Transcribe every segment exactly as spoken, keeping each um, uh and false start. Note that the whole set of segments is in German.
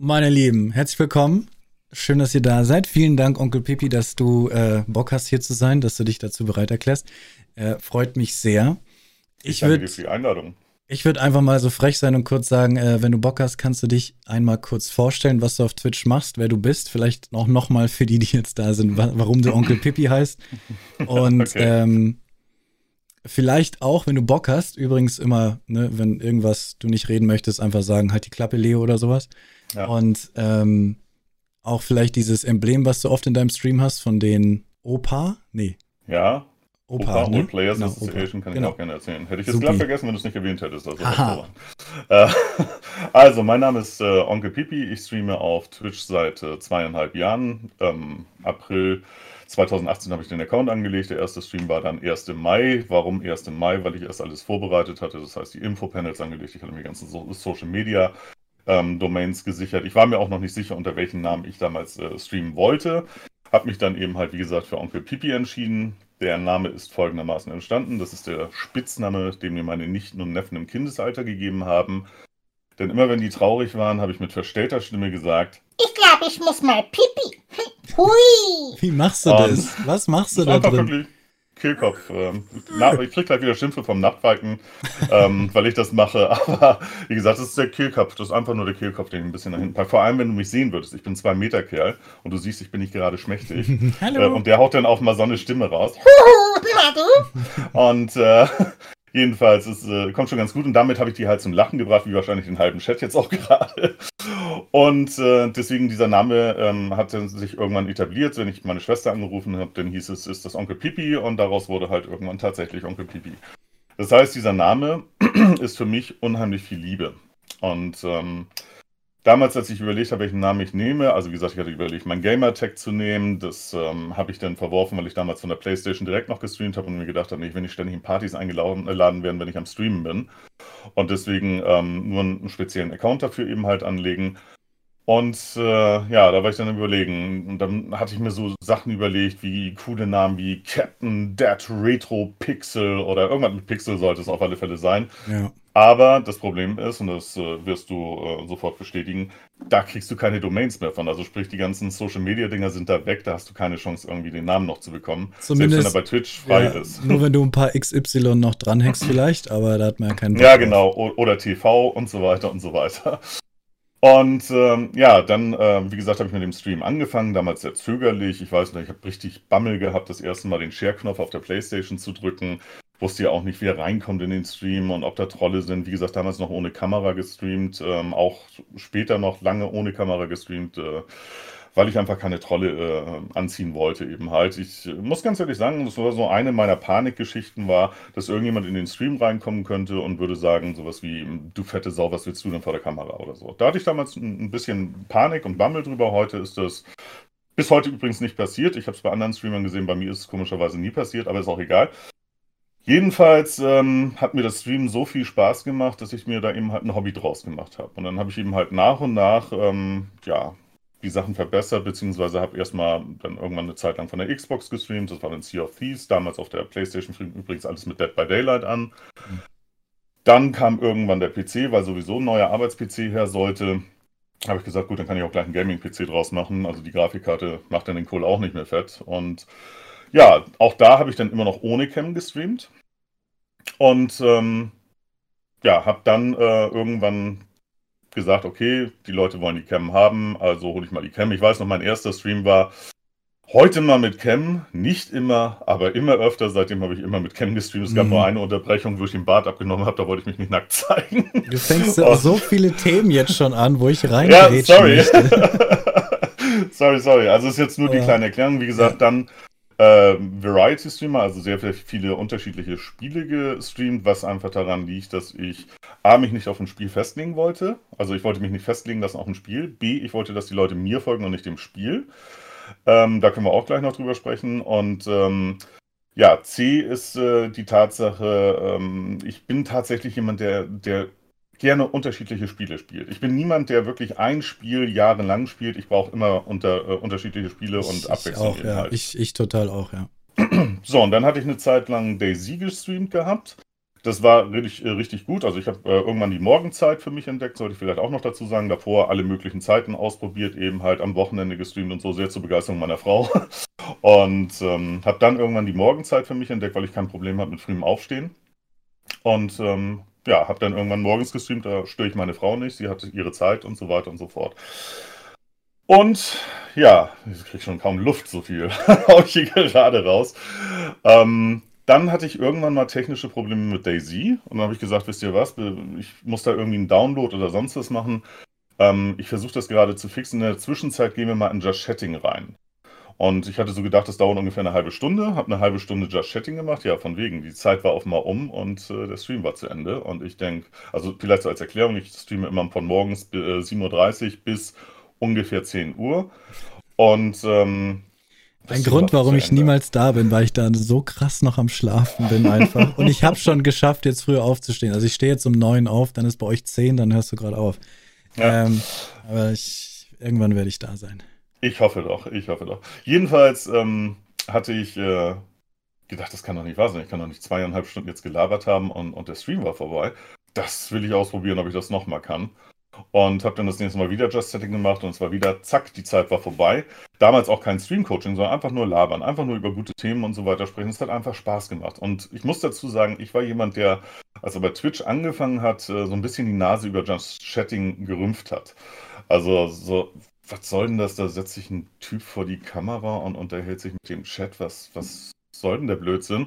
Meine Lieben, herzlich willkommen. Schön, dass ihr da seid. Vielen Dank, Onkel Pipi, dass du äh, Bock hast, hier zu sein, dass du dich dazu bereit erklärst. Äh, freut mich sehr. Ich, ich danke dir für die Einladung. Ich würde einfach mal so frech sein und kurz sagen, äh, wenn du Bock hast, kannst du dich einmal kurz vorstellen, was du auf Twitch machst, wer du bist. Vielleicht auch nochmal für die, die jetzt da sind, wa warum du Onkel Pipi heißt. Und okay. ähm, vielleicht auch, wenn du Bock hast, übrigens immer, ne, wenn irgendwas du nicht reden möchtest, einfach sagen, halt die Klappe, Leo, oder sowas. Ja. Und ähm, auch vielleicht dieses Emblem, was du oft in deinem Stream hast, von den Opa? Nee. Ja. Opa, Opa Old ne? Players genau, Association Opa. kann ich genau. auch gerne erzählen. Hätte ich jetzt glatt vergessen, wenn du es nicht erwähnt hättest. Also, äh, also mein Name ist äh, Onkel Pipi. Ich streame auf Twitch seit äh, zweieinhalb Jahren. Ähm, April zweitausendachtzehn habe ich den Account angelegt. Der erste Stream war dann erster Mai. Warum erster Mai? Weil ich erst alles vorbereitet hatte. Das heißt, die Infopanels angelegt. Ich hatte mir die ganzen so Social Media Ähm, Domains gesichert. Ich war mir auch noch nicht sicher, unter welchen Namen ich damals äh, streamen wollte. Hab mich dann eben halt, wie gesagt, für Onkel Pipi entschieden. Der Name ist folgendermaßen entstanden. Das ist der Spitzname, den mir meine Nichten und Neffen im Kindesalter gegeben haben. Denn immer wenn die traurig waren, habe ich mit verstellter Stimme gesagt, ich glaube, ich muss mal Pipi. Hui! Wie machst du und das? Was machst du da drin? Kehlkopf. Ich krieg gleich wieder Schimpfe vom Nachtwalken, ähm, weil ich das mache. Aber wie gesagt, das ist der Kehlkopf. Das ist einfach nur der Kehlkopf, den ich ein bisschen nach hinten packe. Vor allem, wenn du mich sehen würdest. Ich bin zwei Meter Kerl und du siehst, ich bin nicht gerade schmächtig. Hallo. Äh, und der haut dann auch mal so eine Stimme raus. Und äh, jedenfalls, es äh, kommt schon ganz gut. Und damit habe ich die halt zum Lachen gebracht, wie wahrscheinlich den halben Chat jetzt auch gerade. Und äh, deswegen, dieser Name ähm, hat sich irgendwann etabliert. Wenn ich meine Schwester angerufen habe, dann hieß es, ist das Onkel Pipi, und daraus wurde halt irgendwann tatsächlich Onkel Pipi. Das heißt, dieser Name ist für mich unheimlich viel Liebe. Und ähm, damals, als ich überlegt habe, welchen Namen ich nehme, also wie gesagt, ich hatte überlegt, meinen Gamertag zu nehmen, das ähm, habe ich dann verworfen, weil ich damals von der PlayStation direkt noch gestreamt habe und mir gedacht habe, nee, ich will nicht ständig in Partys eingeladen werden, wenn ich am Streamen bin. Und deswegen ähm, nur einen speziellen Account dafür eben halt anlegen. Und äh, ja, da war ich dann überlegen. Und dann hatte ich mir so Sachen überlegt, wie coole Namen wie Captain Dead Retro Pixel oder irgendwas mit Pixel sollte es auf alle Fälle sein. Ja. Aber das Problem ist, und das äh, wirst du äh, sofort bestätigen, da kriegst du keine Domains mehr von. Also sprich, die ganzen Social-Media-Dinger sind da weg, da hast du keine Chance, irgendwie den Namen noch zu bekommen. Zumindest, selbst wenn er bei Twitch frei ja, ist. Nur wenn du ein paar X Y noch dranhängst vielleicht, aber da hat man ja keinen Bock. Ja, genau. O oder T V und so weiter und so weiter. Und ähm, ja, dann, äh, wie gesagt, habe ich mit dem Stream angefangen, damals sehr zögerlich. Ich weiß nicht, ich habe richtig Bammel gehabt, das erste Mal den Share-Knopf auf der PlayStation zu drücken. Wusste ja auch nicht, wer reinkommt in den Stream und ob da Trolle sind. Wie gesagt, damals noch ohne Kamera gestreamt, ähm, auch später noch lange ohne Kamera gestreamt, äh, weil ich einfach keine Trolle äh, anziehen wollte eben halt. Ich äh, muss ganz ehrlich sagen, das war so eine meiner Panikgeschichten war, dass irgendjemand in den Stream reinkommen könnte und würde sagen sowas wie, du fette Sau, was willst du denn vor der Kamera oder so. Da hatte ich damals ein, ein bisschen Panik und Bammel drüber. Heute ist das bis heute übrigens nicht passiert. Ich habe es bei anderen Streamern gesehen, bei mir ist es komischerweise nie passiert, aber ist auch egal. Jedenfalls ähm, hat mir das Streamen so viel Spaß gemacht, dass ich mir da eben halt ein Hobby draus gemacht habe. Und dann habe ich eben halt nach und nach ähm, ja, die Sachen verbessert, beziehungsweise habe erstmal dann irgendwann eine Zeit lang von der Xbox gestreamt. Das war dann Sea of Thieves, damals auf der PlayStation übrigens alles mit Dead by Daylight an. Mhm. Dann kam irgendwann der P C, weil sowieso ein neuer Arbeits-P C her sollte. Habe ich gesagt, gut, dann kann ich auch gleich einen Gaming-P C draus machen. Also die Grafikkarte macht dann den Kohl auch nicht mehr fett. Und ja, auch da habe ich dann immer noch ohne Cam gestreamt. Und ähm, ja, habe dann äh, irgendwann gesagt, okay, die Leute wollen die Cam haben, also hole ich mal die Cam. Ich weiß noch, mein erster Stream war heute mal mit Cam, nicht immer, aber immer öfter. Seitdem habe ich immer mit Cam gestreamt. Es gab mhm. nur eine Unterbrechung, wo ich den Bart abgenommen habe, da wollte ich mich nicht nackt zeigen. Du fängst oh. so viele Themen jetzt schon an, wo ich reingrätschen sorry. möchte. sorry, sorry. Also ist jetzt nur ja. die kleine Erklärung. Wie gesagt, ja. dann Äh, Variety-Streamer, also sehr viele unterschiedliche Spiele gestreamt, was einfach daran liegt, dass ich A, mich nicht auf ein Spiel festlegen wollte, also ich wollte mich nicht festlegen lassen auf ein Spiel, B, ich wollte, dass die Leute mir folgen und nicht dem Spiel, ähm, da können wir auch gleich noch drüber sprechen, und ähm, ja, C ist äh, die Tatsache, ähm, ich bin tatsächlich jemand, der, der gerne unterschiedliche Spiele spielt. Ich bin niemand, der wirklich ein Spiel jahrelang spielt. Ich brauche immer unter, äh, unterschiedliche Spiele und ich Abwechslung. Auch, ja. halt. Ich, ich total auch, ja. So, und dann hatte ich eine Zeit lang DayZ gestreamt gehabt. Das war richtig, richtig gut. Also ich habe äh, irgendwann die Morgenzeit für mich entdeckt, sollte ich vielleicht auch noch dazu sagen. Davor alle möglichen Zeiten ausprobiert, eben halt am Wochenende gestreamt und so, sehr zur Begeisterung meiner Frau. Und ähm, habe dann irgendwann die Morgenzeit für mich entdeckt, weil ich kein Problem habe mit frühem Aufstehen. Und ähm, ja, habe dann irgendwann morgens gestreamt, da störe ich meine Frau nicht, sie hatte ihre Zeit und so weiter und so fort. Und ja, ich kriege schon kaum Luft, so viel hau ich hier gerade raus. Ähm... Dann hatte ich irgendwann mal technische Probleme mit DayZ und dann habe ich gesagt, wisst ihr was, ich muss da irgendwie einen Download oder sonst was machen. Ähm, ich versuche das gerade zu fixen. In der Zwischenzeit gehen wir mal in Just Chatting rein. Und ich hatte so gedacht, das dauert ungefähr eine halbe Stunde, habe eine halbe Stunde Just Chatting gemacht. Ja, von wegen, die Zeit war offenbar um und äh, der Stream war zu Ende. Und ich denke, also vielleicht so als Erklärung, ich streame immer von morgens äh, sieben Uhr dreißig bis ungefähr zehn Uhr. Und... Ähm, Ein Grund, warum ich niemals da bin, weil ich dann so krass noch am Schlafen bin einfach. Und ich habe schon geschafft, jetzt früher aufzustehen. Also ich stehe jetzt um neun auf, dann ist bei euch zehn, dann hörst du gerade auf. Ja. Ähm, aber ich, irgendwann werde ich da sein. Ich hoffe doch, ich hoffe doch. Jedenfalls ähm, hatte ich äh, gedacht, das kann doch nicht wahr sein. Ich kann doch nicht zweieinhalb Stunden jetzt gelabert haben und, und der Stream war vorbei. Das will ich ausprobieren, ob ich das nochmal kann. Und habe dann das nächste Mal wieder Just Chatting gemacht und es war wieder, zack, die Zeit war vorbei. Damals auch kein Stream-Coaching, sondern einfach nur labern, einfach nur über gute Themen und so weiter sprechen. Es hat einfach Spaß gemacht. Und ich muss dazu sagen, ich war jemand, der, als er bei Twitch angefangen hat, so ein bisschen die Nase über Just Chatting gerümpft hat. Also so, was soll denn das? Da setzt sich ein Typ vor die Kamera und unterhält sich mit dem Chat, was, was soll denn der Blödsinn?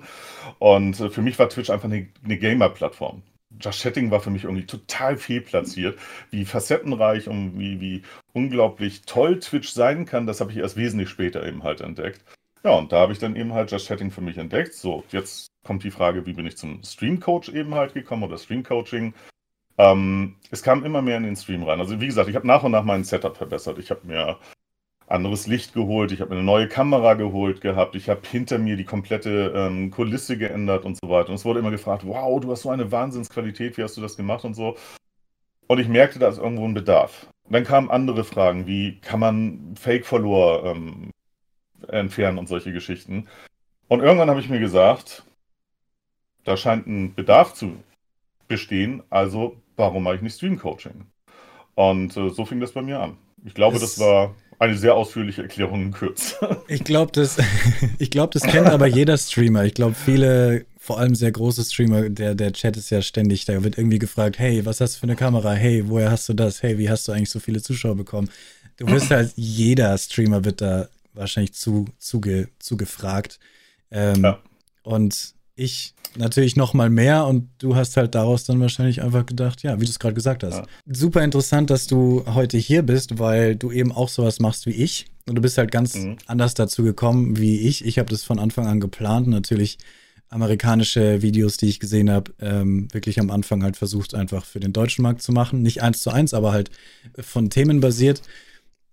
Und für mich war Twitch einfach eine, eine Gamer-Plattform. Just Chatting war für mich irgendwie total fehlplatziert. Wie facettenreich und wie, wie unglaublich toll Twitch sein kann, das habe ich erst wesentlich später eben halt entdeckt. Ja, und da habe ich dann eben halt Just Chatting für mich entdeckt. So, jetzt kommt die Frage, wie bin ich zum Streamcoach eben halt gekommen oder Streamcoaching? Ähm, es kam immer mehr in den Stream rein. Also wie gesagt, ich habe nach und nach mein Setup verbessert. Ich habe mir anderes Licht geholt, ich habe mir eine neue Kamera geholt gehabt, ich habe hinter mir die komplette ähm, Kulisse geändert und so weiter. Und es wurde immer gefragt, wow, du hast so eine Wahnsinnsqualität, wie hast du das gemacht und so. Und ich merkte, da ist irgendwo ein Bedarf. Und dann kamen andere Fragen, wie kann man Fake-Follower ähm, entfernen und solche Geschichten. Und irgendwann habe ich mir gesagt, da scheint ein Bedarf zu bestehen, also warum mache ich nicht Stream-Coaching? Und äh, so fing das bei mir an. Ich glaube, das, das war... eine sehr ausführliche Erklärung in Kürze. Ich glaube, das, glaub, das kennt aber jeder Streamer. Ich glaube, viele, vor allem sehr große Streamer, der, der Chat ist ja ständig, da wird irgendwie gefragt, hey, was hast du für eine Kamera? Hey, woher hast du das? Hey, wie hast du eigentlich so viele Zuschauer bekommen? Du wirst halt, jeder Streamer wird da wahrscheinlich zu, zu, ge, zu gefragt. Ähm, ja. Und ich natürlich noch mal mehr und du hast halt daraus dann wahrscheinlich einfach gedacht, ja, wie du es gerade gesagt hast. Ja. Super interessant, dass du heute hier bist, weil du eben auch sowas machst wie ich und du bist halt ganz mhm. anders dazu gekommen wie ich. Ich habe das von Anfang an geplant, natürlich amerikanische Videos, die ich gesehen habe, ähm, wirklich am Anfang halt versucht, einfach für den deutschen Markt zu machen. Nicht eins zu eins, aber halt von Themen basiert.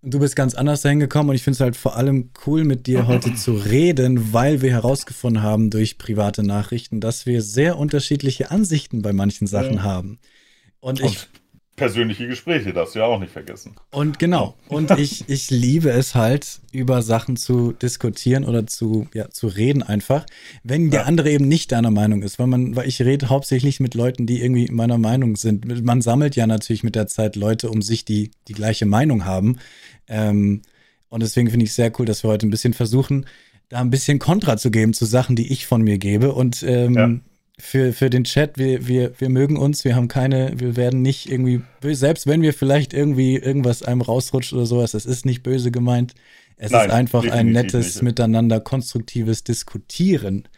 Du bist ganz anders dahin gekommen und ich finde es halt vor allem cool, mit dir heute zu reden, weil wir herausgefunden haben durch private Nachrichten, dass wir sehr unterschiedliche Ansichten bei manchen Sachen ja. haben. Und, und ich persönliche Gespräche darfst du ja auch nicht vergessen. Und genau. Und ich, ich liebe es halt, über Sachen zu diskutieren oder zu, ja, zu reden einfach, wenn der ja. andere eben nicht deiner Meinung ist. Weil, man, weil ich rede hauptsächlich mit Leuten, die irgendwie meiner Meinung sind. Man sammelt ja natürlich mit der Zeit Leute um sich, die die gleiche Meinung haben. Ähm, und deswegen finde ich es sehr cool, dass wir heute ein bisschen versuchen, da ein bisschen Kontra zu geben zu Sachen, die ich von mir gebe. Und ähm, ja. für, für den Chat, wir, wir, wir mögen uns, wir haben keine, wir werden nicht irgendwie, selbst wenn wir vielleicht irgendwie irgendwas einem rausrutscht oder sowas, es ist nicht böse gemeint. Es Nein, ist einfach ein nettes, nicht. miteinander konstruktives Diskutieren.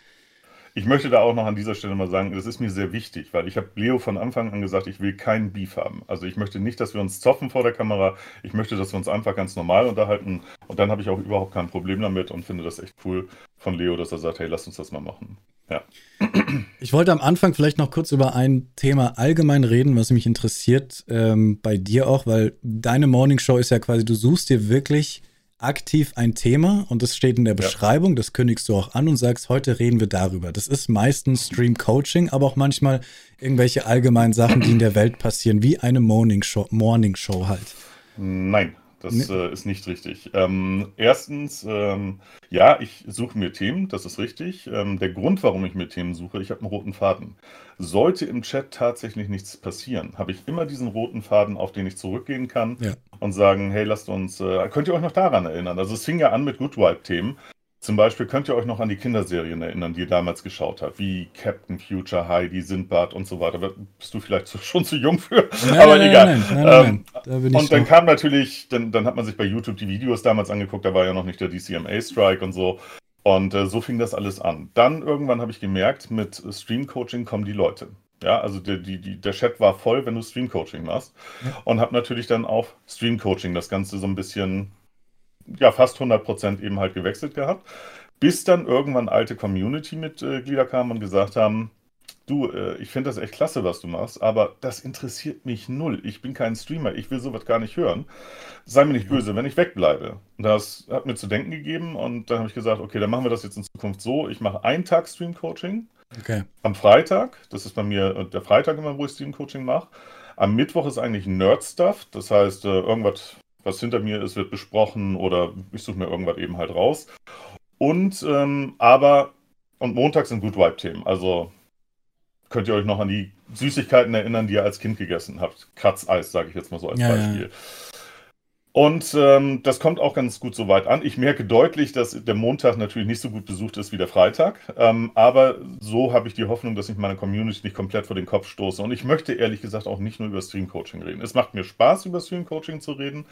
Ich möchte da auch noch an dieser Stelle mal sagen, das ist mir sehr wichtig, weil ich habe Leo von Anfang an gesagt, ich will keinen Beef haben. Also ich möchte nicht, dass wir uns zoffen vor der Kamera. Ich möchte, dass wir uns einfach ganz normal unterhalten. Und dann habe ich auch überhaupt kein Problem damit und finde das echt cool von Leo, dass er sagt, hey, lass uns das mal machen. Ja. Ich wollte am Anfang vielleicht noch kurz über ein Thema allgemein reden, was mich interessiert, ähm, bei dir auch, weil deine Morningshow ist ja quasi, du suchst dir wirklich aktiv ein Thema und das steht in der Beschreibung, ja. das kündigst du auch an und sagst, heute reden wir darüber. Das ist meistens Stream-Coaching, aber auch manchmal irgendwelche allgemeinen Sachen, die in der Welt passieren, wie eine Morning Show, Morning Show halt. Nein, Das nee. äh, ist nicht richtig. Ähm, erstens, ähm, ja, ich suche mir Themen, das ist richtig. Ähm, der Grund, warum ich mir Themen suche, ich habe einen roten Faden. Sollte im Chat tatsächlich nichts passieren, habe ich immer diesen roten Faden, auf den ich zurückgehen kann ja. und sagen, hey, lasst uns, äh, könnt ihr euch noch daran erinnern? Also es fing ja an mit Good Vibe-Themen. Zum Beispiel könnt ihr euch noch an die Kinderserien erinnern, die ihr damals geschaut habt, wie Captain Future, Heidi, Sindbad und so weiter. Da bist du vielleicht schon zu jung für, nein, aber nein, egal. Nein, nein, nein, ähm, nein. Da bin ich und dann noch. kam natürlich, dann, dann hat man sich bei YouTube die Videos damals angeguckt, da war ja noch nicht der D C M A-Strike und so. Und äh, so fing das alles an. Dann irgendwann habe ich gemerkt, mit Stream-Coaching kommen die Leute. Ja, also die, die, die, der Chat war voll, wenn du Stream-Coaching machst. Ja. Und habe natürlich dann auf Stream-Coaching das Ganze so ein bisschen... ja, fast hundert Prozent eben halt gewechselt gehabt, bis dann irgendwann alte Community-Mitglieder kamen und gesagt haben, du, ich finde das echt klasse, was du machst, aber das interessiert mich null. Ich bin kein Streamer, ich will sowas gar nicht hören. Sei mir nicht böse, wenn ich wegbleibe. Das hat mir zu denken gegeben und dann habe ich gesagt, okay, dann machen wir das jetzt in Zukunft so. Ich mache einen Tag Stream-Coaching okay. am Freitag. Das ist bei mir der Freitag immer, wo ich Stream-Coaching mache. Am Mittwoch ist eigentlich Nerd-Stuff, das heißt irgendwas... was hinter mir ist, wird besprochen oder ich suche mir irgendwas eben halt raus. Und ähm, aber, und montags sind Good Vibe-Themen. Also könnt ihr euch noch an die Süßigkeiten erinnern, die ihr als Kind gegessen habt. Kratzeis, sage ich jetzt mal so als ja, Beispiel. Ja. Und ähm, das kommt auch ganz gut soweit an. Ich merke deutlich, dass der Montag natürlich nicht so gut besucht ist wie der Freitag. Ähm, aber so habe ich die Hoffnung, dass ich meine Community nicht komplett vor den Kopf stoße. Und ich möchte ehrlich gesagt auch nicht nur über Stream-Coaching reden. Es macht mir Spaß, über Stream-Coaching zu reden.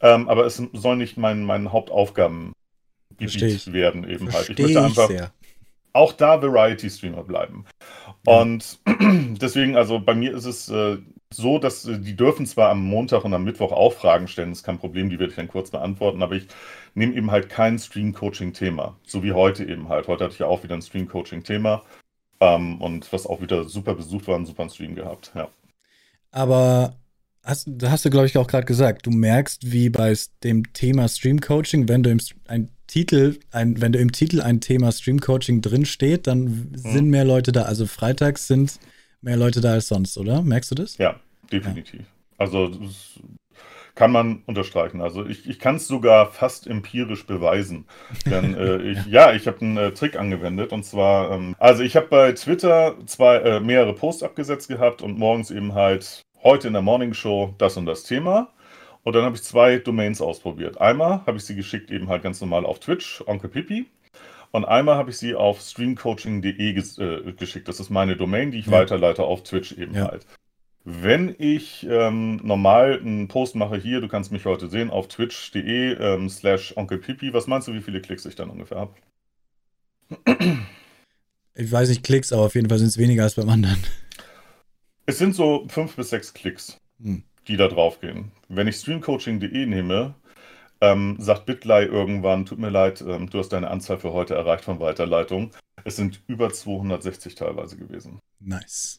Ähm, aber es soll nicht mein, mein Hauptaufgabengebiet werden eben halt. Verstehe ich möchte einfach sehr. auch da Variety-Streamer bleiben. Ja. Und deswegen, also bei mir ist es... Äh, so, dass die dürfen zwar am Montag und am Mittwoch auch Fragen stellen, das ist kein Problem, die werde ich dann kurz beantworten, aber ich nehme eben halt kein Stream-Coaching-Thema, so wie heute eben halt. Heute hatte ich ja auch wieder ein Stream-Coaching-Thema ähm, und was auch wieder super besucht war, einen super Stream gehabt, ja. Aber hast, hast du, glaube ich, auch gerade gesagt, du merkst, wie bei dem Thema Stream-Coaching, wenn du im, ein Titel, ein, wenn du im Titel ein Thema Stream-Coaching drinsteht, dann hm. sind mehr Leute da, also freitags sind... mehr Leute da als sonst, oder? Merkst du das? Ja, definitiv. Ja. Also das kann man unterstreichen. Also ich, ich kann es sogar fast empirisch beweisen. Denn äh, ich, ja. ja, ich habe einen äh, Trick angewendet und zwar, ähm, also ich habe bei Twitter zwei äh, mehrere Posts abgesetzt gehabt und morgens eben halt heute in der Morning Show das und das Thema. Und dann habe ich zwei Domains ausprobiert. Einmal habe ich sie geschickt eben halt ganz normal auf Twitch, Onkel Pipi. Und einmal habe ich sie auf streamcoaching punkt de ges äh, geschickt. Das ist meine Domain, die ich ja. weiterleite auf Twitch eben ja. halt. Wenn ich ähm, normal einen Post mache hier, du kannst mich heute sehen, auf twitch.de ähm, slash onkelpipi, was meinst du, wie viele Klicks ich dann ungefähr habe? Ich weiß nicht, Klicks, aber auf jeden Fall sind es weniger als beim anderen. Es sind so fünf bis sechs Klicks, hm. die da drauf gehen. Wenn ich streamcoaching punkt de nehme, Ähm, sagt Bitlei irgendwann, tut mir leid, ähm, du hast deine Anzahl für heute erreicht von Weiterleitung. Es sind über zweihundertsechzig teilweise gewesen. Nice.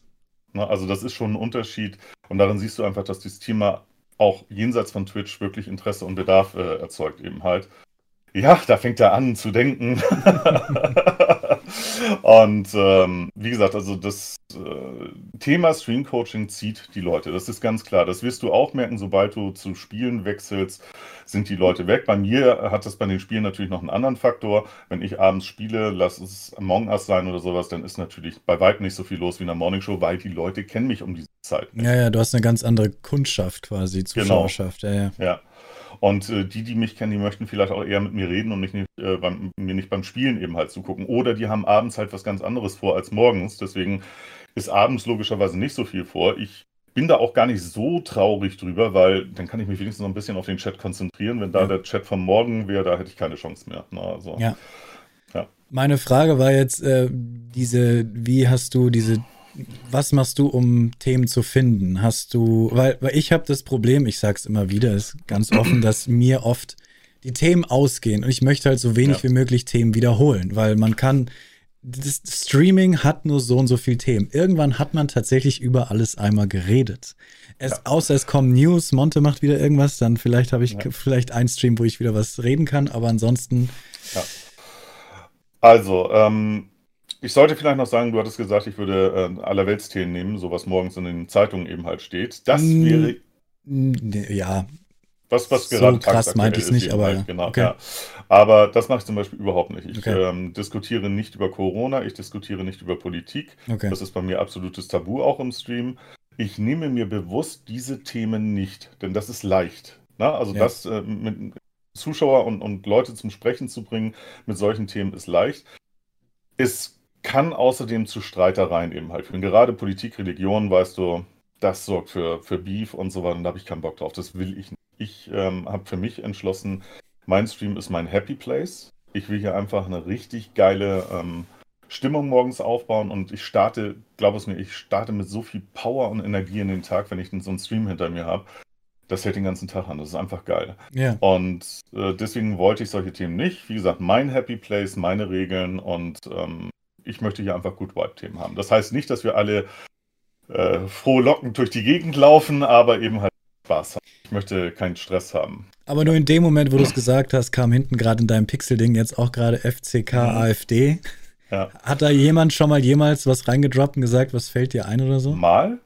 Na, also das ist schon ein Unterschied. Und darin siehst du einfach, dass dieses Thema auch jenseits von Twitch wirklich Interesse und Bedarf äh, erzeugt eben halt. Ja, da fängt er an zu denken. Und ähm, wie gesagt, also das äh, Thema Stream-Coaching zieht die Leute, das ist ganz klar. Das wirst du auch merken, sobald du zu Spielen wechselst, sind die Leute weg. Bei mir hat das bei den Spielen natürlich noch einen anderen Faktor. Wenn ich abends spiele, lass es Among Us sein oder sowas, dann ist natürlich bei weitem nicht so viel los wie in der Morning Show, weil die Leute kennen mich um diese Zeit nicht. Ja, ja, du hast eine ganz andere Kundschaft quasi, Zuschauerschaft. Genau. Ja, ja. ja. Und äh, die, die mich kennen, die möchten vielleicht auch eher mit mir reden und mich nicht, äh, beim, mir nicht beim Spielen eben halt zugucken. Oder die haben abends halt was ganz anderes vor als morgens. Deswegen ist abends logischerweise nicht so viel vor. Ich bin da auch gar nicht so traurig drüber, weil dann kann ich mich wenigstens noch ein bisschen auf den Chat konzentrieren. Wenn da ja. der Chat vom Morgen wäre, da hätte ich keine Chance mehr. Na, also, ja. ja. Meine Frage war jetzt, äh, diese, wie hast du diese... Was machst du, um Themen zu finden? Hast du, weil, weil ich habe das Problem, ich sag's immer wieder, ist ganz offen, dass mir oft die Themen ausgehen und ich möchte halt so wenig ja. wie möglich Themen wiederholen, weil man kann, das Streaming hat nur so und so viel Themen. Irgendwann hat man tatsächlich über alles einmal geredet. Es, ja. Außer es kommen News, Monte macht wieder irgendwas, dann vielleicht habe ich ja. vielleicht einen Stream, wo ich wieder was reden kann, aber ansonsten. Ja. Also, ähm, ich sollte vielleicht noch sagen, du hattest gesagt, ich würde äh, Allerweltsthemen nehmen, so was morgens in den Zeitungen eben halt steht. Das wäre... Ja. Was, was so gerade krass meinte ich nicht, aber halt, genau, okay. Ja. Aber das mache ich zum Beispiel überhaupt nicht. Ich okay. ähm, diskutiere nicht über Corona, ich diskutiere nicht über Politik. Okay. Das ist bei mir absolutes Tabu auch im Stream. Ich nehme mir bewusst diese Themen nicht, denn das ist leicht. Na? Also ja. das äh, mit Zuschauer und, und Leute zum Sprechen zu bringen mit solchen Themen ist leicht. Es kann außerdem zu Streitereien eben halt führen. Gerade Politik, Religion, weißt du, das sorgt für, für Beef und so weiter. Und da habe ich keinen Bock drauf. Das will ich nicht. Ich ähm, habe für mich entschlossen, mein Stream ist mein Happy Place. Ich will hier einfach eine richtig geile ähm, Stimmung morgens aufbauen und ich starte, glaub es mir, ich starte mit so viel Power und Energie in den Tag, wenn ich so einen Stream hinter mir habe. Das hält den ganzen Tag an. Das ist einfach geil. Yeah. Und äh, deswegen wollte ich solche Themen nicht. Wie gesagt, mein Happy Place, meine Regeln und ähm, ich möchte hier einfach gut Vibe-Themen haben. Das heißt nicht, dass wir alle äh, frohlockend durch die Gegend laufen, aber eben halt Spaß haben. Ich möchte keinen Stress haben. Aber nur in dem Moment, wo du es gesagt hast, kam hinten gerade in deinem Pixel-Ding jetzt auch gerade F C K, ja. AfD. Ja. Hat da jemand schon mal jemals was reingedroppt und gesagt, was fällt dir ein oder so? Mal.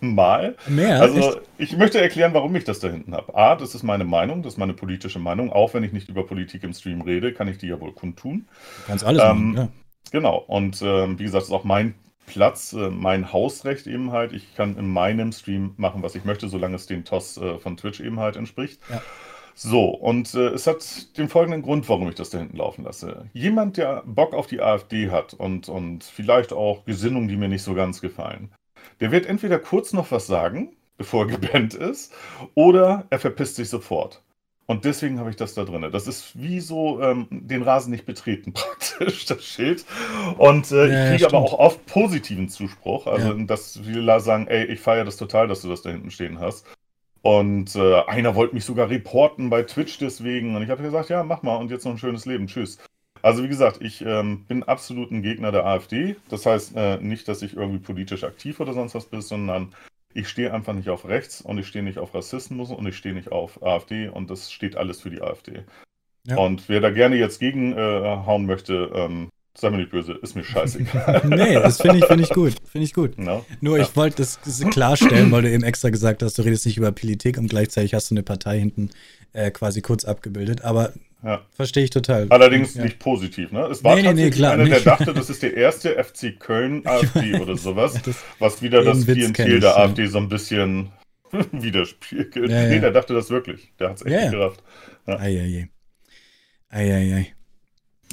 Mal. Mehr, also echt? Ich möchte erklären, warum ich das da hinten habe. A, das ist meine Meinung, das ist meine politische Meinung. Auch wenn ich nicht über Politik im Stream rede, kann ich die ja wohl kundtun. Du kannst alles ähm, machen, ja. Genau. Und ähm, wie gesagt, das ist auch mein Platz, äh, mein Hausrecht eben halt. Ich kann in meinem Stream machen, was ich möchte, solange es den T O S äh, von Twitch eben halt entspricht. Ja. So, und äh, es hat den folgenden Grund, warum ich das da hinten laufen lasse. Jemand, der Bock auf die AfD hat und, und vielleicht auch Gesinnungen, die mir nicht so ganz gefallen, der wird entweder kurz noch was sagen, bevor er gebannt ist, oder er verpisst sich sofort. Und deswegen habe ich das da drin. Das ist wie so ähm, den Rasen nicht betreten praktisch, das Schild. Und äh, ja, ich kriege ja, aber auch oft positiven Zuspruch. Also, ja. dass viele sagen, ey, ich feiere das total, dass du das da hinten stehen hast. Und äh, einer wollte mich sogar reporten bei Twitch deswegen. Und ich habe gesagt, ja, mach mal und jetzt noch ein schönes Leben. Tschüss. Also wie gesagt, ich ähm, bin absolut ein Gegner der AfD. Das heißt äh, nicht, dass ich irgendwie politisch aktiv oder sonst was bin, sondern ich stehe einfach nicht auf rechts und ich stehe nicht auf Rassismus und ich stehe nicht auf AfD und das steht alles für die AfD. Ja. Und wer da gerne jetzt gegen äh, hauen möchte, ähm, sei mir nicht böse, ist mir scheißegal. Nee, das finde ich, find ich gut. Find ich gut. No? Nur ja. ich wollte das, das klarstellen, weil du eben extra gesagt hast, du redest nicht über Politik und gleichzeitig hast du eine Partei hinten äh, quasi kurz abgebildet, aber... Ja. Verstehe ich total. Allerdings ja. nicht positiv, ne? Es war nee, tatsächlich nee, klar, einer, nicht. Der dachte, das ist der erste F C Köln AfD oder sowas, ja, das, was wieder das Klientel der ja. AfD so ein bisschen widerspiegelt. Ja, ja. Nee, der dachte das wirklich. Der hat es echt ja. nicht gerafft. Ja. Eieiei. Eieiei.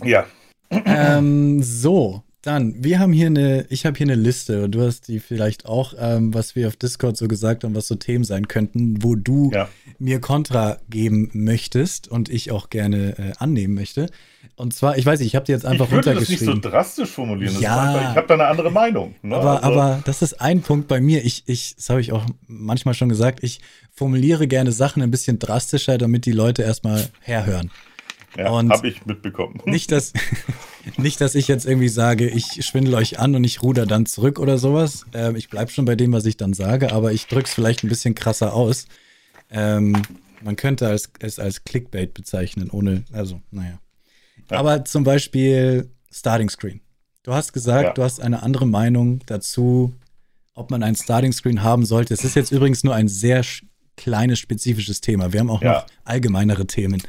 Ja. Ähm, so, dann, wir haben hier eine, ich habe hier eine Liste und du hast die vielleicht auch, ähm, was wir auf Discord so gesagt haben, was so Themen sein könnten, wo du ja. mir Kontra geben möchtest und ich auch gerne äh, annehmen möchte. Und zwar, ich weiß nicht, ich habe dir jetzt einfach runtergeschrieben. Ich würde das nicht so drastisch formulieren. Das ja. Einfach, ich habe da eine andere Meinung. Ne? Aber, also. aber das ist ein Punkt bei mir. Ich, ich, das habe ich auch manchmal schon gesagt, ich formuliere gerne Sachen ein bisschen drastischer, damit die Leute erstmal herhören. Ja, habe ich mitbekommen. Nicht dass, nicht, dass ich jetzt irgendwie sage, ich schwindel euch an und ich ruder dann zurück oder sowas. Ähm, ich bleibe schon bei dem, was ich dann sage, aber ich drücke es vielleicht ein bisschen krasser aus. Ähm, man könnte als, es als Clickbait bezeichnen, ohne, also, naja. Ja. Aber zum Beispiel Starting Screen. Du hast gesagt, ja. du hast eine andere Meinung dazu, ob man einen Starting Screen haben sollte. Es ist jetzt übrigens nur ein sehr kleines, spezifisches Thema. Wir haben auch ja. noch allgemeinere Themen.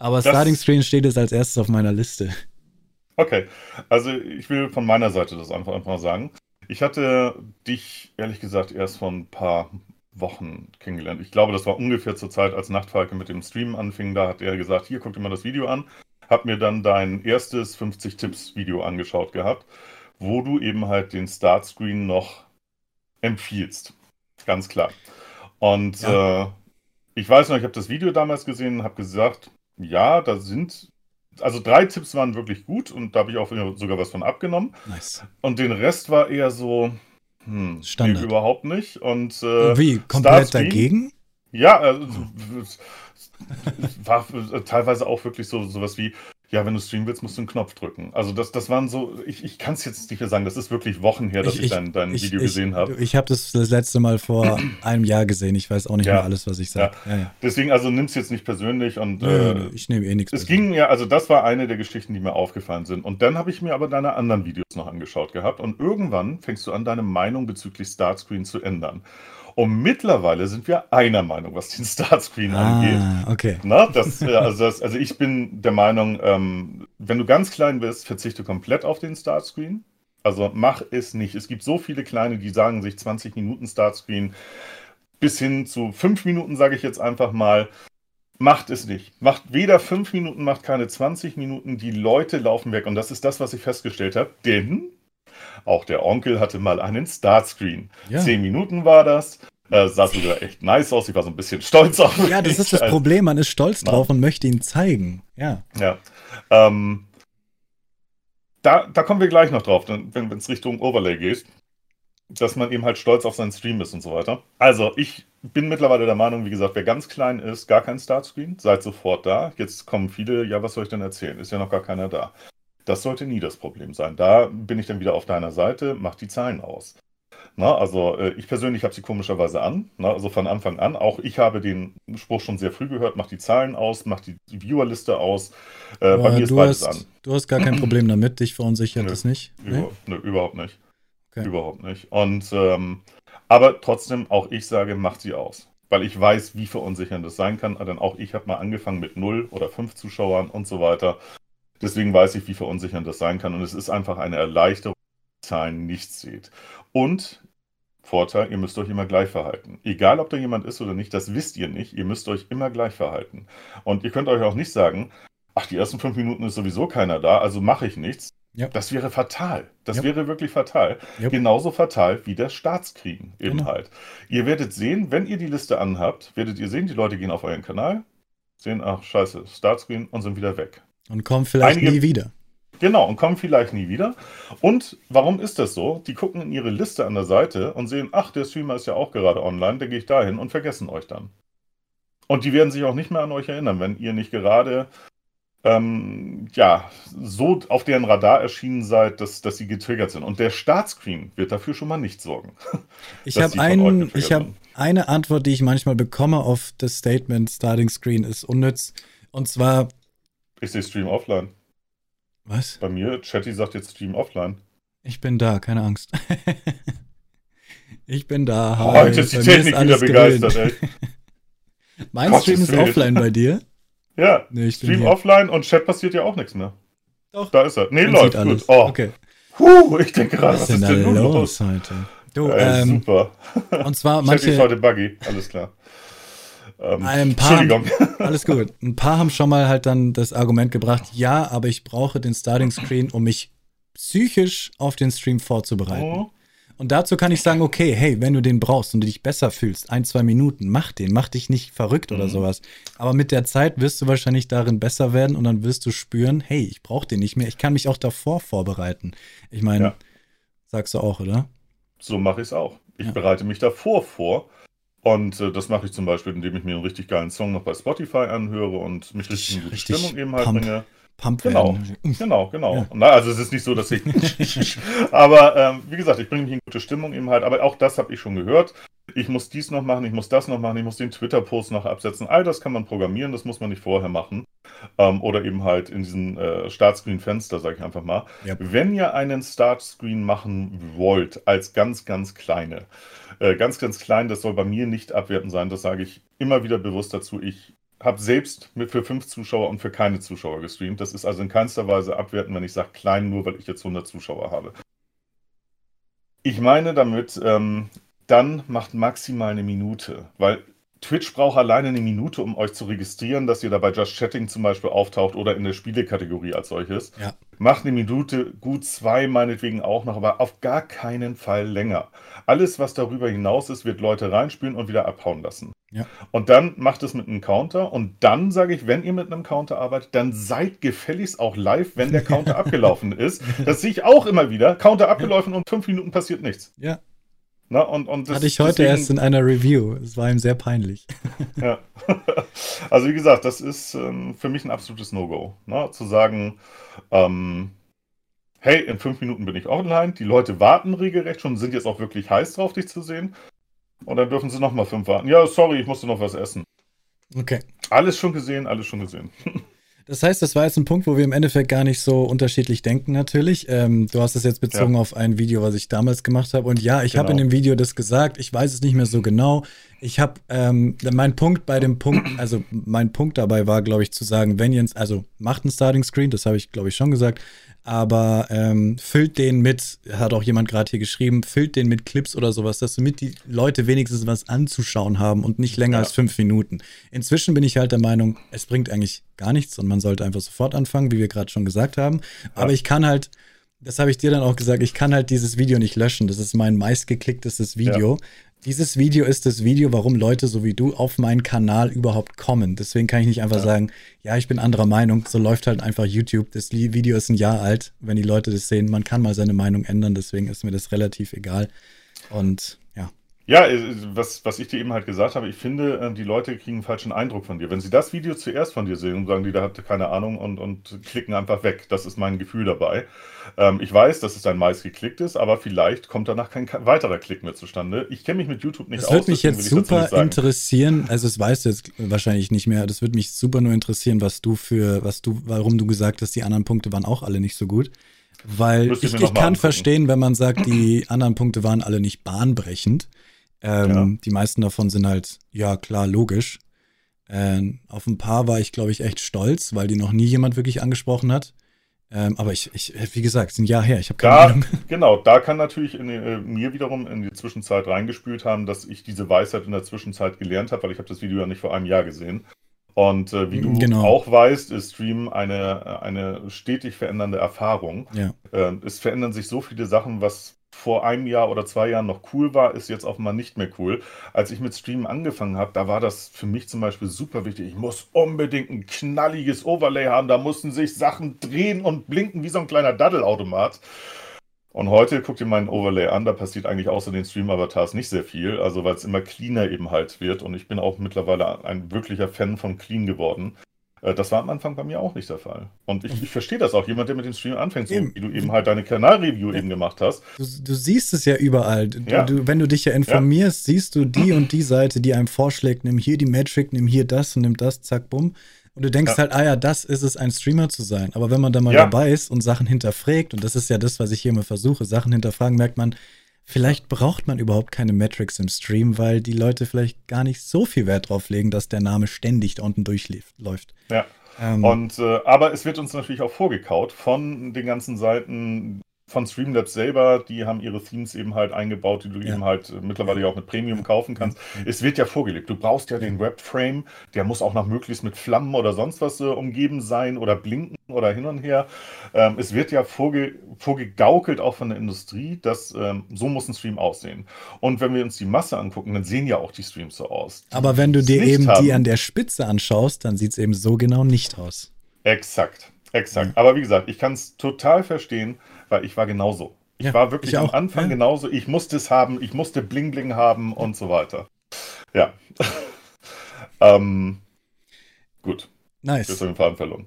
Aber das Starting Screen steht es als erstes auf meiner Liste. Okay, also ich will von meiner Seite das einfach, einfach mal sagen. Ich hatte dich, ehrlich gesagt, erst vor ein paar Wochen kennengelernt. Ich glaube, das war ungefähr zur Zeit, als Nachtfalke mit dem Stream anfing. Da hat er gesagt, hier, guck dir mal das Video an. Hab mir dann dein erstes fünfzig Tipps Video angeschaut gehabt, wo du eben halt den Start Screen noch empfiehlst. Ganz klar. Und ja. äh, ich weiß noch, ich habe das Video damals gesehen und habe gesagt... Ja, da sind, also drei Tipps waren wirklich gut und da habe ich auch sogar was von abgenommen. Nice. Und den Rest war eher so, hm, Standard. Nee, überhaupt nicht. Und, äh, wie, komplett dagegen? Ja, also, war teilweise auch wirklich so sowas wie, ja, wenn du streamen willst, musst du einen Knopf drücken. Also das, das waren so, ich, ich kann es jetzt nicht mehr sagen, das ist wirklich Wochen her, dass ich, ich, ich dein, dein ich, Video ich, gesehen habe. Ich, ich habe das das letzte Mal vor einem Jahr gesehen, ich weiß auch nicht ja. mehr alles, was ich sage. Ja. Ja, ja. Deswegen, also nimm es jetzt nicht persönlich. Und Nö, äh, ich nehme eh nichts Es persönlich. Ging ja, also das war eine der Geschichten, die mir aufgefallen sind. Und dann habe ich mir aber deine anderen Videos noch angeschaut gehabt und irgendwann fängst du an, deine Meinung bezüglich Startscreen zu ändern. Und mittlerweile sind wir einer Meinung, was den Startscreen ah, angeht. Okay. Na, das, also, das, also ich bin der Meinung, ähm, wenn du ganz klein bist, verzichte komplett auf den Startscreen. Also mach es nicht. Es gibt so viele Kleine, die sagen sich zwanzig Minuten Startscreen bis hin zu fünf Minuten, sage ich jetzt einfach mal. Macht es nicht. Macht weder fünf Minuten, macht keine zwanzig Minuten. Die Leute laufen weg. Und das ist das, was ich festgestellt habe. Denn auch der Onkel hatte mal einen Startscreen. Ja. zehn Minuten war das. Äh, sah sogar echt nice aus. Ich war so ein bisschen stolz auf ihn. Ja, das ist das Problem. Man ist stolz drauf ja. und möchte ihn zeigen. Ja. Ja. Ähm, da, da kommen wir gleich noch drauf, wenn es Richtung Overlay geht. Dass man eben halt stolz auf seinen Stream ist und so weiter. Also, ich bin mittlerweile der Meinung, wie gesagt, wer ganz klein ist, gar kein Startscreen, seid sofort da. Jetzt kommen viele, ja, was soll ich denn erzählen? Ist ja noch gar keiner da. Das sollte nie das Problem sein. Da bin ich dann wieder auf deiner Seite, mach die Zahlen aus. Na, also, ich persönlich habe sie komischerweise an, na, also von Anfang an. Auch ich habe den Spruch schon sehr früh gehört, mach die Zahlen aus, mach die Viewerliste aus. Äh, bei mir ist beides an. Du hast gar kein Problem damit, dich verunsichert nö, das nicht? Nee? Über, nö, überhaupt nicht. Okay. Überhaupt nicht. Und, ähm, aber trotzdem, auch ich sage, macht sie aus. Weil ich weiß, wie verunsichernd das sein kann. Denn auch ich habe mal angefangen mit null oder fünf Zuschauern und so weiter. Deswegen weiß ich, wie verunsichernd das sein kann. Und es ist einfach eine Erleichterung, wenn ihr die Zahlen nicht seht. Und, Vorteil, ihr müsst euch immer gleich verhalten. Egal, ob da jemand ist oder nicht, das wisst ihr nicht. Ihr müsst euch immer gleich verhalten. Und ihr könnt euch auch nicht sagen, ach, die ersten fünf Minuten ist sowieso keiner da, also mache ich nichts. Yep. Das wäre fatal. Das yep. wäre wirklich fatal. Yep. Genauso fatal wie der Staatskrieg eben genau. halt. Ihr werdet sehen, wenn ihr die Liste anhabt, werdet ihr sehen, die Leute gehen auf euren Kanal, sehen, ach scheiße, Staatskrieg und sind wieder weg. Und kommen vielleicht Einige, nie wieder. Genau, und kommen vielleicht nie wieder. Und warum ist das so? Die gucken in ihre Liste an der Seite und sehen, ach, der Streamer ist ja auch gerade online, dann gehe ich dahin und vergessen euch dann. Und die werden sich auch nicht mehr an euch erinnern, wenn ihr nicht gerade... Ähm, ja, so auf deren Radar erschienen seid, dass, dass sie getriggert sind. Und der Startscreen wird dafür schon mal nicht sorgen. Ich habe ein, hab eine Antwort, die ich manchmal bekomme auf das Statement, Starting Screen ist unnütz. Und zwar... Ich sehe Stream offline. Was? Bei mir, Chatty sagt jetzt Stream offline. Ich bin da, keine Angst. Ich bin da. Oh, heute ist die Technik wieder begeistert, ey. Mein Gott, Stream ist offline bei dir. Ja, nee, Stream offline und Chat passiert ja auch nichts mehr. Doch. Da ist er. Nee, läuft gut. Oh. Okay. Huh, ich denke gerade, was, was ist denn, denn nun los? Heute? Du, ja, ähm, super. Und zwar manche... Chat ist heute buggy, alles klar. Ähm, ein paar Entschuldigung. Haben, alles gut. Ein paar haben schon mal halt dann das Argument gebracht, ja, aber ich brauche den Starting Screen, um mich psychisch auf den Stream vorzubereiten. Oh. Und dazu kann ich sagen, okay, hey, wenn du den brauchst und du dich besser fühlst, ein, zwei Minuten, mach den, mach dich nicht verrückt oder mhm. sowas. Aber mit der Zeit wirst du wahrscheinlich darin besser werden und dann wirst du spüren, hey, ich brauche den nicht mehr, ich kann mich auch davor vorbereiten. Ich meine, ja. sagst du auch, oder? So mache ich es auch. Ich ja. bereite mich davor vor und äh, das mache ich zum Beispiel, indem ich mir einen richtig geilen Song noch bei Spotify anhöre und mich richtig in die Stimmung eben halt pump. bringe. Pump genau, genau, genau. Ja. Na, also es ist nicht so, dass ich... aber ähm, wie gesagt, ich bringe mich in gute Stimmung eben halt. Aber auch das habe ich schon gehört. Ich muss dies noch machen, ich muss das noch machen, ich muss den Twitter-Post noch absetzen. All das kann man programmieren, das muss man nicht vorher machen. Ähm, oder eben halt in diesem äh, Startscreen-Fenster, sage ich einfach mal. Ja. Wenn ihr einen Startscreen machen wollt, als ganz, ganz kleine, äh, ganz, ganz klein, das soll bei mir nicht abwertend sein, das sage ich immer wieder bewusst dazu, ich... habe selbst mit für fünf Zuschauer und für keine Zuschauer gestreamt. Das ist also in keinster Weise abwertend, wenn ich sage klein, nur weil ich jetzt hundert Zuschauer habe. Ich meine damit, ähm, dann macht maximal eine Minute, weil Twitch braucht alleine eine Minute, um euch zu registrieren, dass ihr dabei Just Chatting zum Beispiel auftaucht oder in der Spielekategorie als solches. Ja. Macht eine Minute, gut zwei meinetwegen auch noch, aber auf gar keinen Fall länger. Alles, was darüber hinaus ist, wird Leute reinspielen und wieder abhauen lassen. Ja. Und dann macht es mit einem Counter und dann sage ich, wenn ihr mit einem Counter arbeitet, dann seid gefälligst auch live, wenn der Counter abgelaufen ist. Das sehe ich auch immer wieder. Counter abgelaufen ja. und fünf Minuten passiert nichts. Ja. Na, und, und das, hatte ich heute deswegen, erst in einer Review. Es war ihm sehr peinlich. Ja. Also wie gesagt, das ist ähm, für mich ein absolutes No-Go. Ne? Zu sagen, ähm, hey, in fünf Minuten bin ich online, die Leute warten regelrecht schon, sind jetzt auch wirklich heiß drauf, dich zu sehen. Und dann dürfen sie nochmal fünf warten. Ja, sorry, ich musste noch was essen. Okay. Alles schon gesehen, alles schon gesehen. Das heißt, das war jetzt ein Punkt, wo wir im Endeffekt gar nicht so unterschiedlich denken natürlich. Ähm, du hast es jetzt bezogen ja. auf ein Video, was ich damals gemacht habe. Und ja, ich genau. habe in dem Video das gesagt. Ich weiß es nicht mehr so genau. Ich habe, ähm, mein Punkt bei dem Punkt, also mein Punkt dabei war, glaube ich, zu sagen, wenn ihr, also macht einen Starting Screen, das habe ich, glaube ich, schon gesagt. Aber ähm, füllt den mit, hat auch jemand gerade hier geschrieben, füllt den mit Clips oder sowas, dass damit die Leute wenigstens was anzuschauen haben und nicht länger ja. als fünf Minuten. Inzwischen bin ich halt der Meinung, es bringt eigentlich gar nichts und man sollte einfach sofort anfangen, wie wir gerade schon gesagt haben. Ja. Aber ich kann halt, das habe ich dir dann auch gesagt, ich kann halt dieses Video nicht löschen. Das ist mein meistgeklicktestes Video. Ja. Dieses Video ist das Video, warum Leute so wie du auf meinen Kanal überhaupt kommen. Deswegen kann ich nicht einfach ja. sagen, ja, ich bin anderer Meinung. So läuft halt einfach YouTube. Das Video ist ein Jahr alt. Wenn die Leute das sehen, man kann mal seine Meinung ändern. Deswegen ist mir das relativ egal. Und ja. Ja, was, was ich dir eben halt gesagt habe, ich finde, die Leute kriegen einen falschen Eindruck von dir. Wenn sie das Video zuerst von dir sehen und sagen, die da habt keine Ahnung und, und klicken einfach weg. Das ist mein Gefühl dabei. Ich weiß, dass es ein meistgeklickt ist, aber vielleicht kommt danach kein weiterer Klick mehr zustande. Ich kenne mich mit YouTube nicht aus. Das würde mich jetzt super interessieren, also das weißt du jetzt wahrscheinlich nicht mehr, das würde mich super nur interessieren, was du für, was du, warum du gesagt hast, die anderen Punkte waren auch alle nicht so gut. Weil ich, ich kann angucken. verstehen, wenn man sagt, die anderen Punkte waren alle nicht bahnbrechend. Ähm, ja. Die meisten davon sind halt, ja klar, logisch. Ähm, auf ein paar war ich, glaube ich, echt stolz, weil die noch nie jemand wirklich angesprochen hat. Ähm, aber ich, ich, wie gesagt, es ist ein Jahr her, ich habe keine da, Ahnung. Genau, da kann natürlich in, äh, mir wiederum in die Zwischenzeit reingespült haben, dass ich diese Weisheit in der Zwischenzeit gelernt habe, weil ich habe das Video ja nicht vor einem Jahr gesehen. Und äh, wie du genau. auch weißt, ist Stream eine, eine stetig verändernde Erfahrung. Ja. Äh, es verändern sich so viele Sachen, was vor einem Jahr oder zwei Jahren noch cool war, ist jetzt auch mal nicht mehr cool. Als ich mit Streamen angefangen habe, da war das für mich zum Beispiel super wichtig. Ich muss unbedingt ein knalliges Overlay haben, da mussten sich Sachen drehen und blinken wie so ein kleiner Daddelautomat. Und heute guckt ihr meinen Overlay an, da passiert eigentlich außer den Stream-Avatars nicht sehr viel, also weil es immer cleaner eben halt wird und ich bin auch mittlerweile ein wirklicher Fan von clean geworden. Das war am Anfang bei mir auch nicht der Fall. Und ich, ich verstehe das auch. Jemand, der mit dem Stream anfängt, so eben. wie du eben halt deine Kanalreview eben gemacht hast. Du, du siehst es ja überall. Du, ja. Du, wenn du dich ja informierst, ja. siehst du die und die Seite, die einem vorschlägt. Nimm hier die Metric, nimm hier das und nimm das, zack, bumm. Und du denkst ja. halt, ah ja, das ist es, ein Streamer zu sein. Aber wenn man da mal ja. dabei ist und Sachen hinterfragt, und das ist ja das, was ich hier immer versuche, Sachen hinterfragen, merkt man, vielleicht braucht man überhaupt keine Metrics im Stream, weil die Leute vielleicht gar nicht so viel Wert drauf legen, dass der Name ständig da unten durchläuft. Ja. Ähm. Und, äh, aber es wird uns natürlich auch vorgekaut von den ganzen Seiten von Streamlabs selber. Die haben ihre Themes eben halt eingebaut, die du ja. eben halt mittlerweile ja auch mit Premium kaufen kannst. Ja. Es wird ja vorgelebt. Du brauchst ja den Webframe, der muss auch noch möglichst mit Flammen oder sonst was äh, umgeben sein oder blinken oder hin und her. Ähm, es wird ja vorge vorgegaukelt auch von der Industrie, dass ähm, so muss ein Stream aussehen. Und wenn wir uns die Masse angucken, dann sehen ja auch die Streams so aus. Aber wenn du dir eben haben. die an der Spitze anschaust, dann sieht es eben so genau nicht aus. Exakt, exakt. Ja. Aber wie gesagt, ich kann es total verstehen, weil ich war genauso. Ich ja, war wirklich ich am Anfang ja. genauso. Ich musste es haben, ich musste Bling Bling haben und so weiter. Ja. ähm, gut. Nice. Jetzt habe ich den Faden verloren.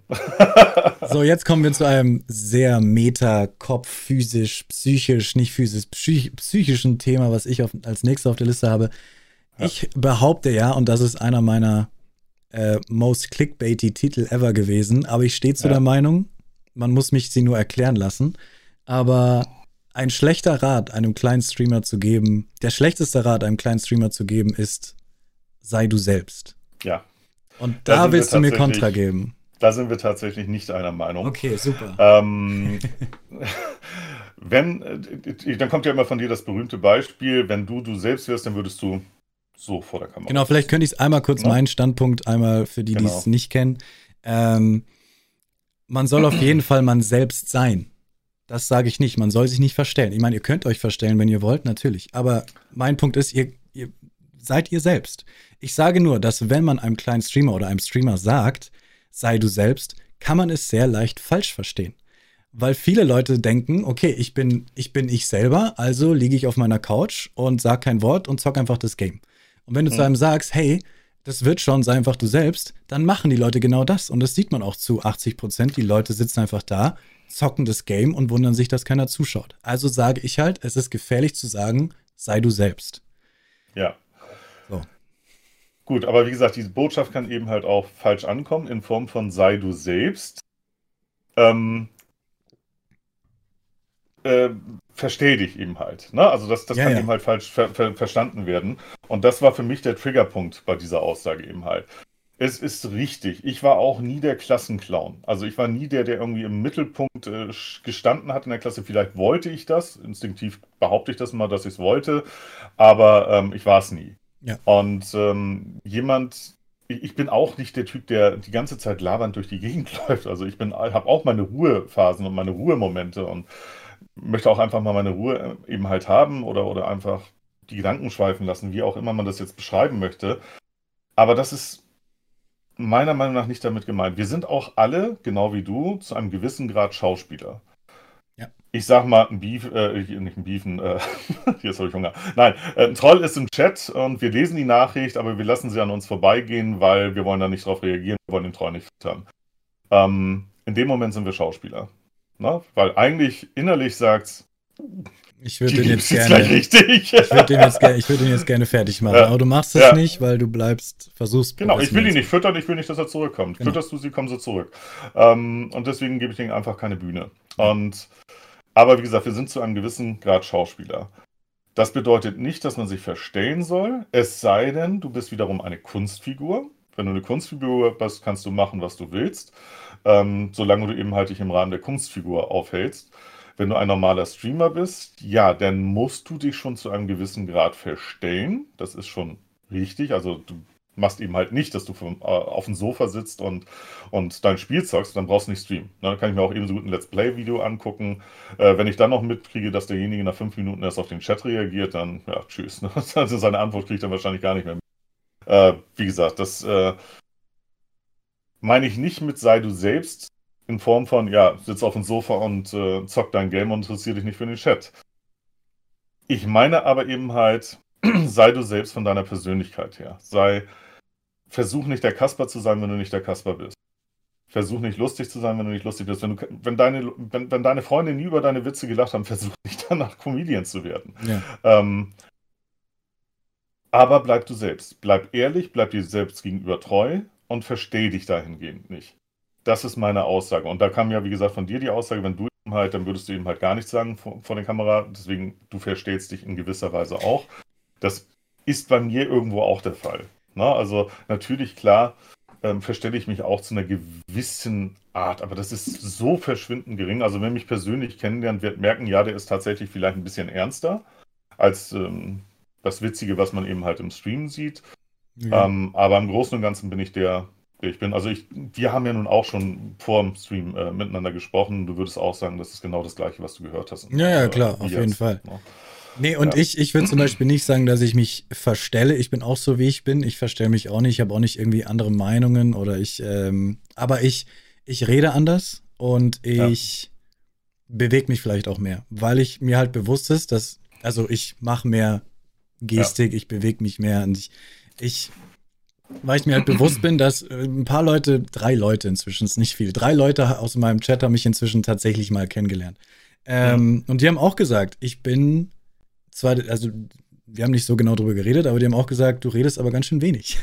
So, jetzt kommen wir zu einem sehr meta-kopf, physisch, psychisch, nicht physisch, psych psychischen Thema, was ich auf, als nächstes auf der Liste habe. Ja. Ich behaupte ja, und das ist einer meiner äh, most clickbaity Titel ever gewesen, aber ich stehe zu ja. der Meinung, man muss mich sie nur erklären lassen, aber ein schlechter Rat einem kleinen Streamer zu geben, der schlechteste Rat einem kleinen Streamer zu geben ist, sei du selbst. Ja. Und da, da willst du mir Kontra geben. Da sind wir tatsächlich nicht einer Meinung. Okay, super. Ähm, wenn, dann kommt ja immer von dir das berühmte Beispiel, wenn du du selbst wärst, dann würdest du so vor der Kamera. Genau, vielleicht könnte ich es einmal kurz, ja? meinen Standpunkt, einmal für die, genau. die es nicht kennen. Ähm, man soll auf jeden Fall man selbst sein. Das sage ich nicht. Man soll sich nicht verstellen. Ich meine, ihr könnt euch verstellen, wenn ihr wollt, natürlich. Aber mein Punkt ist, ihr, ihr seid ihr selbst. Ich sage nur, dass wenn man einem kleinen Streamer oder einem Streamer sagt, sei du selbst, kann man es sehr leicht falsch verstehen. Weil viele Leute denken, okay, ich bin ich, bin ich selber, also liege ich auf meiner Couch und sage kein Wort und zock einfach das Game. Und wenn du mhm. zu einem sagst, hey, das wird schon, sei einfach du selbst, dann machen die Leute genau das. Und das sieht man auch zu achtzig Prozent. Die Leute sitzen einfach da, zocken das Game und wundern sich, dass keiner zuschaut. Also sage ich halt, es ist gefährlich zu sagen, sei du selbst. Ja. So. Gut, aber wie gesagt, diese Botschaft kann eben halt auch falsch ankommen, in Form von sei du selbst. Ähm, äh, versteh dich eben halt. Ne? Also das, das ja, kann ja. eben halt falsch ver ver verstanden werden. Und das war für mich der Triggerpunkt bei dieser Aussage eben halt. Es ist richtig. Ich war auch nie der Klassenclown. Also ich war nie der, der irgendwie im Mittelpunkt äh, gestanden hat in der Klasse. Vielleicht wollte ich das. Instinktiv behaupte ich das mal, dass ich es wollte. Aber ähm, ich war es nie. Ja. Und ähm, jemand, ich, ich bin auch nicht der Typ, der die ganze Zeit labernd durch die Gegend läuft. Also ich bin, habe auch meine Ruhephasen und meine Ruhemomente und möchte auch einfach mal meine Ruhe eben halt haben oder, oder einfach die Gedanken schweifen lassen, wie auch immer man das jetzt beschreiben möchte. Aber das ist meiner Meinung nach nicht damit gemeint. Wir sind auch alle, genau wie du, zu einem gewissen Grad Schauspieler. Ja. Ich sag mal, ein Beef, äh, nicht ein Beefen, äh, jetzt habe ich Hunger. Nein, äh, ein Troll ist im Chat und wir lesen die Nachricht, aber wir lassen sie an uns vorbeigehen, weil wir wollen da nicht drauf reagieren, wir wollen den Troll nicht füttern. Ähm, in dem Moment sind wir Schauspieler. Na? Weil eigentlich innerlich sagt's, ich würde den, würd den, würd den jetzt gerne fertig machen. Ja. Aber du machst es ja. nicht, weil du bleibst, versuchst... Genau, ich will ihn nicht füttern, ich will nicht, dass er zurückkommt. Genau. Fütterst du sie, kommen sie zurück. Ähm, und deswegen gebe ich denen einfach keine Bühne. Und, aber wie gesagt, wir sind zu einem gewissen Grad Schauspieler. Das bedeutet nicht, dass man sich verstellen soll, es sei denn, du bist wiederum eine Kunstfigur. Wenn du eine Kunstfigur bist, kannst du machen, was du willst. Ähm, solange du eben halt dich im Rahmen der Kunstfigur aufhältst. Wenn du ein normaler Streamer bist, ja, dann musst du dich schon zu einem gewissen Grad verstellen. Das ist schon richtig. Also du machst eben halt nicht, dass du vom, äh, auf dem Sofa sitzt und, und dein Spiel zockst, dann brauchst du nicht streamen. Ne, dann kann ich mir auch ebenso gut ein Let's Play-Video angucken. Äh, wenn ich dann noch mitkriege, dass derjenige nach fünf Minuten erst auf den Chat reagiert, dann, ja, tschüss. Ne? Also seine Antwort kriege ich dann wahrscheinlich gar nicht mehr mit. Äh, wie gesagt, das äh, meine ich nicht mit sei du selbst, in Form von, ja, sitz auf dem Sofa und äh, zock dein Game und interessier dich nicht für den Chat. Ich meine aber eben halt, sei du selbst von deiner Persönlichkeit her. Sei, versuch nicht der Kasper zu sein, wenn du nicht der Kasper bist. Versuch nicht lustig zu sein, wenn du nicht lustig bist. Wenn, du, wenn, deine, wenn, wenn deine Freunde nie über deine Witze gelacht haben, versuch nicht danach Comedian zu werden. Ja. Ähm, aber bleib du selbst. Bleib ehrlich, bleib dir selbst gegenüber treu und versteh dich dahingehend nicht. Das ist meine Aussage. Und da kam ja, wie gesagt, von dir die Aussage, wenn du eben halt, dann würdest du eben halt gar nichts sagen vor, vor der Kamera. Deswegen, du verstellst dich in gewisser Weise auch. Das ist bei mir irgendwo auch der Fall. Na, also natürlich, klar, ähm, verstelle ich mich auch zu einer gewissen Art. Aber das ist so verschwindend gering. Also wenn mich persönlich kennenlernt, wird merken, ja, der ist tatsächlich vielleicht ein bisschen ernster als ähm, das Witzige, was man eben halt im Stream sieht. Ja. Ähm, aber im Großen und Ganzen bin ich der... Ich bin, also ich, wir haben ja nun auch schon vor dem Stream äh, miteinander gesprochen. Du würdest auch sagen, das ist genau das Gleiche, was du gehört hast. Ja, ja, klar, auf jeden Fall. Nee, und ich, ich würde zum Beispiel nicht sagen, dass ich mich verstelle. Ich bin auch so, wie ich bin. Ich verstelle mich auch nicht. Ich habe auch nicht irgendwie andere Meinungen oder ich, ähm, aber ich, ich rede anders und ich bewege mich vielleicht auch mehr, weil ich mir halt bewusst ist, dass, also ich mache mehr Gestik, ich bewege mich mehr und ich, ich weil ich mir halt bewusst bin, dass ein paar Leute, drei Leute inzwischen, ist nicht viel, drei Leute aus meinem Chat haben mich inzwischen tatsächlich mal kennengelernt. Ähm, ja. Und die haben auch gesagt, ich bin zwar, also wir haben nicht so genau drüber geredet, aber die haben auch gesagt, du redest aber ganz schön wenig.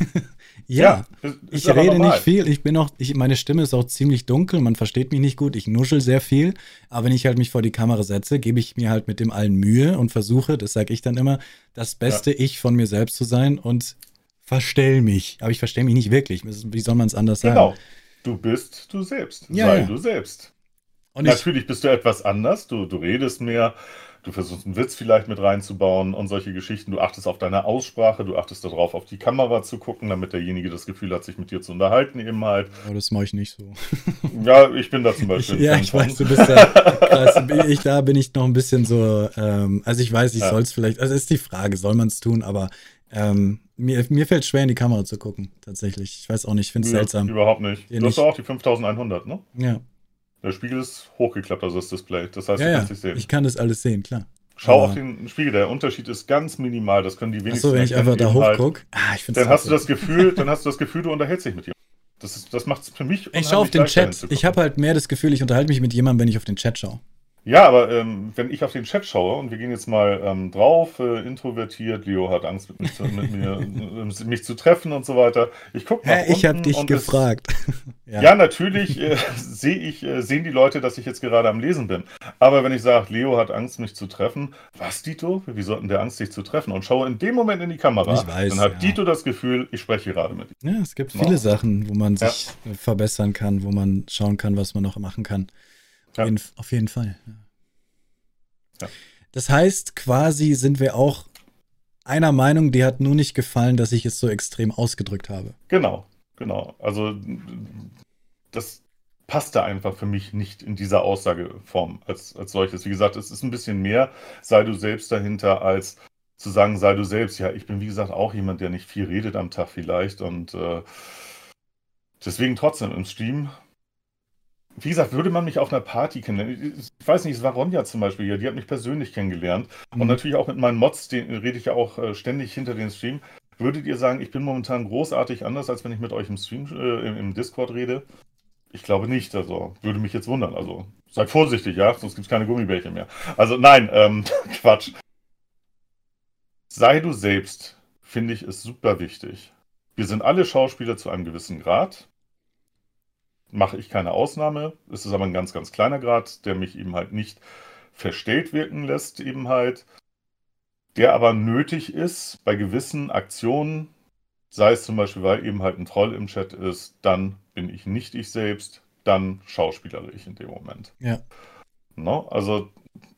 ja, ja ich rede nicht viel, ich bin auch, ich, meine Stimme ist auch ziemlich dunkel, man versteht mich nicht gut, ich nuschel sehr viel, aber wenn ich halt mich vor die Kamera setze, gebe ich mir halt mit dem allen Mühe und versuche, das sage ich dann immer, das beste ja. Ich von mir selbst zu sein und verstell mich. Aber ich verstell mich nicht wirklich. Wie soll man es anders sagen? Genau. Du bist du selbst. Ja, sei ja. du selbst. Und natürlich bist du etwas anders. Du, du redest mehr. Du versuchst einen Witz vielleicht mit reinzubauen und solche Geschichten. Du achtest auf deine Aussprache. Du achtest darauf, auf die Kamera zu gucken, damit derjenige das Gefühl hat, sich mit dir zu unterhalten eben halt. Aber das mache ich nicht so. ja, ich bin da zum Beispiel. Ich, ja, ich weiß, du bist da krass. Ich, da bin ich noch ein bisschen so, ähm, also ich weiß, ich ja. soll es vielleicht, also ist die Frage, soll man es tun, aber ähm, Mir, mir fällt es schwer, in die Kamera zu gucken, tatsächlich. Ich weiß auch nicht, ich finde es ja, seltsam. Überhaupt nicht. Du hast auch die fünftausendeinhundert, ne? Ja. Der Spiegel ist hochgeklappt, also das Display. Das heißt, ja, du kannst ja. dich sehen. Ich kann das alles sehen, klar. Schau aber auf den Spiegel, der Unterschied ist ganz minimal. Das können die wenigsten. Achso, wenn ich einfach da hochgucke. Halt, ah, ich find's dann hast du das Gefühl, dann hast du das Gefühl, du unterhältst dich mit jemandem. Das, ist, das macht es für mich unheimlich. Ich schaue auf den Chat. Ich habe halt mehr das Gefühl, ich unterhalte mich mit jemandem, wenn ich auf den Chat schaue. Ja, aber ähm, wenn ich auf den Chat schaue und wir gehen jetzt mal ähm, drauf, äh, introvertiert, Leo hat Angst mit, mich, mit mir, mich zu treffen und so weiter. Ich gucke mal. Ich habe dich gefragt. Es, ja. ja, natürlich äh, sehe ich, äh, sehen die Leute, dass ich jetzt gerade am Lesen bin. Aber wenn ich sage, Leo hat Angst, mich zu treffen, was, Dito? Wieso hat denn der Angst, dich zu treffen? Und schaue in dem Moment in die Kamera. Ich weiß, dann hat ja. Dito das Gefühl, ich spreche gerade mit ihm. Ja, es gibt viele no. Sachen, wo man sich ja. verbessern kann, wo man schauen kann, was man noch machen kann. Ja. Auf jeden Fall. Ja. Ja. Das heißt, quasi sind wir auch einer Meinung, die hat nur nicht gefallen, dass ich es so extrem ausgedrückt habe. Genau, genau. Also das passte einfach für mich nicht in dieser Aussageform als, als solches. Wie gesagt, es ist ein bisschen mehr, sei du selbst dahinter, als zu sagen, sei du selbst. Ja, ich bin wie gesagt auch jemand, der nicht viel redet am Tag vielleicht und äh, deswegen trotzdem im Stream. Wie gesagt, würde man mich auf einer Party kennenlernen, ich weiß nicht, es war Ronja zum Beispiel hier, die hat mich persönlich kennengelernt mhm. und natürlich auch mit meinen Mods, den rede ich ja auch äh, ständig hinter den Stream, würdet ihr sagen, ich bin momentan großartig anders, als wenn ich mit euch im Stream, äh, im Discord rede? Ich glaube nicht, also würde mich jetzt wundern, also seid vorsichtig, ja, sonst gibt es keine Gummibärchen mehr. Also nein, ähm, Quatsch. Sei du selbst, finde ich, ist super wichtig. Wir sind alle Schauspieler zu einem gewissen Grad. Mache ich keine Ausnahme, es ist aber ein ganz, ganz kleiner Grad, der mich eben halt nicht verstellt wirken lässt, eben halt, der aber nötig ist bei gewissen Aktionen, sei es zum Beispiel, weil eben halt ein Troll im Chat ist, dann bin ich nicht ich selbst, dann schauspielere ich in dem Moment. Ja. No? Also,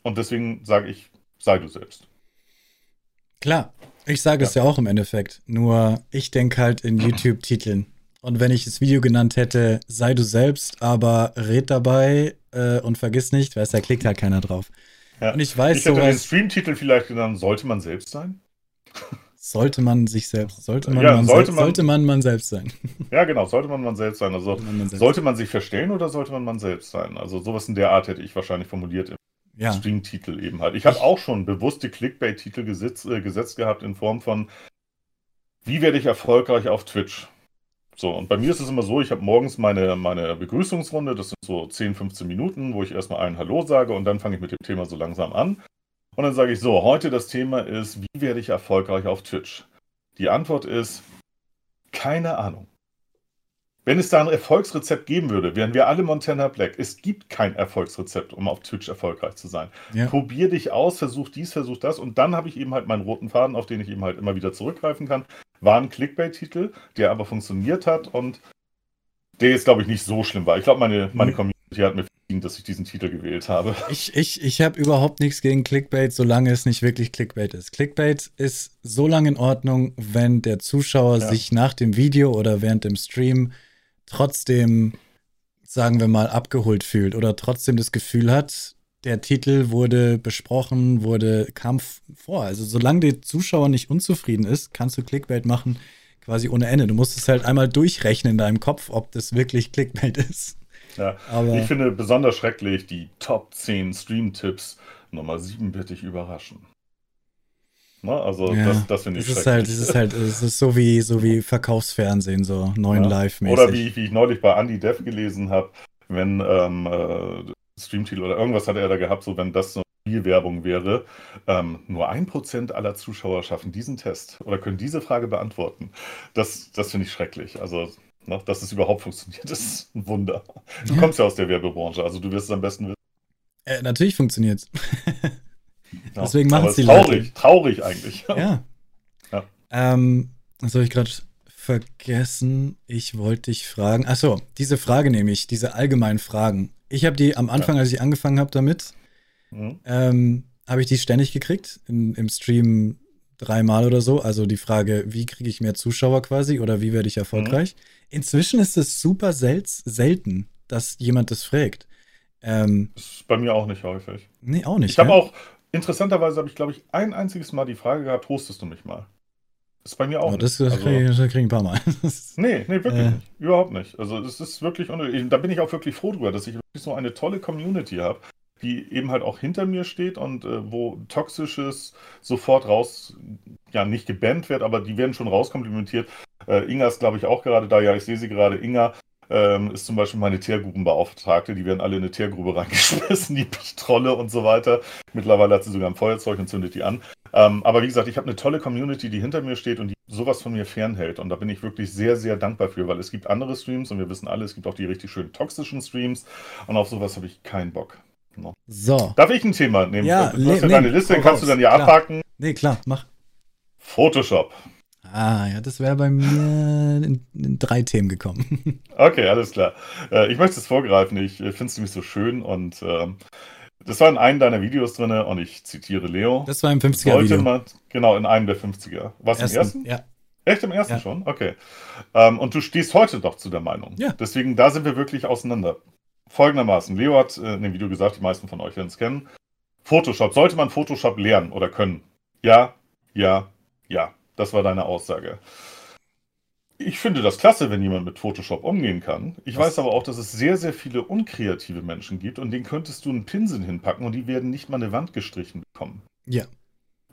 und deswegen sage ich, sei du selbst. Klar, ich sage ja. es ja auch im Endeffekt, nur ich denke halt in YouTube-Titeln. Und wenn ich das Video genannt hätte, sei du selbst, aber red dabei äh, und vergiss nicht, weißt du, da klickt halt keiner drauf. Ja. Und ich weiß ich hätte sowas, den Streamtitel vielleicht genannt, sollte man selbst sein? Sollte man sich selbst, sollte man, ja, man, sollte, selbst, man sollte man man selbst sein. Ja genau, sollte man man selbst sein. Also sollte man, man, selbst sollte man sich verstellen oder sollte man man selbst sein? Also sowas in der Art hätte ich wahrscheinlich formuliert im ja. Streamtitel eben halt. Ich habe auch schon bewusste Clickbait-Titel gesetzt, äh, gesetzt gehabt in Form von, wie werde ich erfolgreich auf Twitch? So, und bei mir ist es immer so, ich habe morgens meine, meine Begrüßungsrunde, das sind so zehn, fünfzehn Minuten, wo ich erstmal allen Hallo sage und dann fange ich mit dem Thema so langsam an. Und dann sage ich so, heute das Thema ist, wie werde ich erfolgreich auf Twitch? Die Antwort ist, keine Ahnung. Wenn es da ein Erfolgsrezept geben würde, wären wir alle Montana Black. Es gibt kein Erfolgsrezept, um auf Twitch erfolgreich zu sein. Ja. Probier dich aus, versuch dies, versuch das und dann habe ich eben halt meinen roten Faden, auf den ich eben halt immer wieder zurückgreifen kann. War ein Clickbait-Titel, der aber funktioniert hat und der jetzt, glaube ich, nicht so schlimm war. Ich glaube, meine, meine Community hat mir verdient, dass ich diesen Titel gewählt habe. Ich, ich, ich habe überhaupt nichts gegen Clickbait, solange es nicht wirklich Clickbait ist. Clickbait ist so lange in Ordnung, wenn der Zuschauer ja. sich nach dem Video oder während dem Stream trotzdem, sagen wir mal, abgeholt fühlt oder trotzdem das Gefühl hat, der Titel wurde besprochen, wurde, kam vor. Also solange der Zuschauer nicht unzufrieden ist, kannst du Clickbait machen quasi ohne Ende. Du musst es halt einmal durchrechnen in deinem Kopf, ob das wirklich Clickbait ist. Ja, aber ich finde besonders schrecklich die Top zehn Stream-Tipps. Nummer sieben wird dich überraschen. Na, also ja, das, das finde ich das ist schrecklich. Es halt, ist, halt, ist so wie, so wie Verkaufsfernsehen, so neuen ja. Live-mäßig. Oder wie, wie ich neulich bei Andy Dev gelesen habe, wenn ähm, äh, Streamtitel oder irgendwas hat er da gehabt, so wenn das so Spielwerbung wäre. Ähm, nur ein Prozent aller Zuschauer schaffen diesen Test oder können diese Frage beantworten. Das, das finde ich schrecklich. Also, ne, dass es überhaupt funktioniert, ist ein Wunder. Du ja. kommst ja aus der Werbebranche, also du wirst es am besten wissen. Äh, natürlich funktioniert es. Ja, deswegen machen es die traurig, Leute. Traurig eigentlich. Ja. ja. Ähm, das habe ich gerade vergessen. Ich wollte dich fragen. Achso, diese Frage nehme ich, diese allgemeinen Fragen. Ich habe die am Anfang, ja. als ich angefangen habe damit, mhm. ähm, habe ich die ständig gekriegt, in, im Stream dreimal oder so. Also die Frage, wie kriege ich mehr Zuschauer quasi oder wie werde ich erfolgreich? Mhm. Inzwischen ist es super sel- selten, dass jemand das fragt. Ähm, das ist bei mir auch nicht häufig. Nee, auch nicht. Ich habe ja? auch, interessanterweise habe ich, glaube ich, ein einziges Mal die Frage gehabt, hostest du mich mal? Das ist bei mir auch oh, das, nicht. Das also, kriege ich, das kriege ich ein paar Mal. Ist, nee, nee, wirklich äh, nicht. Überhaupt nicht. Also es ist wirklich unnötig. Da bin ich auch wirklich froh drüber, dass ich wirklich so eine tolle Community habe, die eben halt auch hinter mir steht und äh, wo Toxisches sofort raus, ja nicht gebannt wird, aber die werden schon rauskomplimentiert. Äh, Inga ist, glaube ich, auch gerade da. Ja, ich sehe sie gerade. Inga ähm, ist zum Beispiel meine Teergrubenbeauftragte, die werden alle in eine Teergrube reingeschmissen, die Trolle und so weiter. Mittlerweile hat sie sogar ein Feuerzeug und zündet die an. Ähm, aber wie gesagt, ich habe eine tolle Community, die hinter mir steht und die sowas von mir fernhält. Und da bin ich wirklich sehr, sehr dankbar für, weil es gibt andere Streams und wir wissen alle, es gibt auch die richtig schönen toxischen Streams und auf sowas habe ich keinen Bock. No. So. Darf ich ein Thema nehmen? Ja, du hast ja deine Liste, dann kannst du dann ja abhaken. Nee, klar, mach. Photoshop. Ah, ja, das wäre bei mir in, in drei Themen gekommen. Okay, alles klar. Äh, ich möchte es vorgreifen, ich finde es nämlich so schön und äh, das war in einem deiner Videos drin und ich zitiere Leo. Das war im fünfziger-Video. Genau, in einem der fünfziger. Was, im ersten? Ja. Echt im ersten ja. schon? Okay. Ähm, und du stehst heute doch zu der Meinung. Ja. Deswegen, da sind wir wirklich auseinander. Folgendermaßen, Leo hat äh, in dem Video gesagt, die meisten von euch werden es kennen. Photoshop, sollte man Photoshop lernen oder können? Ja, ja, ja. Das war deine Aussage. Ich finde das klasse, wenn jemand mit Photoshop umgehen kann. Ich Was? weiß aber auch, dass es sehr, sehr viele unkreative Menschen gibt und denen könntest du einen Pinsel hinpacken und die werden nicht mal eine Wand gestrichen bekommen. Ja.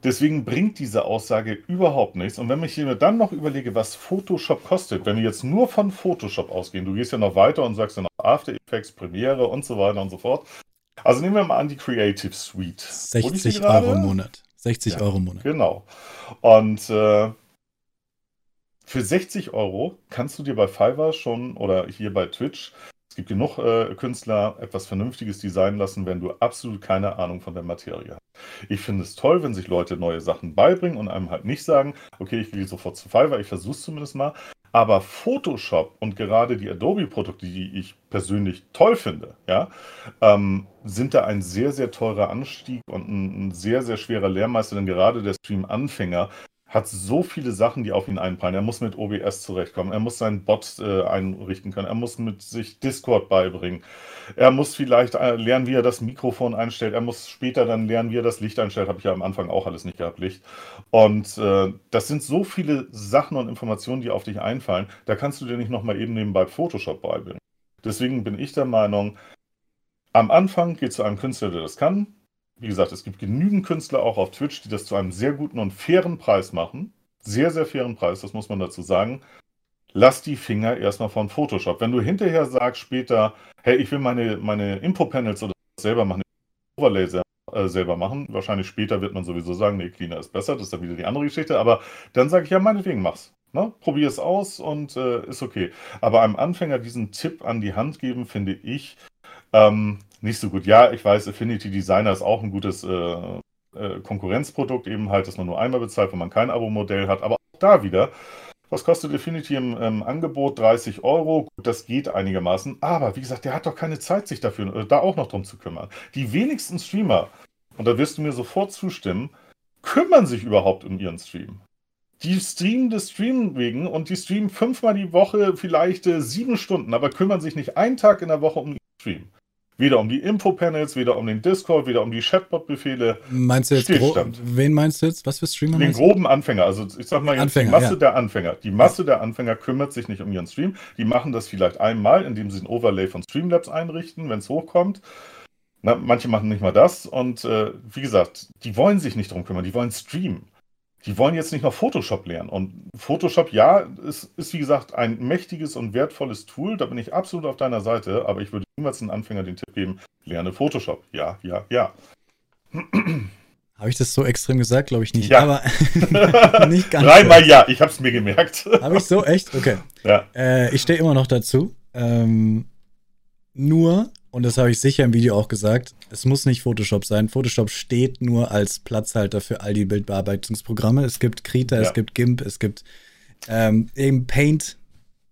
Deswegen bringt diese Aussage überhaupt nichts. Und wenn ich mir dann noch überlege, was Photoshop kostet, wenn wir jetzt nur von Photoshop ausgehen, du gehst ja noch weiter und sagst ja noch After Effects, Premiere und so weiter und so fort. Also nehmen wir mal an die Creative Suite. sechzig Euro im Monat. sechzig Euro im Monat. Genau. Und äh, für sechzig Euro kannst du dir bei Fiverr schon oder hier bei Twitch, es gibt genug äh, Künstler, etwas Vernünftiges designen lassen, wenn du absolut keine Ahnung von der Materie hast. Ich finde es toll, wenn sich Leute neue Sachen beibringen und einem halt nicht sagen, okay, ich gehe sofort zu Fiverr, ich versuche es zumindest mal. Aber Photoshop und gerade die Adobe-Produkte, die ich persönlich toll finde, ja, ähm, sind da ein sehr, sehr teurer Anstieg und ein, ein sehr, sehr schwerer Lehrmeister, denn gerade der Stream-Anfänger hat so viele Sachen, die auf ihn einprallen. Er muss mit O B S zurechtkommen, er muss seinen Bot äh, einrichten können, er muss mit sich Discord beibringen, er muss vielleicht äh, lernen, wie er das Mikrofon einstellt, er muss später dann lernen, wie er das Licht einstellt, habe ich ja am Anfang auch alles nicht gehabt, Licht. Und äh, das sind so viele Sachen und Informationen, die auf dich einfallen, da kannst du dir nicht nochmal eben nebenbei Photoshop beibringen. Deswegen bin ich der Meinung, am Anfang geh zu einem Künstler, der das kann. Wie gesagt, es gibt genügend Künstler auch auf Twitch, die das zu einem sehr guten und fairen Preis machen. Sehr, sehr fairen Preis, das muss man dazu sagen. Lass die Finger erstmal von Photoshop. Wenn du hinterher sagst später, hey, ich will meine, meine Info-Panels oder selber machen, Overlay äh, selber machen, wahrscheinlich später wird man sowieso sagen, nee, cleaner ist besser, das ist dann wieder die andere Geschichte, aber dann sage ich, ja, meinetwegen mach's. Ne? Probier es aus und äh, ist okay. Aber einem Anfänger diesen Tipp an die Hand geben, finde ich, ähm, nicht so gut. Ja, ich weiß, Affinity Designer ist auch ein gutes äh, äh, Konkurrenzprodukt, eben halt, dass man nur einmal bezahlt, wenn man kein Abo-Modell hat. Aber auch da wieder, was kostet Affinity im, im Angebot? dreißig Euro. Gut, das geht einigermaßen. Aber wie gesagt, der hat doch keine Zeit, sich dafür äh, da auch noch drum zu kümmern. Die wenigsten Streamer, und da wirst du mir sofort zustimmen, kümmern sich überhaupt um ihren Stream. Die streamen des Streamen wegen und die streamen fünfmal die Woche vielleicht äh, sieben Stunden, aber kümmern sich nicht einen Tag in der Woche um den Stream. Weder um die Info-Panels, weder um den Discord, weder um die Chatbot-Befehle. Meinst du jetzt, wen meinst du jetzt? Was für Streamer? Den groben Anfänger. Also ich sag mal jetzt Anfänger, die Masse ja. der Anfänger. Die Masse ja. der Anfänger kümmert sich nicht um ihren Stream. Die machen das vielleicht einmal, indem sie ein Overlay von Streamlabs einrichten, wenn es hochkommt. Na, manche machen nicht mal das. Und äh, wie gesagt, die wollen sich nicht drum kümmern. Die wollen streamen. Die wollen jetzt nicht noch Photoshop lernen. Und Photoshop, ja, ist, ist wie gesagt ein mächtiges und wertvolles Tool. Da bin ich absolut auf deiner Seite. Aber ich würde niemals einem Anfänger den Tipp geben, lerne Photoshop. Ja, ja, ja. Habe ich das so extrem gesagt? Glaube ich nicht. Ja. Aber nicht ganz. Dreimal ja, ich habe es mir gemerkt. Habe ich so? Echt? Okay. Ja. Äh, ich stehe immer noch dazu. Ähm, nur, und das habe ich sicher im Video auch gesagt, es muss nicht Photoshop sein. Photoshop steht nur als Platzhalter für all die Bildbearbeitungsprogramme. Es gibt Krita, ja. es gibt GIMP, es gibt ähm, eben Paint,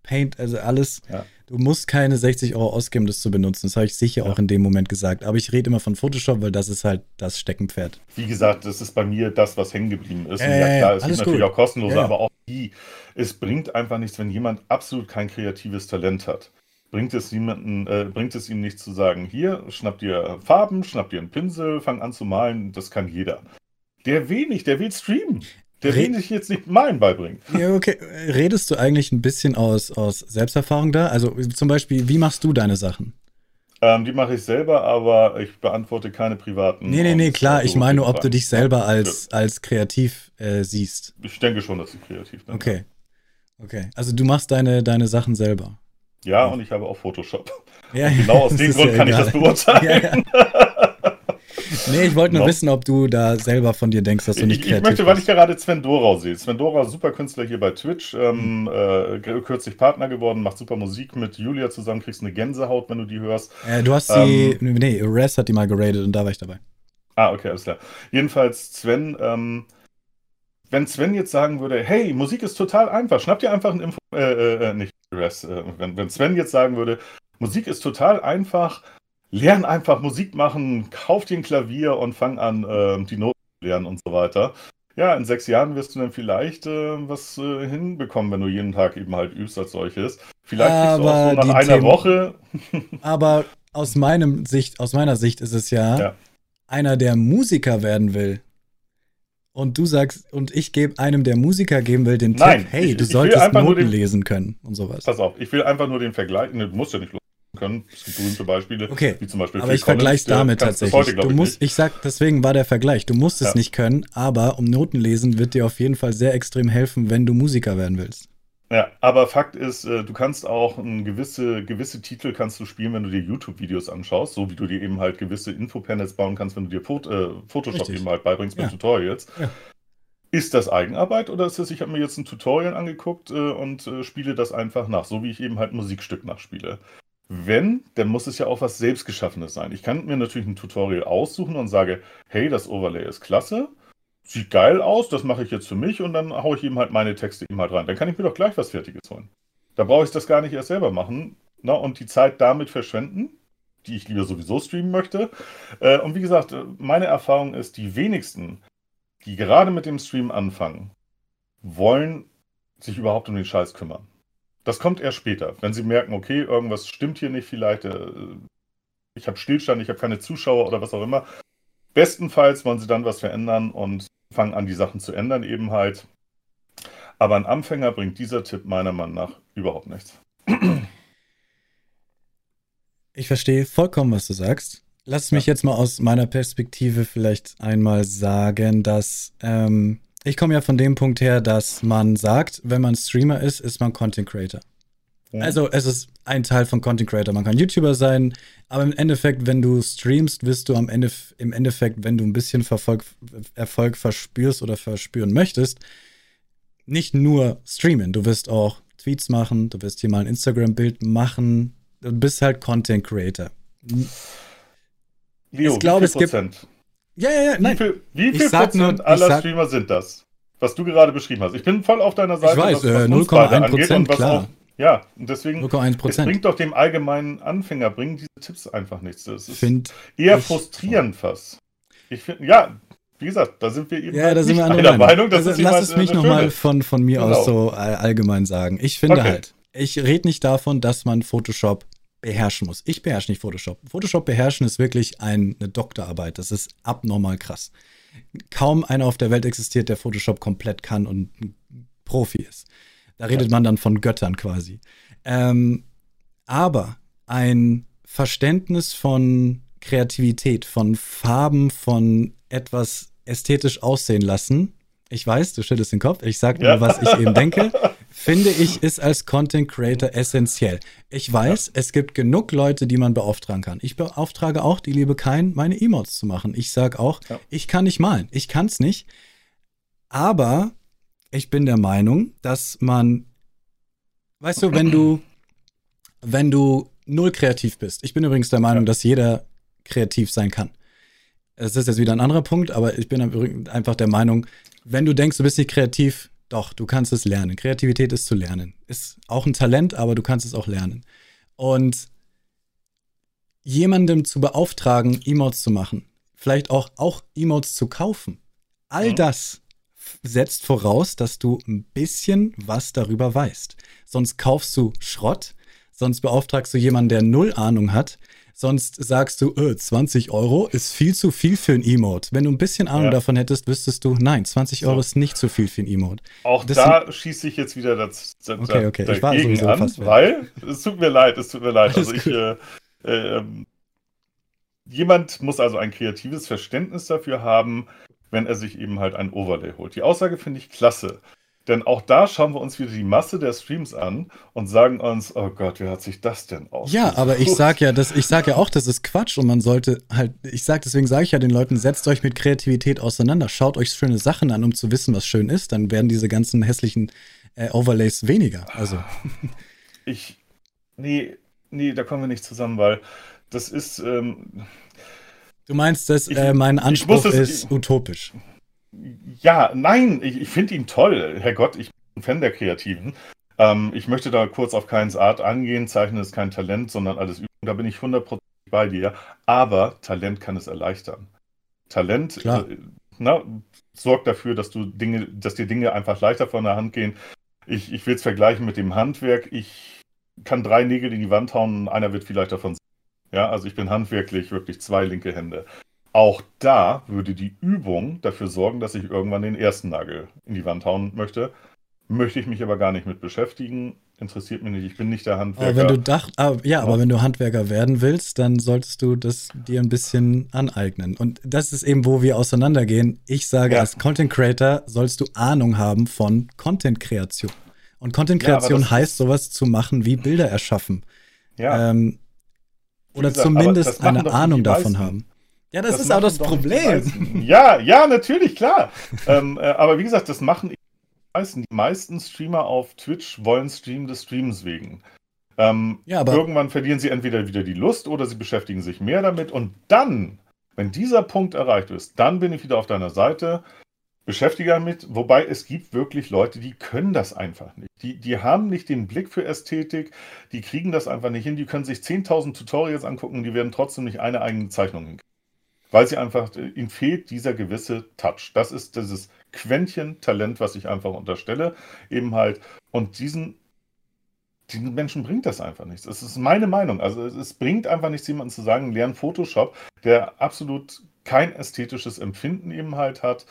Paint, also alles. Ja. Du musst keine sechzig Euro ausgeben, das zu benutzen. Das habe ich sicher ja. auch in dem Moment gesagt. Aber ich rede immer von Photoshop, weil das ist halt das Steckenpferd. Wie gesagt, das ist bei mir das, was hängen geblieben ist. Äh, Und ja, klar, es gibt natürlich gut. auch kostenlose, ja, ja. aber auch die. Es bringt einfach nichts, wenn jemand absolut kein kreatives Talent hat. Bringt es niemanden, äh, bringt es ihm nicht zu sagen, hier, schnapp dir Farben, schnapp dir einen Pinsel, fang an zu malen, das kann jeder. Der will nicht, der will streamen. Der will sich jetzt nicht malen beibringen. Ja, okay. Redest du eigentlich ein bisschen aus, aus Selbsterfahrung da? Also zum Beispiel, wie machst du deine Sachen? Ähm, die mache ich selber, aber ich beantworte keine privaten. Nee, nee, nee, klar. Ich meine nur, ob du dich selber als, als kreativ äh, siehst. Ich denke schon, dass ich kreativ bin. Okay. Okay. Also du machst deine, deine Sachen selber. Ja, und ich habe auch Photoshop. Ja, genau aus dem Grund ja kann egal. ich das beurteilen. Ja, ja. Nee, ich wollte nur no. wissen, ob du da selber von dir denkst, dass du nicht kreativ bist. Ich möchte, weil ich gerade Sven Dorau sehe. Sven Dorau, super Künstler hier bei Twitch, ähm, äh, kürzlich Partner geworden, macht super Musik mit Julia zusammen, kriegst eine Gänsehaut, wenn du die hörst. Äh, du hast ähm, die, nee, Res hat die mal geradet und da war ich dabei. Ah, okay, alles klar. Jedenfalls Sven, ähm, wenn Sven jetzt sagen würde, hey, Musik ist total einfach, schnapp dir einfach ein Info, äh, äh, nicht Res, äh, wenn, wenn Sven jetzt sagen würde, Musik ist total einfach, lern einfach Musik machen, kauf dir ein Klavier und fang an, äh, die Noten zu lernen und so weiter. Ja, in sechs Jahren wirst du dann vielleicht äh, was äh, hinbekommen, wenn du jeden Tag eben halt übst als solches. Vielleicht kriegst du auch so nach einer Themen, Woche. Aber aus meinem Sicht, aus meiner Sicht ist es ja, ja. einer, der Musiker werden will. Und du sagst, und ich gebe einem, der Musiker geben will, den Nein, Tipp, hey, ich, du solltest Noten den, lesen können und sowas. Pass auf, ich will einfach nur den Vergleich, ne, du musst ja nicht lesen können, es gibt berühmte Beispiele, okay, wie zum Beispiel aber Phil ich Collins, vergleiche damit tatsächlich. Heute, du ich, musst, ich sag, deswegen war der Vergleich, du musst es ja. nicht können, aber um Noten lesen wird dir auf jeden Fall sehr extrem helfen, wenn du Musiker werden willst. Ja, aber Fakt ist, du kannst auch ein gewisse, gewisse Titel kannst du spielen, wenn du dir YouTube-Videos anschaust, so wie du dir eben halt gewisse Infopanels bauen kannst, wenn du dir Pot äh, Photoshop Richtig. eben halt beibringst mit ja. Tutorials. Ja. Ist das Eigenarbeit oder ist das, ich habe mir jetzt ein Tutorial angeguckt äh, und äh, spiele das einfach nach, so wie ich eben halt ein Musikstück nachspiele. Wenn, dann muss es ja auch was Selbstgeschaffenes sein. Ich kann mir natürlich ein Tutorial aussuchen und sage, hey, das Overlay ist klasse. Sieht geil aus, das mache ich jetzt für mich und dann haue ich eben halt meine Texte eben halt rein. Dann kann ich mir doch gleich was Fertiges holen. Da brauche ich das gar nicht erst selber machen, na, und die Zeit damit verschwenden, die ich lieber sowieso streamen möchte. Äh, und wie gesagt, meine Erfahrung ist, die wenigsten, die gerade mit dem Stream anfangen, wollen sich überhaupt um den Scheiß kümmern. Das kommt erst später, wenn sie merken, okay, irgendwas stimmt hier nicht vielleicht, äh, ich habe Stillstand, ich habe keine Zuschauer oder was auch immer. Bestenfalls wollen sie dann was verändern und fangen an, die Sachen zu ändern eben halt. Aber ein Anfänger bringt dieser Tipp meiner Meinung nach überhaupt nichts. Ich verstehe vollkommen, was du sagst. Lass mich ja. jetzt mal aus meiner Perspektive vielleicht einmal sagen, dass ähm, ich komme ja von dem Punkt her, dass man sagt, wenn man Streamer ist, ist man Content Creator. Ja. Also es ist ein Teil von Content Creator. Man kann YouTuber sein, aber im Endeffekt, wenn du streamst, wirst du am Ende, im Endeffekt, wenn du ein bisschen Verfolg, Erfolg verspürst oder verspüren möchtest, nicht nur streamen. Du wirst auch Tweets machen, du wirst hier mal ein Instagram-Bild machen. Du bist halt Content Creator. Leo, ich glaube, wie viel es Prozent? Gibt, ja, ja, ja, nein. Wie viel, wie viel Prozent nur, aller sag, Streamer sind das, was du gerade beschrieben hast? Ich bin voll auf deiner Seite. Ich weiß, null Komma eins Prozent, klar. Ja, und deswegen, es bringt doch dem allgemeinen Anfänger, bringen diese Tipps einfach nichts. Das ist find eher frustrierend voll. fast. Ich find, ja, wie gesagt, da sind wir eben ja, da sind nicht wir einer Meinung. Das also, ist lass es mich nochmal von, von mir genau. aus so allgemein sagen. Ich finde okay. halt, ich rede nicht davon, dass man Photoshop beherrschen muss. Ich beherrsche nicht Photoshop. Photoshop beherrschen ist wirklich ein, eine Doktorarbeit. Das ist abnormal krass. Kaum einer auf der Welt existiert, der Photoshop komplett kann und ein Profi ist. Da redet man dann von Göttern quasi. Ähm, aber ein Verständnis von Kreativität, von Farben, von etwas ästhetisch aussehen lassen, ich weiß, du schüttelst den Kopf, ich sage ja. nur, was ich eben denke, finde ich, ist als Content Creator essentiell. Ich weiß, ja. es gibt genug Leute, die man beauftragen kann. Ich beauftrage auch die liebe Kain, meine Emotes zu machen. Ich sage auch, ja. ich kann nicht malen, ich kann es nicht. Aber ich bin der Meinung, dass man, weißt du, wenn du, wenn du null kreativ bist, ich bin übrigens der Meinung, ja. dass jeder kreativ sein kann. Das ist jetzt wieder ein anderer Punkt, aber ich bin einfach der Meinung, wenn du denkst, du bist nicht kreativ, doch, du kannst es lernen. Kreativität ist zu lernen. Ist auch ein Talent, aber du kannst es auch lernen. Und jemandem zu beauftragen, Emotes zu machen, vielleicht auch, auch Emotes zu kaufen, all mhm. das setzt voraus, dass du ein bisschen was darüber weißt. Sonst kaufst du Schrott, sonst beauftragst du jemanden, der null Ahnung hat, sonst sagst du, öh, zwanzig Euro ist viel zu viel für ein Emote. Wenn du ein bisschen Ahnung ja. davon hättest, wüsstest du, nein, zwanzig Euro ist nicht zu viel für ein Emote. Auch das da schieße ich jetzt wieder das, das, okay, okay. dagegen ich war sowieso an, fast weil, es tut mir leid, es tut mir leid. Alles also ich, äh, äh, jemand muss also ein kreatives Verständnis dafür haben, wenn er sich eben halt ein Overlay holt. Die Aussage finde ich klasse. Denn auch da schauen wir uns wieder die Masse der Streams an und sagen uns, oh Gott, wie hat sich das denn ausgesucht? Ja, aber ich sag ja, das, ich sag ja auch, das ist Quatsch und man sollte halt, ich sag, deswegen sage ich ja den Leuten, setzt euch mit Kreativität auseinander, schaut euch schöne Sachen an, um zu wissen, was schön ist, dann werden diese ganzen hässlichen äh, Overlays weniger. Also. Ich, nee, nee, da kommen wir nicht zusammen, weil das ist, ähm, du meinst, dass ich, äh, mein Anspruch es, ist ich, utopisch. Ja, nein, ich, ich finde ihn toll. Herrgott, ich bin ein Fan der Kreativen. Ähm, ich möchte da kurz auf Kains Art angehen. Zeichnen ist kein Talent, sondern alles Übung. Da bin ich hundert Prozent bei dir. Aber Talent kann es erleichtern. Talent äh, na, sorgt dafür, dass du Dinge, dass dir Dinge einfach leichter von der Hand gehen. Ich, ich will es vergleichen mit dem Handwerk. Ich kann drei Nägel in die Wand hauen und einer wird vielleicht davon sehen. Ja, also ich bin handwerklich wirklich zwei linke Hände. Auch da würde die Übung dafür sorgen, dass ich irgendwann den ersten Nagel in die Wand hauen möchte. Möchte ich mich aber gar nicht mit beschäftigen. Interessiert mich nicht. Ich bin nicht der Handwerker. Aber wenn du dacht, ah, ja, aber wenn du Handwerker werden willst, dann solltest du das dir ein bisschen aneignen. Und das ist eben, wo wir auseinandergehen. Ich sage, ja. Als Content Creator sollst du Ahnung haben von Content-Kreation. Und Content-Kreation ja, heißt, sowas zu machen wie Bilder erschaffen. Ja. Ähm, oder gesagt, zumindest eine Ahnung davon haben. Ja, das, das ist auch das Problem. Ja, ja, natürlich, klar. ähm, äh, aber wie gesagt, das machen die meisten. Die meisten Streamer auf Twitch wollen streamen des Streams wegen. Ähm, ja, aber irgendwann verlieren sie entweder wieder die Lust oder sie beschäftigen sich mehr damit. Und dann, wenn dieser Punkt erreicht ist, dann bin ich wieder auf deiner Seite, beschäftige damit. Wobei es gibt wirklich Leute, die können das einfach nicht. Die, die haben nicht den Blick für Ästhetik, die kriegen das einfach nicht hin. Die können sich zehntausend Tutorials angucken und die werden trotzdem nicht eine eigene Zeichnung hinkriegen. Weil sie einfach, ihnen fehlt dieser gewisse Touch. Das ist dieses Quäntchen Talent, was ich einfach unterstelle, eben halt. Und diesen, diesen Menschen bringt das einfach nichts. Es ist meine Meinung. Also es, es bringt einfach nichts, jemandem zu sagen, lern Photoshop, der absolut kein ästhetisches Empfinden eben halt hat.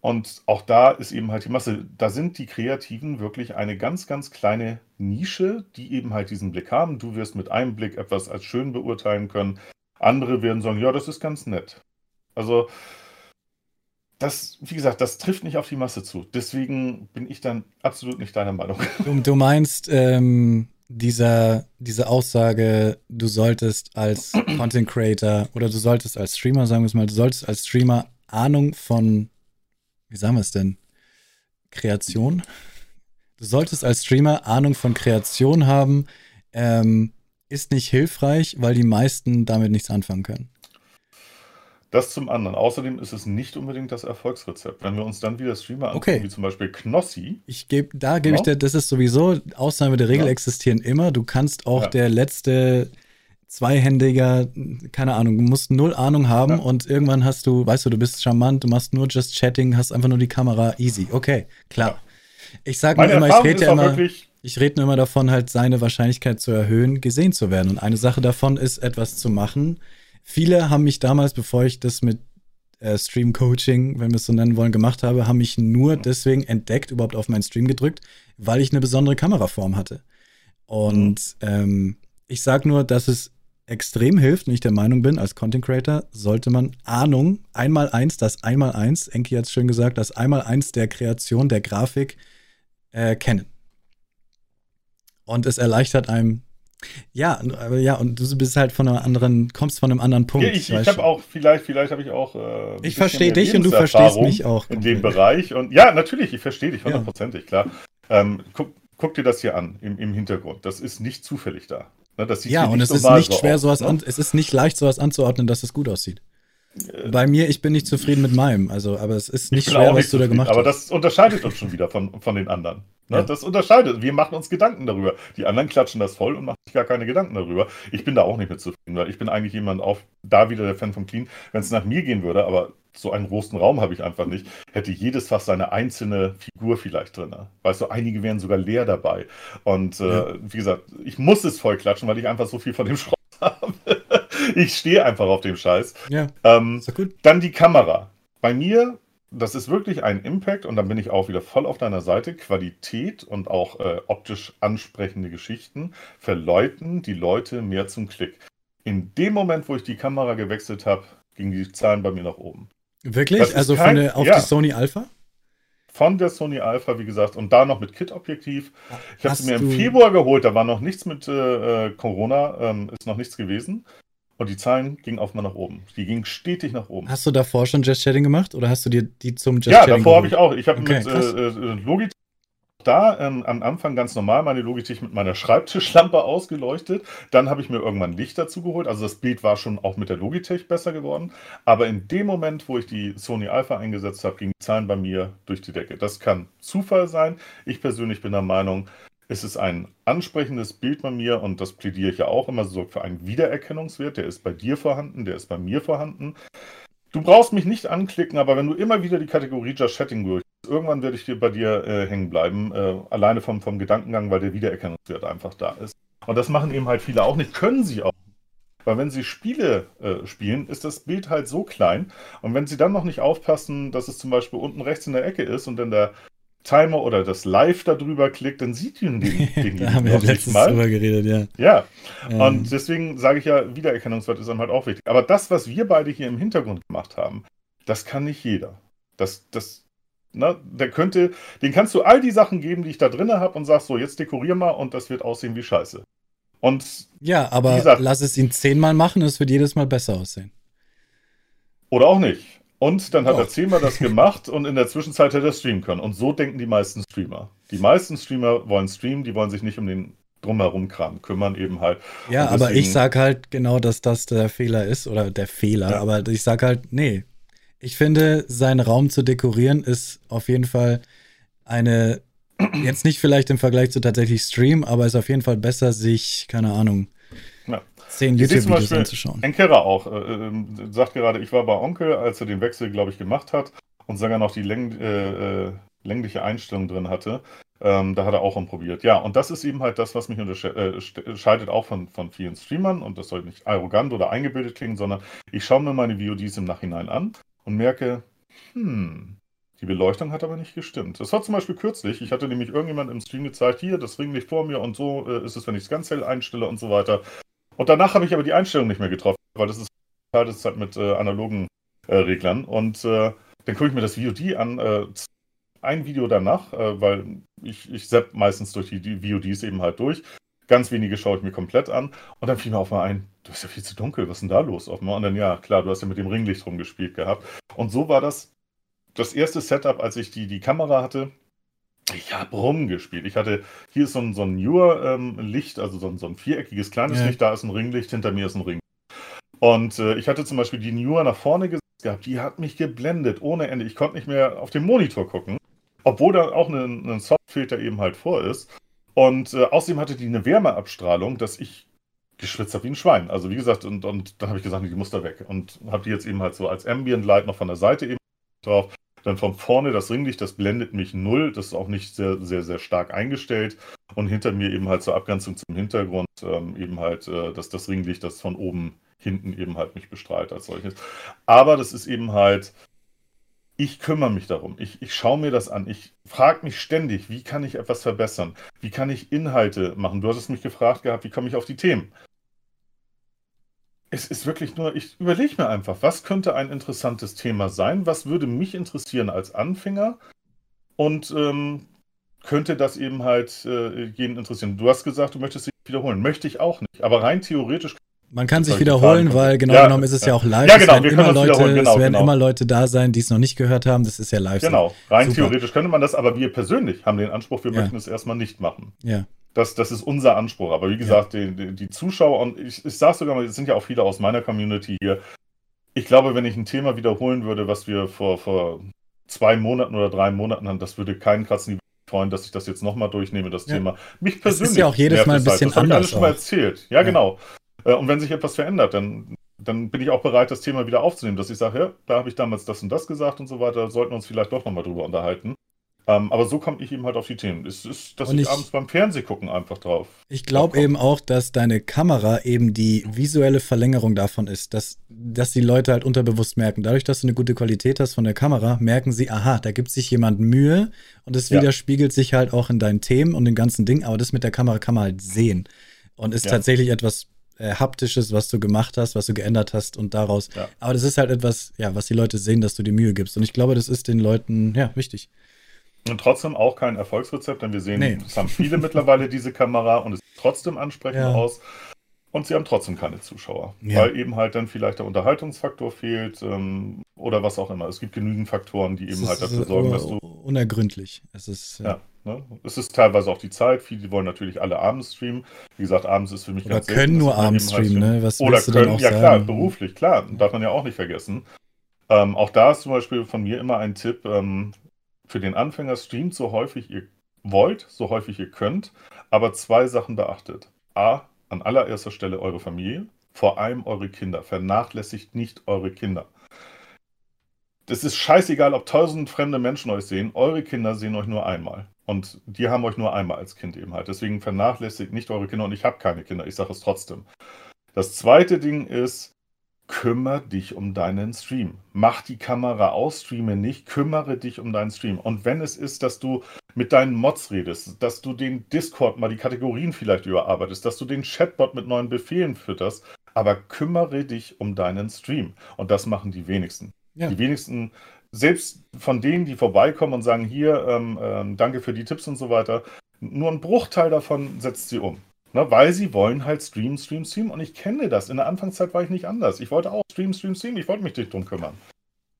Und auch da ist eben halt die Masse. Da sind die Kreativen wirklich eine ganz, ganz kleine Nische, die eben halt diesen Blick haben. Du wirst mit einem Blick etwas als schön beurteilen können. Andere werden sagen, ja, das ist ganz nett. Also, das, wie gesagt, das trifft nicht auf die Masse zu. Deswegen bin ich dann absolut nicht deiner Meinung. Du, du meinst, ähm, dieser, diese Aussage, du solltest als Content Creator oder du solltest als Streamer, sagen wir es mal, du solltest als Streamer Ahnung von, wie sagen wir es denn, Kreation? Du solltest als Streamer Ahnung von Kreation haben, ähm, ist nicht hilfreich, weil die meisten damit nichts anfangen können. Das zum anderen. Außerdem ist es nicht unbedingt das Erfolgsrezept. Wenn wir uns dann wieder Streamer angucken, okay. Wie zum Beispiel Knossi. Ich geb, da gebe genau. ich dir, das ist sowieso, Ausnahme der Regel ja. existieren immer. Du kannst auch ja. der letzte Zweihändiger, keine Ahnung, du musst null Ahnung haben ja. und irgendwann hast du, weißt du, du bist charmant, du machst nur Just Chatting, hast einfach nur die Kamera, easy. Okay, klar. Ja. Ich sag Meine nur immer, Erfahrung ich rede ja immer... Ich rede nur immer davon, halt seine Wahrscheinlichkeit zu erhöhen, gesehen zu werden. Und eine Sache davon ist, etwas zu machen. Viele haben mich damals, bevor ich das mit äh, Stream-Coaching, wenn wir es so nennen wollen, gemacht habe, haben mich nur deswegen entdeckt, überhaupt auf meinen Stream gedrückt, weil ich eine besondere Kameraform hatte. Und mhm. ähm, ich sage nur, dass es extrem hilft, und ich der Meinung bin, als Content-Creator sollte man Ahnung, einmal eins, das einmal eins, Enki hat es schön gesagt, das einmal eins der Kreation, der Grafik äh, kennen. Und es erleichtert einem, ja, ja, und du bist halt von einem anderen, kommst von einem anderen Punkt. Ja, ich ich habe auch, vielleicht, vielleicht habe ich auch. Äh, ich verstehe dich und du verstehst mich auch. In dem Bereich. Und ja, natürlich, ich verstehe dich hundertprozentig, klar. Ähm, guck, guck dir das hier an im, im Hintergrund. Das ist nicht zufällig da. Ne, das sieht ja, und es ist nicht schwer, sowas an, es ist nicht leicht, sowas anzuordnen, dass es gut aussieht. Bei mir, ich bin nicht zufrieden mit meinem, also, aber es ist nicht schwer, was du da gemacht hast. Aber das unterscheidet uns schon wieder von, von den anderen. Ne? Ja. Das unterscheidet. Wir machen uns Gedanken darüber. Die anderen klatschen das voll und machen sich gar keine Gedanken darüber. Ich bin da auch nicht mit zufrieden, weil ich bin eigentlich jemand auch da wieder der Fan von Clean, wenn es nach mir gehen würde, aber so einen großen Raum habe ich einfach nicht. Hätte jedes Fach seine einzelne Figur vielleicht drin. Weißt du, einige wären sogar leer dabei. Und äh, ja. wie gesagt, ich muss es voll klatschen, weil ich einfach so viel von dem Schrott habe. Ich stehe einfach auf dem Scheiß. Ja, ähm, ist gut. Dann die Kamera. Bei mir, das ist wirklich ein Impact und dann bin ich auch wieder voll auf deiner Seite. Qualität und auch äh, optisch ansprechende Geschichten verleiten die Leute mehr zum Klick. In dem Moment, wo ich die Kamera gewechselt habe, gingen die Zahlen bei mir nach oben. Wirklich? Also kein, von der, auf ja. die Sony Alpha? von der Sony Alpha, wie gesagt, und da noch mit Kit-Objektiv. Ich habe sie mir im Februar geholt, da war noch nichts mit äh, Corona, ähm, ist noch nichts gewesen. Und die Zahlen gingen auf mal nach oben. Die gingen stetig nach oben. Hast du davor schon Just Chatting gemacht oder hast du dir die zum Just Chatting? Ja, davor habe ich auch. Ich habe okay, mit äh, Logitech da ähm, am Anfang ganz normal meine Logitech mit meiner Schreibtischlampe ausgeleuchtet. Dann habe ich mir irgendwann Licht dazu geholt. Also das Bild war schon auch mit der Logitech besser geworden. Aber in dem Moment, wo ich die Sony Alpha eingesetzt habe, gingen die Zahlen bei mir durch die Decke. Das kann Zufall sein. Ich persönlich bin der Meinung, es ist ein ansprechendes Bild bei mir und das plädiere ich ja auch immer, sorgt für einen Wiedererkennungswert. Der ist bei dir vorhanden, der ist bei mir vorhanden. Du brauchst mich nicht anklicken, aber wenn du immer wieder die Kategorie Just Chatting durch, irgendwann werde ich dir bei dir äh, hängen bleiben, äh, alleine vom, vom Gedankengang, weil der Wiedererkennungswert einfach da ist. Und das machen eben halt viele auch nicht, können sie auch. Weil wenn sie Spiele äh, spielen, ist das Bild halt so klein und wenn sie dann noch nicht aufpassen, dass es zum Beispiel unten rechts in der Ecke ist und dann der Timer oder das Live darüber klickt, dann sieht ihn den, den Da haben wir letztens drüber geredet, ja. Ja, ähm. und deswegen sage ich ja, Wiedererkennungswert ist einem halt auch wichtig. Aber das, was wir beide hier im Hintergrund gemacht haben, das kann nicht jeder. Das, das, na, der könnte, den kannst du all die Sachen geben, die ich da drin habe und sagst so, jetzt dekorier mal und das wird aussehen wie Scheiße. Und ja, aber gesagt, lass es ihn zehnmal machen, es wird jedes Mal besser aussehen. Oder auch nicht. Und dann hat oh. er zehnmal das gemacht und in der Zwischenzeit hätte er streamen können. Und so denken die meisten Streamer. Die meisten Streamer wollen streamen, die wollen sich nicht um den Drumherum-Kram kümmern, eben halt. Ja, deswegen, aber ich sag halt genau, dass das der Fehler ist, oder der Fehler, ja. aber ich sag halt, nee. Ich finde, seinen Raum zu dekorieren ist auf jeden Fall eine, jetzt nicht vielleicht im Vergleich zu tatsächlich Stream, aber ist auf jeden Fall besser, sich, keine Ahnung, ja. zehn YouTube-Videos anzuschauen. Enkerer auch äh, sagt gerade, ich war bei Onkel, als er den Wechsel, glaube ich, gemacht hat und sogar noch die Läng äh, längliche Einstellung drin hatte. Ähm, da hat er auch rumprobiert. Ja, und das ist eben halt das, was mich unterscheidet, äh, auch von, von vielen Streamern. Und das soll nicht arrogant oder eingebildet klingen, sondern ich schaue mir meine V O Ds im Nachhinein an und merke, hm, die Beleuchtung hat aber nicht gestimmt. Das war zum Beispiel kürzlich. Ich hatte nämlich irgendjemand im Stream gezeigt, hier, das Ringlicht vor mir und so äh, ist es, wenn ich es ganz hell einstelle und so weiter. Und danach habe ich aber die Einstellung nicht mehr getroffen, weil das ist, das ist halt mit äh, analogen äh, Reglern. Und äh, dann gucke ich mir das V O D an, äh, ein Video danach, äh, weil ich, ich zapp meistens durch die, die V O Ds eben halt durch. Ganz wenige schaue ich mir komplett an. Und dann fiel mir auf mal ein, du bist ja viel zu dunkel, was ist denn da los? Auf mal. Und dann, ja, klar, du hast ja mit dem Ringlicht rumgespielt gehabt. Und so war das das erste Setup, als ich die, die Kamera hatte. Ich habe rumgespielt. Ich hatte, hier ist so ein, so ein Newer-Licht, ähm, also so ein, so ein viereckiges kleines ja. Licht, da ist ein Ringlicht, hinter mir ist ein Ring. Und äh, ich hatte zum Beispiel die Newer nach vorne gesetzt gehabt, die hat mich geblendet, ohne Ende. Ich konnte nicht mehr auf den Monitor gucken, obwohl da auch ein, ein Softfilter eben halt vor ist. Und äh, außerdem hatte die eine Wärmeabstrahlung, dass ich geschwitzt habe wie ein Schwein. Also wie gesagt, und, und dann habe ich gesagt, die muss da weg. Und habe die jetzt eben halt so als Ambient Light noch von der Seite eben drauf. Dann von vorne das Ringlicht, das blendet mich null, das ist auch nicht sehr, sehr, sehr stark eingestellt. Und hinter mir eben halt zur Abgrenzung zum Hintergrund ähm, eben halt äh, das, das Ringlicht, das von oben hinten eben halt mich bestrahlt als solches. Aber das ist eben halt, ich kümmere mich darum, ich, ich schaue mir das an, ich frage mich ständig, wie kann ich etwas verbessern? Wie kann ich Inhalte machen? Du hattest mich gefragt gehabt, wie komme ich auf die Themen? Es ist wirklich nur, ich überlege mir einfach, was könnte ein interessantes Thema sein, was würde mich interessieren als Anfänger und ähm, könnte das eben halt äh, jeden interessieren. Du hast gesagt, du möchtest dich wiederholen. Möchte ich auch nicht, aber rein theoretisch. Man kann sich wiederholen, weil genau ja, genommen ist es ja, ja auch live. Ja, genau, es werden, wir immer, Leute, genau, es werden genau. immer Leute da sein, die es noch nicht gehört haben. Das ist ja live. Genau, rein Super. theoretisch könnte man das, aber wir persönlich haben den Anspruch, wir ja. möchten es erstmal nicht machen. Ja. Das, das ist unser Anspruch. Aber wie gesagt, ja. die, die, die Zuschauer, und ich, ich sage sogar mal, es sind ja auch viele aus meiner Community hier. Ich glaube, wenn ich ein Thema wiederholen würde, was wir vor, vor zwei Monaten oder drei Monaten haben, das würde keinen kratzen freuen, dass ich das jetzt nochmal durchnehme, das ja. Thema. Mich persönlich. Das ist ja auch jedes Mal ein bisschen halt. anders. Das habe ich alles schon mal erzählt. Ja, ja, genau. Und wenn sich etwas verändert, dann, dann bin ich auch bereit, das Thema wieder aufzunehmen. Dass ich sage, ja, da habe ich damals das und das gesagt und so weiter, sollten wir uns vielleicht doch nochmal drüber unterhalten. Um, aber so komme ich eben halt auf die Themen. Es ist, dass ich, ich abends beim Fernsehgucken einfach drauf. Ich glaube eben auch, dass deine Kamera eben die visuelle Verlängerung davon ist, dass, dass die Leute halt unterbewusst merken. Dadurch, dass du eine gute Qualität hast von der Kamera, merken sie, aha, da gibt sich jemand Mühe und es ja. widerspiegelt sich halt auch in deinen Themen und dem ganzen Ding. Aber das mit der Kamera kann man halt sehen und ist ja. tatsächlich etwas äh, Haptisches, was du gemacht hast, was du geändert hast und daraus. Ja. Aber das ist halt etwas, ja, was die Leute sehen, dass du dir Mühe gibst. Und ich glaube, das ist den Leuten ja wichtig. Und trotzdem auch kein Erfolgsrezept, denn wir sehen, nee. es haben viele mittlerweile diese Kamera und es sieht trotzdem ansprechend ja. aus. Und sie haben trotzdem keine Zuschauer, ja. weil eben halt dann vielleicht der Unterhaltungsfaktor fehlt ähm, oder was auch immer. Es gibt genügend Faktoren, die eben ist, halt dafür sorgen, dass du... Unergründlich. Es ist, ja. Ja, ne? Es ist teilweise auch die Zeit. Viele wollen natürlich alle abends streamen. Wie gesagt, abends ist für mich oder ganz selten. Oder können nur abends streamen, halt streamen, ne? Was oder können, auch ja sagen? Klar, beruflich, klar. Ja. Darf man ja auch nicht vergessen. Ähm, auch da ist zum Beispiel von mir immer ein Tipp, ähm, für den Anfänger streamt so häufig ihr wollt, so häufig ihr könnt, aber zwei Sachen beachtet. A, an allererster Stelle eure Familie, vor allem eure Kinder. Vernachlässigt nicht eure Kinder. Das ist scheißegal, ob tausend fremde Menschen euch sehen. Eure Kinder sehen euch nur einmal. Und die haben euch nur einmal als Kind eben halt. Deswegen vernachlässigt nicht eure Kinder. Und ich habe keine Kinder, ich sage es trotzdem. Das zweite Ding ist, kümmere dich um deinen Stream. Mach die Kamera aus, streame nicht, kümmere dich um deinen Stream. Und wenn es ist, dass du mit deinen Mods redest, dass du den Discord mal die Kategorien vielleicht überarbeitest, dass du den Chatbot mit neuen Befehlen fütterst, aber kümmere dich um deinen Stream. Und das machen die wenigsten. Ja. Die wenigsten, selbst von denen, die vorbeikommen und sagen, hier, ähm, ähm, danke für die Tipps und so weiter, nur ein Bruchteil davon setzt sie um. Na, weil sie wollen halt Stream, Stream, Stream. Und ich kenne das. In der Anfangszeit war ich nicht anders. Ich wollte auch Stream, Stream, Stream. Ich wollte mich nicht drum kümmern.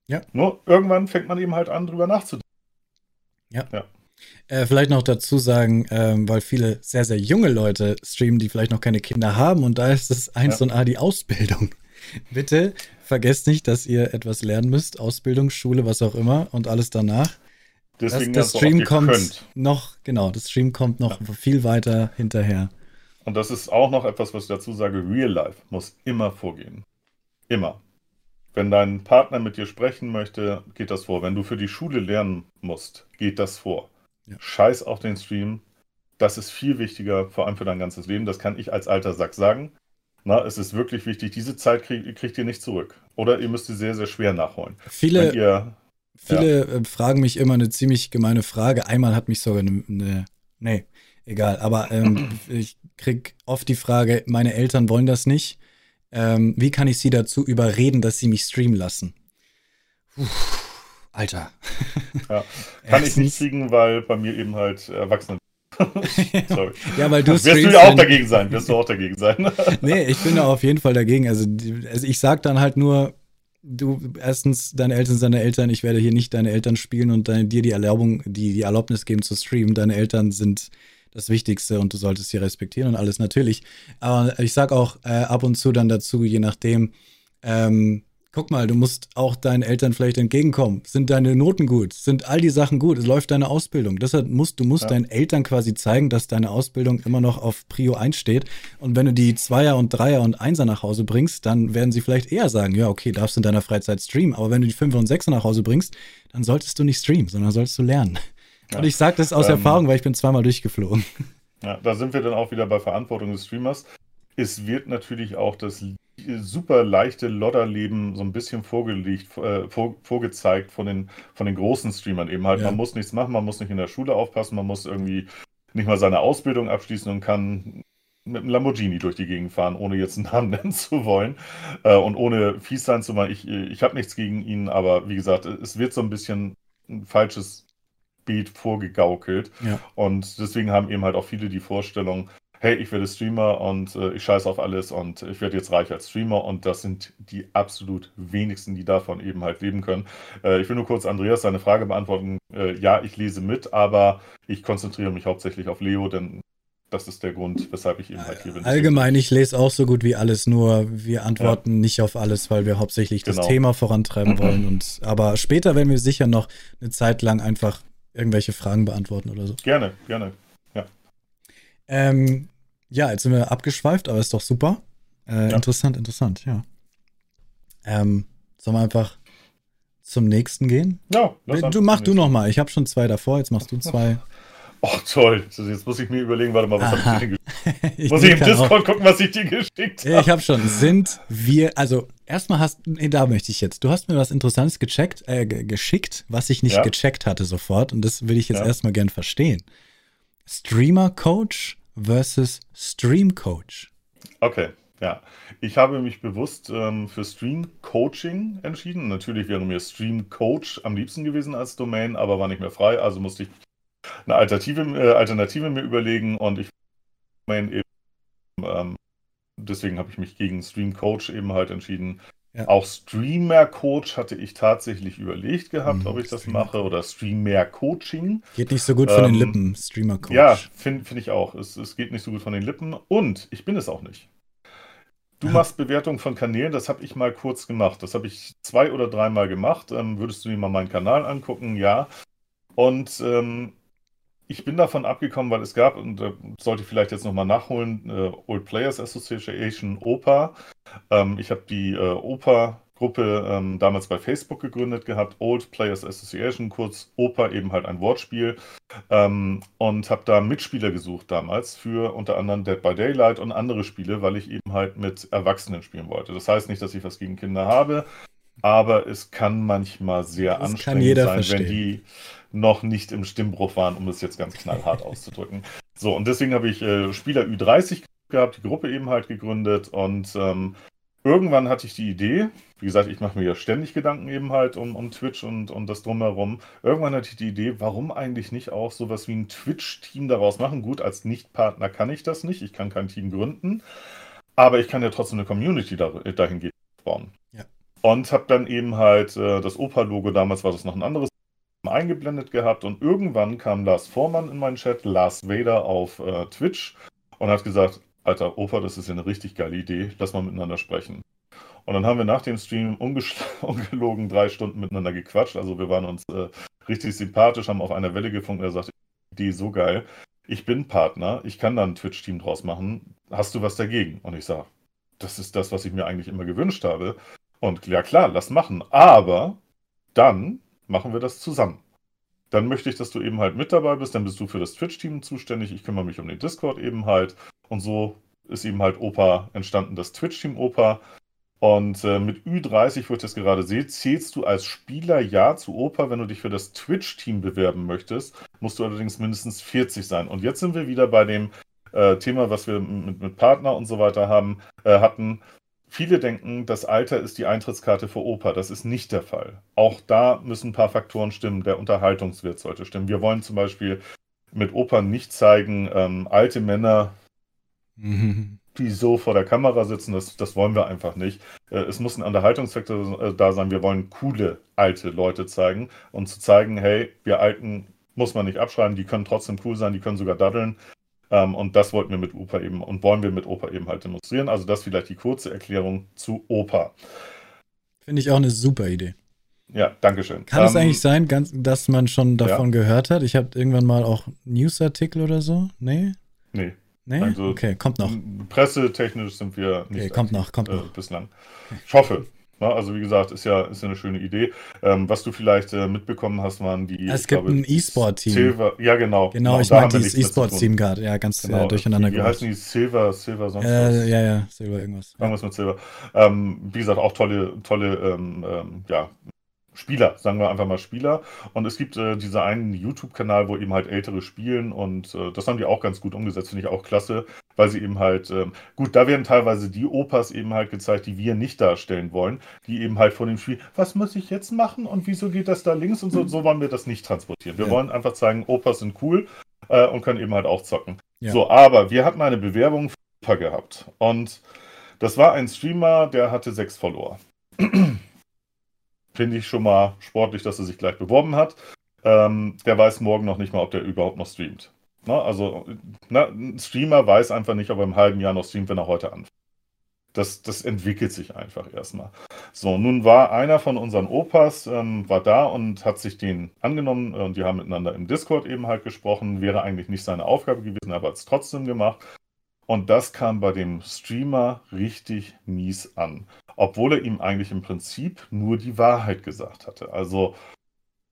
Ja. Nur irgendwann fängt man eben halt an, drüber nachzudenken. Ja. ja. Äh, vielleicht noch dazu sagen, ähm, weil viele sehr, sehr junge Leute streamen, die vielleicht noch keine Kinder haben. Und da ist es eins ja. und A die Ausbildung. Bitte vergesst nicht, dass ihr etwas lernen müsst. Ausbildung, Schule, was auch immer und alles danach. Deswegen das, das, das Stream kommt noch, genau, das Stream kommt noch ja. viel weiter hinterher. Und das ist auch noch etwas, was ich dazu sage, Real Life muss immer vorgehen. Immer. Wenn dein Partner mit dir sprechen möchte, geht das vor. Wenn du für die Schule lernen musst, geht das vor. Ja. Scheiß auf den Stream. Das ist viel wichtiger, vor allem für dein ganzes Leben. Das kann ich als alter Sack sagen. Na, es ist wirklich wichtig. Diese Zeit krieg, kriegt ihr nicht zurück. Oder ihr müsst sie sehr, sehr schwer nachholen. Viele, ihr, viele ja. fragen mich immer eine ziemlich gemeine Frage. Einmal hat mich sogar eine... eine nee. Egal, aber ähm, ich kriege oft die Frage, meine Eltern wollen das nicht. Ähm, wie kann ich sie dazu überreden, dass sie mich streamen lassen? Puh, Alter. Ja, kann ich nicht kriegen, weil bei mir eben halt Erwachsene. Sorry. Ja, weil du wirst streamst, du auch dagegen sein. Wirst du auch dagegen sein? Nee, ich bin da auf jeden Fall dagegen. Also, also ich sage dann halt nur, du, erstens, deine Eltern sind deine Eltern. Ich werde hier nicht deine Eltern spielen und deine, dir die Erlaubung, die, die Erlaubnis geben zu streamen. Deine Eltern sind das Wichtigste und du solltest sie respektieren und alles natürlich. Aber ich sag auch äh, ab und zu dann dazu, je nachdem, ähm, guck mal, du musst auch deinen Eltern vielleicht entgegenkommen. Sind deine Noten gut? Sind all die Sachen gut? Es läuft deine Ausbildung. Deshalb musst du musst ja. deinen Eltern quasi zeigen, dass deine Ausbildung immer noch auf Prio eins steht. Und wenn du die Zweier und Dreier und Einser nach Hause bringst, dann werden sie vielleicht eher sagen, ja, okay, darfst in deiner Freizeit streamen. Aber wenn du die Fünfer und Sechser nach Hause bringst, dann solltest du nicht streamen, sondern sollst du lernen. Und ich sage das aus ähm, Erfahrung, weil ich bin zweimal durchgeflogen. Ja, da sind wir dann auch wieder bei Verantwortung des Streamers. Es wird natürlich auch das super leichte Lodderleben so ein bisschen vorgelegt, äh, vor, vorgezeigt von den, von den großen Streamern eben halt. Ja. Man muss nichts machen, man muss nicht in der Schule aufpassen, man muss irgendwie nicht mal seine Ausbildung abschließen und kann mit einem Lamborghini durch die Gegend fahren, ohne jetzt einen Namen nennen zu wollen äh, und ohne fies sein zu wollen. Ich, ich habe nichts gegen ihn, aber wie gesagt, es wird so ein bisschen ein falsches vorgegaukelt ja. und deswegen haben eben halt auch viele die Vorstellung, hey, ich werde Streamer und äh, ich scheiße auf alles und ich werde jetzt reich als Streamer, und das sind die absolut wenigsten, die davon eben halt leben können. Äh, ich will nur kurz Andreas seine Frage beantworten. Äh, ja, ich lese mit, aber ich konzentriere mich hauptsächlich auf Leo, denn das ist der Grund, weshalb ich eben halt hier bin. Allgemein, ich lese auch so gut wie alles, nur wir antworten ja. nicht auf alles, weil wir hauptsächlich genau. das Thema vorantreiben wollen. Und aber später werden wir sicher noch eine Zeit lang einfach irgendwelche Fragen beantworten oder so. Gerne, gerne, ja. Ähm, ja, jetzt sind wir abgeschweift, aber ist doch super. Äh, ja. Interessant, interessant, ja. Ähm, sollen wir einfach zum nächsten gehen? Ja. Du, mach du noch mal. Ich habe schon zwei davor, jetzt machst du zwei. Oh, toll. Jetzt muss ich mir überlegen, warte mal, was habe ich dir geschickt? ich muss ich im Discord auch. gucken, was ich dir geschickt habe? Ich habe schon. Sind wir, also erstmal hast, nee, da möchte ich jetzt. Du hast mir was Interessantes gecheckt, äh, geschickt, was ich nicht ja. gecheckt hatte sofort. Und das will ich jetzt ja. erstmal gern verstehen. Streamer-Coach versus Stream-Coach. Okay, Ja, ich habe mich bewusst ähm, für Stream-Coaching entschieden. Natürlich wäre mir Stream-Coach am liebsten gewesen als Domain, aber war nicht mehr frei, also musste ich eine Alternative, äh, Alternative mir überlegen und ich Domain eben, ähm, deswegen habe ich mich gegen Stream-Coach eben halt entschieden. Ja. Auch Streamer-Coach hatte ich tatsächlich überlegt gehabt, mhm, ob ich das Streamer. mache, oder Streamer-Coaching. Geht nicht so gut ähm, von den Lippen, Streamer-Coach. Ja, finde find ich auch. Es, es geht nicht so gut von den Lippen und ich bin es auch nicht. Du machst Bewertungen von Kanälen, das habe ich mal kurz gemacht. Das habe ich zwei oder dreimal gemacht. Ähm, würdest du dir mal meinen Kanal angucken? Ja. Und ähm, ich bin davon abgekommen, weil es gab, und äh, sollte ich vielleicht jetzt nochmal nachholen, äh, Old Players Association, O P A. Ähm, ich habe die äh, O P A-Gruppe ähm, damals bei Facebook gegründet gehabt. Old Players Association, kurz O P A, eben halt ein Wortspiel. Ähm, und habe da Mitspieler gesucht damals für unter anderem Dead by Daylight und andere Spiele, weil ich eben halt mit Erwachsenen spielen wollte. Das heißt nicht, dass ich was gegen Kinder habe, aber es kann manchmal sehr das anstrengend sein, verstehen. wenn die noch nicht im Stimmbruch waren, um es jetzt ganz knallhart auszudrücken. So, und deswegen habe ich äh, Spieler Ü dreißig gehabt, die Gruppe eben halt gegründet und ähm, irgendwann hatte ich die Idee, wie gesagt, ich mache mir ja ständig Gedanken eben halt um, um Twitch und um das Drumherum. Irgendwann hatte ich die Idee, warum eigentlich nicht auch sowas wie ein Twitch-Team daraus machen? Gut, als Nicht-Partner kann ich das nicht, ich kann kein Team gründen, aber ich kann ja trotzdem eine Community dahingehend bauen. Ja. Und habe dann eben halt äh, das O P A-Logo, damals war das noch ein anderes, eingeblendet gehabt und irgendwann kam Lars Vormann in meinen Chat, Lars Vader auf äh, Twitch und hat gesagt, Alter, Opa, das ist ja eine richtig geile Idee, lass mal miteinander sprechen. Und dann haben wir nach dem Stream ungelogen drei Stunden miteinander gequatscht, also wir waren uns äh, richtig sympathisch, haben auf einer Welle gefunkt, er sagte, die Idee ist so geil, ich bin Partner, ich kann da ein Twitch-Team draus machen, hast du was dagegen? Und ich sage, das ist das, was ich mir eigentlich immer gewünscht habe und ja klar, lass machen, aber dann machen wir das zusammen. Dann möchte ich, dass du eben halt mit dabei bist, dann bist du für das Twitch-Team zuständig, ich kümmere mich um den Discord eben halt und so ist eben halt O P A entstanden, das Twitch-Team O P A und äh, mit Ü dreißig, wo ich das gerade sehe, zählst du als Spieler ja zu O P A, wenn du dich für das Twitch-Team bewerben möchtest, musst du allerdings mindestens vierzig sein. Und jetzt sind wir wieder bei dem äh, Thema, was wir mit, mit Partner und so weiter haben, äh, hatten. Viele denken, das Alter ist die Eintrittskarte für O P A. Das ist nicht der Fall. Auch da müssen ein paar Faktoren stimmen. Der Unterhaltungswert sollte stimmen. Wir wollen zum Beispiel mit O P A nicht zeigen, ähm, alte Männer, mhm, die so vor der Kamera sitzen. Das, das wollen wir einfach nicht. Äh, es muss ein Unterhaltungsfaktor äh, da sein. Wir wollen coole, alte Leute zeigen. Und zu zeigen, hey, wir Alten muss man nicht abschreiben. Die können trotzdem cool sein. Die können sogar daddeln. Um, und das wollten wir mit O P A eben und wollen wir mit O P A eben halt demonstrieren. Also das vielleicht die kurze Erklärung zu O P A. Finde ich auch eine super Idee. Ja, danke schön. Kann um, es eigentlich sein, ganz, dass man schon davon ja. gehört hat? Ich habe irgendwann mal auch Newsartikel oder so. Nee? Nee. Nee? Also okay, kommt noch. Pressetechnisch sind wir nicht. Okay, kommt aktiv, noch, kommt äh, noch. Bislang. Ich hoffe. Na, also wie gesagt, ist ja, ist ja eine schöne Idee. Ähm, was du vielleicht äh, mitbekommen hast, waren die... Es gibt glaube, ein E-Sport-Team. Silver, ja, genau. Genau, genau ich meine dieses E-Sport-Team gerade. Ja, ganz genau, äh, durcheinander. Wie, wie heißen die? Silver, Silver, sonst äh, was? Ja, ja, Silver irgendwas. Irgendwas mit Silver. Ähm, wie gesagt, auch tolle, tolle ähm, ähm, ja, Spieler, sagen wir einfach mal Spieler. Und es gibt äh, diesen einen YouTube-Kanal, wo eben halt Ältere spielen und äh, das haben die auch ganz gut umgesetzt, finde ich auch klasse. Weil sie eben halt, ähm, gut, da werden teilweise die Opas eben halt gezeigt, die wir nicht darstellen wollen, die eben halt vor dem Spiel, was muss ich jetzt machen und wieso geht das da links und so, so wollen wir das nicht transportieren. Wir ja. wollen einfach zeigen, Opas sind cool äh, und können eben halt auch zocken. Ja. So, aber wir hatten eine Bewerbung für Opa gehabt und das war ein Streamer, der hatte sechs Follower. Finde ich schon mal sportlich, dass er sich gleich beworben hat. Ähm, der weiß morgen noch nicht mal, ob der überhaupt noch streamt. Also na, ein Streamer weiß einfach nicht, ob er im halben Jahr noch streamt, wenn er heute anfängt. Das, das entwickelt sich einfach erstmal. So, nun war einer von unseren Opas, ähm, war da und hat sich den angenommen und die haben miteinander im Discord eben halt gesprochen. Wäre eigentlich nicht seine Aufgabe gewesen, aber hat es trotzdem gemacht. Und das kam bei dem Streamer richtig mies an. Obwohl er ihm eigentlich im Prinzip nur die Wahrheit gesagt hatte. Also,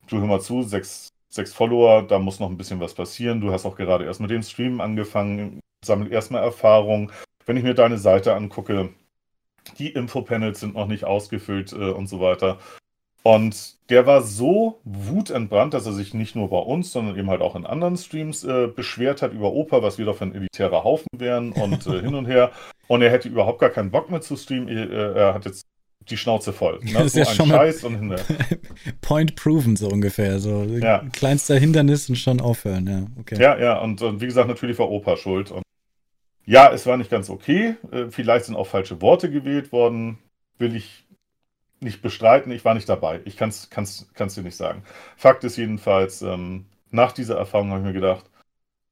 du hör mal zu, sechs... Sechs Follower, da muss noch ein bisschen was passieren. Du hast auch gerade erst mit dem Stream angefangen, sammel erstmal Erfahrung. Wenn ich mir deine Seite angucke, die Infopanels sind noch nicht ausgefüllt äh, und so weiter. Und der war so wutentbrannt, dass er sich nicht nur bei uns, sondern eben halt auch in anderen Streams äh, beschwert hat über Opa, was wir doch für ein elitärer Haufen wären und äh, hin und her. Und er hätte überhaupt gar keinen Bock mehr zu streamen. Er, äh, er hat jetzt die Schnauze voll. Ne? Das ist so ja ein schon Scheiß mal und hin und her. Point proven so ungefähr. So ja. Kleinster Hindernis und schon aufhören. Ja, okay. ja, ja. Und, und wie gesagt, natürlich war Opa schuld. Und ja, es war nicht ganz okay. Äh, vielleicht sind auch falsche Worte gewählt worden. Will ich nicht bestreiten, ich war nicht dabei. Ich kann es kann's, kann's dir nicht sagen. Fakt ist jedenfalls, ähm, nach dieser Erfahrung habe ich mir gedacht,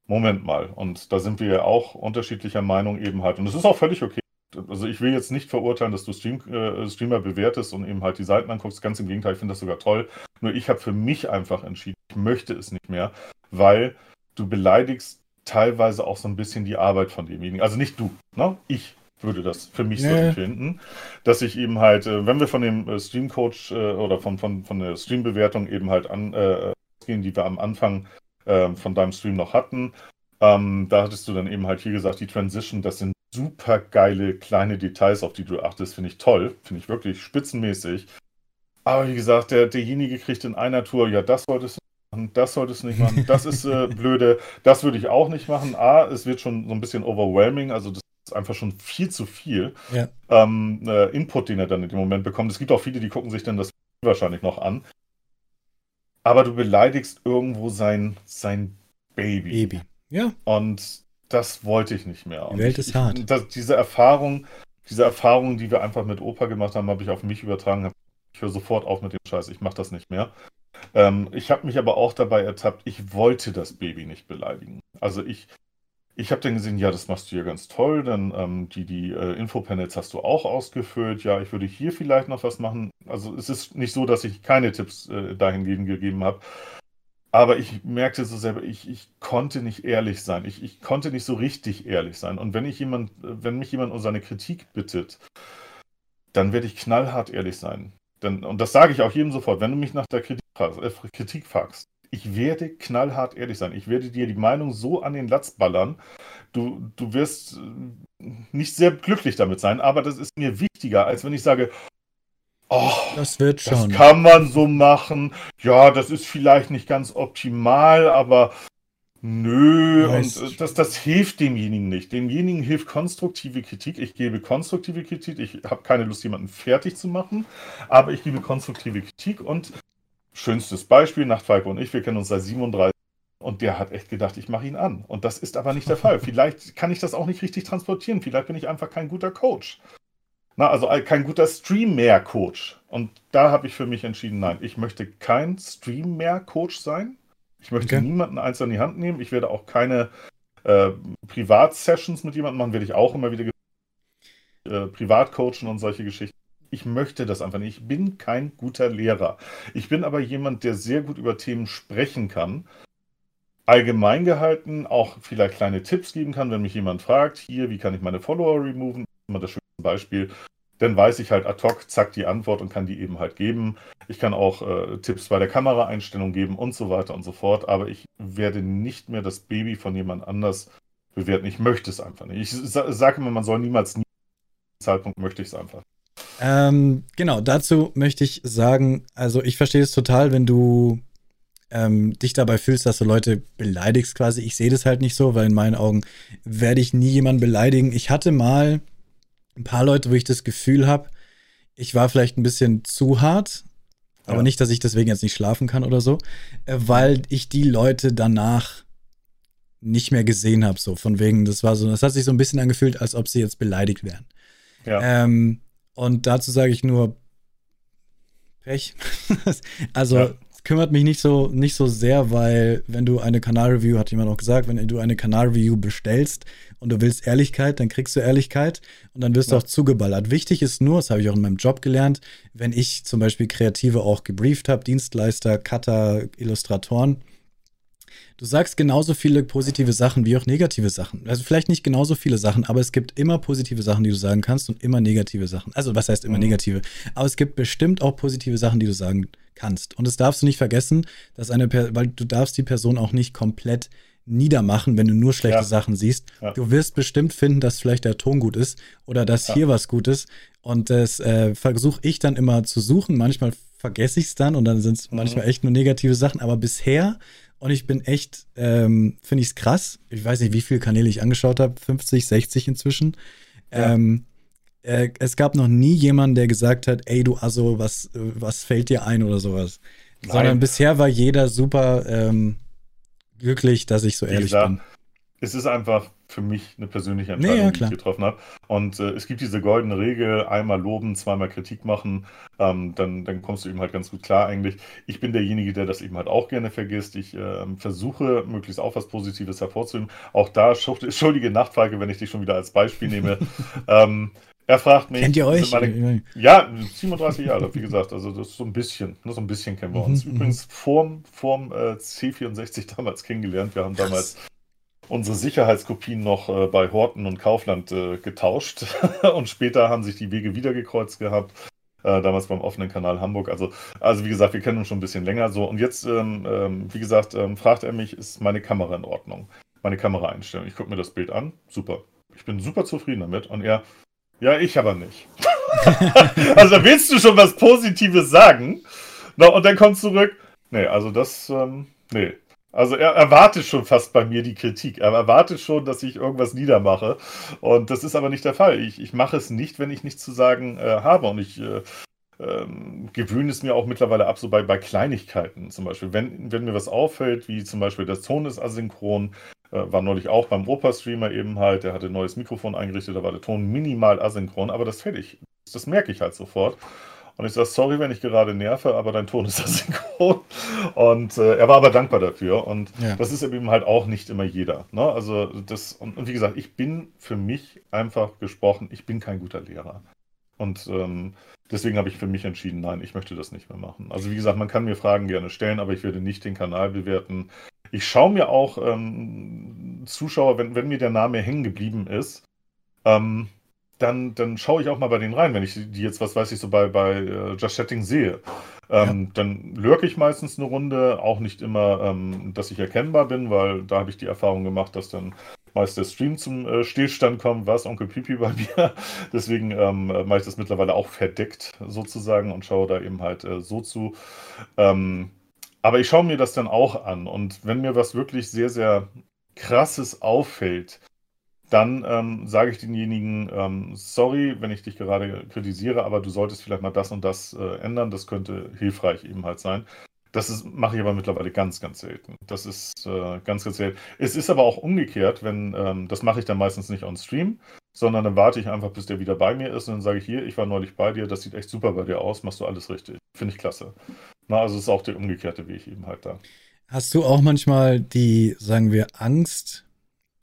Moment mal, und da sind wir ja auch unterschiedlicher Meinung eben halt. Und es ist auch völlig okay. Also ich will jetzt nicht verurteilen, dass du Stream, äh, Streamer bewertest und eben halt die Seiten anguckst. Ganz im Gegenteil, ich finde das sogar toll. Nur ich habe für mich einfach entschieden, ich möchte es nicht mehr, weil du beleidigst teilweise auch so ein bisschen die Arbeit von demjenigen. Also nicht du, ne? Ich würde das für mich nee. so empfinden, dass ich eben halt, wenn wir von dem Streamcoach oder von, von, von der Streambewertung eben halt angehen, äh, die wir am Anfang äh, von deinem Stream noch hatten, ähm, da hattest du dann eben halt hier gesagt, die Transition, das sind super geile kleine Details, auf die du achtest, finde ich toll, finde ich wirklich spitzenmäßig. Aber wie gesagt, der, derjenige kriegt in einer Tour, ja, das wolltest du machen, das solltest du nicht machen, das ist äh, blöde, das würde ich auch nicht machen. A, es wird schon so ein bisschen overwhelming, also das ist einfach schon viel zu viel ja. ähm, äh, Input, den er dann in dem Moment bekommt. Es gibt auch viele, die gucken sich dann das wahrscheinlich noch an. Aber du beleidigst irgendwo sein, sein Baby. Baby, ja. Und das wollte ich nicht mehr. Und die Welt ich, ist hart. Ich, das, diese Erfahrung, diese Erfahrung, die wir einfach mit Opa gemacht haben, habe ich auf mich übertragen. Ich höre sofort auf mit dem Scheiß, ich mache das nicht mehr. Ähm, ich habe mich aber auch dabei ertappt, ich wollte das Baby nicht beleidigen. Also ich Ich habe dann gesehen, ja, das machst du ja ganz toll, dann ähm, die, die äh, Infopanels hast du auch ausgefüllt, ja, ich würde hier vielleicht noch was machen. Also es ist nicht so, dass ich keine Tipps äh, dahingehend gegeben habe, aber ich merkte so selber, ich, ich konnte nicht ehrlich sein, ich, ich konnte nicht so richtig ehrlich sein. Und wenn ich jemand, wenn mich jemand um seine Kritik bittet, dann werde ich knallhart ehrlich sein. Denn, und das sage ich auch jedem sofort, wenn du mich nach der Kritik, äh, Kritik fragst, ich werde knallhart ehrlich sein. Ich werde dir die Meinung so an den Latz ballern. Du, du wirst nicht sehr glücklich damit sein, aber das ist mir wichtiger, als wenn ich sage, oh, das wird schon. Das kann man so machen. Ja, das ist vielleicht nicht ganz optimal, aber nö. Weiß und das, das hilft demjenigen nicht. Demjenigen hilft konstruktive Kritik. Ich gebe konstruktive Kritik. Ich habe keine Lust, jemanden fertig zu machen, aber ich gebe konstruktive Kritik und schönstes Beispiel, Nachtfalke und ich, wir kennen uns seit siebenunddreißig und der hat echt gedacht, ich mache ihn an. Und das ist aber nicht der Fall. Vielleicht kann ich das auch nicht richtig transportieren. Vielleicht bin ich einfach kein guter Coach. Na, also kein guter Stream-Mehr-Coach. Und da habe ich für mich entschieden, nein, ich möchte kein Stream-Mehr-Coach sein. Ich möchte okay. niemanden eins an die Hand nehmen. Ich werde auch keine äh, Privat-Sessions mit jemandem machen. Werde ich auch immer wieder äh, privat coachen und solche Geschichten. Ich möchte das einfach nicht. Ich bin kein guter Lehrer. Ich bin aber jemand, der sehr gut über Themen sprechen kann. Allgemein gehalten, auch vielleicht kleine Tipps geben kann, wenn mich jemand fragt, hier, wie kann ich meine Follower removen? Immer das schönste Beispiel. Dann weiß ich halt ad hoc, zack, die Antwort und kann die eben halt geben. Ich kann auch äh, Tipps bei der Kameraeinstellung geben und so weiter und so fort. Aber ich werde nicht mehr das Baby von jemand anders bewerten. Ich möchte es einfach nicht. Ich sa- sage immer, man soll niemals, niemals Zeitpunkt möchte ich es einfach. Ähm, genau, dazu möchte ich sagen, also ich verstehe es total, wenn du ähm, dich dabei fühlst, dass du Leute beleidigst quasi. Ich sehe das halt nicht so, weil in meinen Augen werde ich nie jemanden beleidigen. Ich hatte mal ein paar Leute, wo ich das Gefühl habe, ich war vielleicht ein bisschen zu hart, aber ja. nicht, dass ich deswegen jetzt nicht schlafen kann oder so, weil ich die Leute danach nicht mehr gesehen habe, so von wegen, das war so, das hat sich so ein bisschen angefühlt, als ob sie jetzt beleidigt wären. Ja. Ähm, Und dazu sage ich nur Pech. Also ja. es kümmert mich nicht so, nicht so sehr, weil wenn du eine Kanalreview, hat jemand auch gesagt, wenn du eine Kanalreview bestellst und du willst Ehrlichkeit, dann kriegst du Ehrlichkeit und dann wirst ja. du auch zugeballert. Wichtig ist nur, das habe ich auch in meinem Job gelernt, wenn ich zum Beispiel Kreative auch gebrieft habe, Dienstleister, Cutter, Illustratoren, du sagst genauso viele positive Sachen wie auch negative Sachen. Also vielleicht nicht genauso viele Sachen, aber es gibt immer positive Sachen, die du sagen kannst und immer negative Sachen. Also was heißt immer negative? Aber es gibt bestimmt auch positive Sachen, die du sagen kannst. Und das darfst du nicht vergessen, dass eine per- weil du darfst die Person auch nicht komplett niedermachen, wenn du nur schlechte ja. Sachen siehst. Ja. Du wirst bestimmt finden, dass vielleicht der Ton gut ist oder dass ja. hier was gut ist. Und das äh, versuche ich dann immer zu suchen. Manchmal vergesse ich es dann und dann sind es mhm. manchmal echt nur negative Sachen, aber bisher, und ich bin echt, ähm, finde ich es krass, ich weiß nicht, wie viele Kanäle ich angeschaut habe, fünfzig, sechzig inzwischen, ja. ähm, äh, es gab noch nie jemanden, der gesagt hat, ey du Asso, was, was fällt dir ein oder sowas, Nein. sondern bisher war jeder super ähm, glücklich, dass ich so ehrlich Lisa. bin. Es ist einfach für mich eine persönliche Entscheidung, nee, ja, die ich getroffen habe. Und äh, es gibt diese goldene Regel, einmal loben, zweimal Kritik machen, ähm, dann, dann kommst du eben halt ganz gut klar eigentlich. Ich bin derjenige, der das eben halt auch gerne vergisst. Ich äh, versuche, möglichst auch was Positives hervorzuheben. Auch da, schuldige Nachtfrage, wenn ich dich schon wieder als Beispiel nehme. ähm, er fragt mich... Kennt ihr euch? Meine... Ja, siebenunddreißig Jahre, wie gesagt. Also das ist so ein bisschen, nur so ein bisschen kennen wir uns. Mhm, Übrigens vorm, vorm äh, C vierundsechzig damals kennengelernt. Wir haben damals... Was? unsere Sicherheitskopien noch äh, bei Horten und Kaufland äh, getauscht und später haben sich die Wege wieder gekreuzt gehabt, äh, damals beim offenen Kanal Hamburg. Also, also wie gesagt, wir kennen uns schon ein bisschen länger. So. Und jetzt, ähm, ähm, wie gesagt, ähm, fragt er mich, ist meine Kamera in Ordnung? Meine Kameraeinstellung. Ich gucke mir das Bild an, super. Ich bin super zufrieden damit. Und er, ja, ich aber nicht. Also da willst du schon was Positives sagen. No, und dann kommt zurück, nee, also das, ähm, nee. Also er erwartet schon fast bei mir die Kritik. Er erwartet schon, dass ich irgendwas niedermache. Und das ist aber nicht der Fall. Ich, ich mache es nicht, wenn ich nichts zu sagen äh, habe. Und ich äh, ähm, gewöhne es mir auch mittlerweile ab, so bei, bei Kleinigkeiten zum Beispiel. Wenn, wenn mir was auffällt, wie zum Beispiel der Ton ist asynchron, äh, war neulich auch beim Opa-Streamer eben halt, der hatte ein neues Mikrofon eingerichtet, da war der Ton minimal asynchron, aber das fällt ich. Das merke ich halt sofort. Und ich sage, sorry, wenn ich gerade nerve, aber dein Ton ist asynchron. Und äh, er war aber dankbar dafür. Und ja. das ist eben halt auch nicht immer jeder. Ne? Also das, und, und wie gesagt, ich bin für mich einfach gesprochen, ich bin kein guter Lehrer. Und ähm, deswegen habe ich für mich entschieden, nein, ich möchte das nicht mehr machen. Also wie gesagt, man kann mir Fragen gerne stellen, aber ich werde nicht den Kanal bewerten. Ich schaue mir auch ähm, Zuschauer, wenn, wenn mir der Name hängen geblieben ist, ähm, Dann, dann schaue ich auch mal bei denen rein, wenn ich die jetzt, was weiß ich, so bei, bei Just Chatting sehe. Ähm, ja. Dann lurke ich meistens eine Runde, auch nicht immer, ähm, dass ich erkennbar bin, weil da habe ich die Erfahrung gemacht, dass dann meist der Stream zum äh, Stillstand kommt, war es Onkel Pipi bei mir. Deswegen ähm, mache ich das mittlerweile auch verdeckt sozusagen und schaue da eben halt äh, so zu. Ähm, aber ich schaue mir das dann auch an und wenn mir was wirklich sehr, sehr Krasses auffällt, dann ähm, sage ich denjenigen, ähm, sorry, wenn ich dich gerade kritisiere, aber du solltest vielleicht mal das und das äh, ändern, das könnte hilfreich eben halt sein. Das mache ich aber mittlerweile ganz, ganz selten. Das ist äh, ganz, ganz selten. Es ist aber auch umgekehrt, wenn, ähm, das mache ich dann meistens nicht on Stream, sondern dann warte ich einfach, bis der wieder bei mir ist und dann sage ich, hier, ich war neulich bei dir, das sieht echt super bei dir aus, machst du alles richtig. Finde ich klasse. Na, also es ist auch der umgekehrte Weg eben halt da. Hast du auch manchmal die, sagen wir, Angst?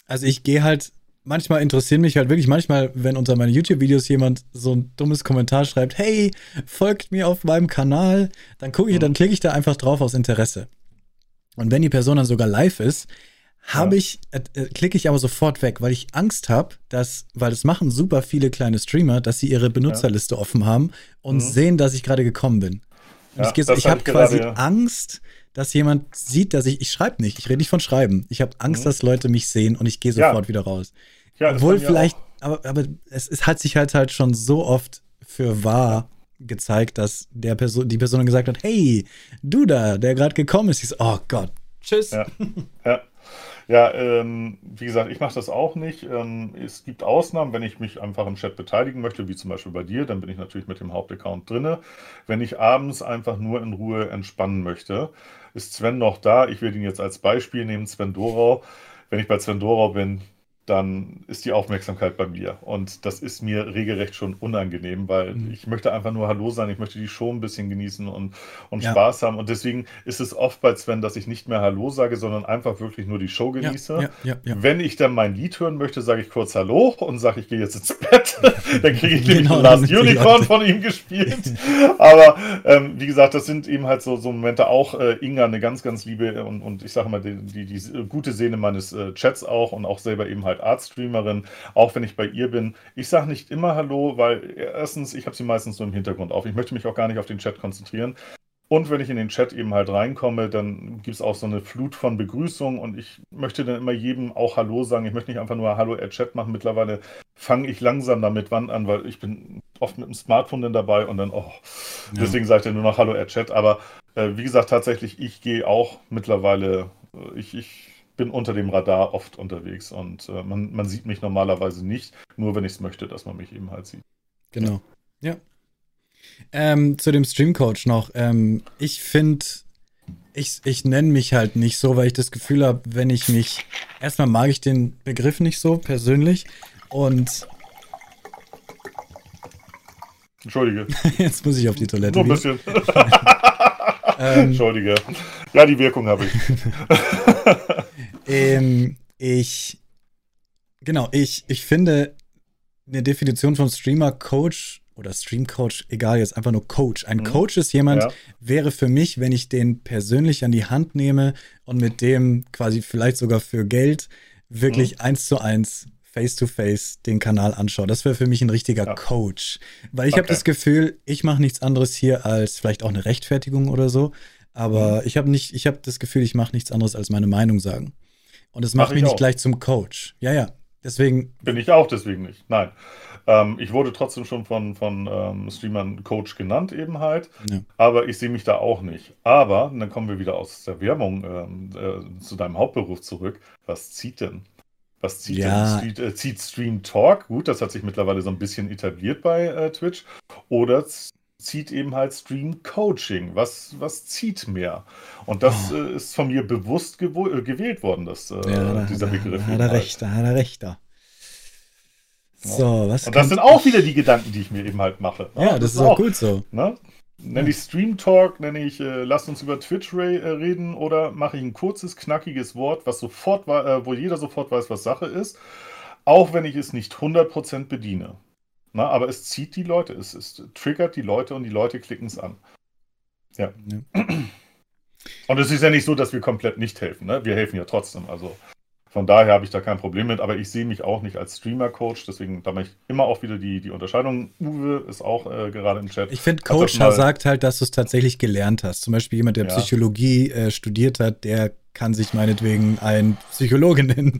Also ich gehe halt Manchmal interessieren mich halt wirklich, manchmal, wenn unter meinen YouTube-Videos jemand so ein dummes Kommentar schreibt, hey, folgt mir auf meinem Kanal, dann gucke ich, dann klicke ich da einfach drauf aus Interesse. Und wenn die Person dann sogar live ist, habe ja. ich, äh, klicke ich aber sofort weg, weil ich Angst habe, dass, weil das machen super viele kleine Streamer, dass sie ihre Benutzerliste ja. offen haben und mhm. sehen, dass ich gerade gekommen bin. Und ja, ich ich habe quasi ja. Angst, dass jemand sieht, dass ich, ich schreibe nicht, ich rede nicht von Schreiben. Ich habe Angst, mhm. dass Leute mich sehen und ich gehe sofort ja. wieder raus. Ja, obwohl vielleicht, aber, aber es, es hat sich halt halt schon so oft für wahr gezeigt, dass der Person, die Person gesagt hat, hey, du da, der gerade gekommen ist, ich so, oh Gott, tschüss. Ja, ja. ja ähm, wie gesagt, ich mache das auch nicht. Ähm, es gibt Ausnahmen, wenn ich mich einfach im Chat beteiligen möchte, wie zum Beispiel bei dir, dann bin ich natürlich mit dem Hauptaccount drinne. Wenn ich abends einfach nur in Ruhe entspannen möchte, ist Sven noch da. Ich will ihn jetzt als Beispiel nehmen, Sven Dorau. Wenn ich bei Sven Dorau bin, dann ist die Aufmerksamkeit bei mir. Und das ist mir regelrecht schon unangenehm, weil mhm. ich möchte einfach nur Hallo sein, ich möchte die Show ein bisschen genießen und, und ja. Spaß haben. Und deswegen ist es oft bei Sven, dass ich nicht mehr Hallo sage, sondern einfach wirklich nur die Show genieße. Ja, ja, ja, ja. Wenn ich dann mein Lied hören möchte, sage ich kurz Hallo und sage, ich gehe jetzt ins Bett. Dann kriege ich nämlich genau, Last Unicorn von ihm gespielt. Aber ähm, wie gesagt, das sind eben halt so, so Momente auch. Äh, Inga, eine ganz, ganz liebe und, und ich sage mal, die, die, die gute Seele meines äh, Chats auch und auch selber eben halt Art-Streamerin, auch wenn ich bei ihr bin. Ich sage nicht immer Hallo, weil erstens, ich habe sie meistens nur im Hintergrund auf. Ich möchte mich auch gar nicht auf den Chat konzentrieren. Und wenn ich in den Chat eben halt reinkomme, dann gibt es auch so eine Flut von Begrüßungen und ich möchte dann immer jedem auch Hallo sagen. Ich möchte nicht einfach nur Hallo at Chat machen. Mittlerweile fange ich langsam damit wann an, weil ich bin oft mit dem Smartphone dann dabei und dann, oh, ja. Deswegen sage ich dann nur noch Hallo at Chat. Aber äh, wie gesagt, tatsächlich, ich gehe auch mittlerweile, ich, ich bin unter dem Radar oft unterwegs und äh, man, man sieht mich normalerweise nicht, nur wenn ich es möchte, dass man mich eben halt sieht. Genau, ja. Ähm, zu dem Streamcoach noch. Ähm, ich finde, ich, ich nenne mich halt nicht so, weil ich das Gefühl habe, wenn ich mich, erstmal mag ich den Begriff nicht so, persönlich, und Entschuldige. Jetzt muss ich auf die Toilette gehen. So ein bisschen. ähm, Entschuldige. Ja, die Wirkung habe ich. ähm, ich Genau, ich, ich finde eine Definition von Streamer-Coach oder Streamcoach, egal, jetzt einfach nur Coach. Ein mhm. Coach ist jemand, ja. wäre für mich, wenn ich den persönlich an die Hand nehme und mit dem quasi vielleicht sogar für Geld wirklich mhm. eins zu eins, face to face den Kanal anschaue. Das wäre für mich ein richtiger ja. Coach. Weil ich okay. habe das Gefühl, ich mache nichts anderes hier als vielleicht auch eine Rechtfertigung oder so. Aber mhm. ich habe nicht, ich habe das Gefühl, ich mache nichts anderes als meine Meinung sagen. Und das macht mach mich nicht auch. gleich zum Coach. Ja, ja. Deswegen. Bin ich auch deswegen nicht. Nein. Ähm, ich wurde trotzdem schon von, von ähm, Streamern Coach genannt eben halt, ja. aber ich sehe mich da auch nicht. Aber, und dann kommen wir wieder aus der Werbung ähm, äh, zu deinem Hauptberuf zurück, was zieht denn? Was zieht ja. denn? Zieht, äh, zieht Stream Talk? Gut, das hat sich mittlerweile so ein bisschen etabliert bei äh, Twitch. Oder zieht eben halt Stream Coaching? Was, was zieht mehr? Und das oh. äh, ist von mir bewusst gew- äh, gewählt worden, das, äh, ja, da, dieser Begriff. Da, da, da hat er recht, da hat er recht da. So, was und das sind auch wieder die Gedanken, die ich mir eben halt mache. Ne? Ja, das ist auch gut so. Ne? Nenne ja. ich Stream Talk, nenne ich, äh, lasst uns über Twitch re- äh, reden oder mache ich ein kurzes, knackiges Wort, was sofort wa- äh, wo jeder sofort weiß, was Sache ist, auch wenn ich es nicht hundert Prozent bediene. Na, aber es zieht die Leute, es, es triggert die Leute und die Leute klicken es an. Ja. ja. Und es ist ja nicht so, dass wir komplett nicht helfen. Ne? Wir helfen ja trotzdem, also... Von daher habe ich da kein Problem mit, aber ich sehe mich auch nicht als Streamer-Coach, deswegen da mache ich immer auch wieder die, die Unterscheidung. Uwe ist auch äh, gerade im Chat. Ich finde, Coach sagt halt, dass du es tatsächlich gelernt hast. Zum Beispiel jemand, der ja. Psychologie äh, studiert hat, der kann sich meinetwegen ein Psychologe nennen.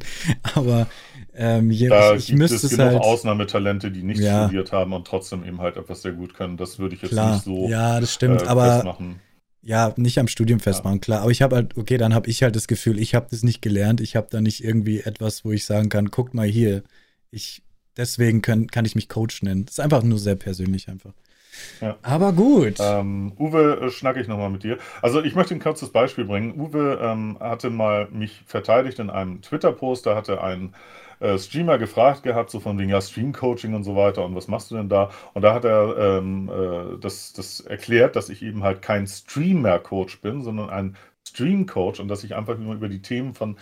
Aber ähm, da ich, ich gibt es genug halt Ausnahmetalente, die nicht ja. studiert haben und trotzdem eben halt etwas sehr gut können. Das würde ich jetzt Klar. nicht so ja, das stimmt, äh, aber festmachen. Ja, nicht am Studium festmachen, ja. klar. Aber ich habe halt, okay, dann habe ich halt das Gefühl, ich habe das nicht gelernt. Ich habe da nicht irgendwie etwas, wo ich sagen kann, guckt mal hier. Ich, deswegen können, kann ich mich Coach nennen. Das ist einfach nur sehr persönlich einfach. Ja. Aber gut. Ähm, Uwe, schnacke ich nochmal mit dir. Also ich möchte ein kurzes Beispiel bringen. Uwe ähm, hatte mal mich verteidigt in einem Twitter-Post. Da hatte ein äh, Streamer gefragt gehabt, so von wegen, ja, Stream-Coaching und so weiter und was machst du denn da? Und da hat er ähm, äh, das, das erklärt, dass ich eben halt kein Streamer-Coach bin, sondern ein Stream-Coach und dass ich einfach nur über die Themen von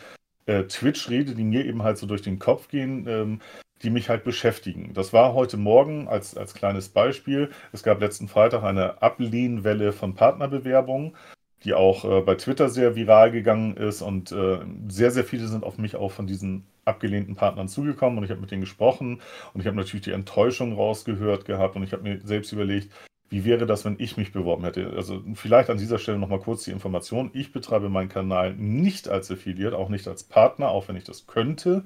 äh, Twitch rede, die mir eben halt so durch den Kopf gehen, ähm, die mich halt beschäftigen. Das war heute Morgen als, als kleines Beispiel. Es gab letzten Freitag eine Ablehnwelle von Partnerbewerbungen, die auch äh, bei Twitter sehr viral gegangen ist und äh, sehr, sehr viele sind auf mich auch von diesen abgelehnten Partnern zugekommen und ich habe mit denen gesprochen und ich habe natürlich die Enttäuschung rausgehört gehabt und ich habe mir selbst überlegt, wie wäre das, wenn ich mich beworben hätte? Also vielleicht an dieser Stelle nochmal kurz die Information. Ich betreibe meinen Kanal nicht als Affiliate, auch nicht als Partner, auch wenn ich das könnte.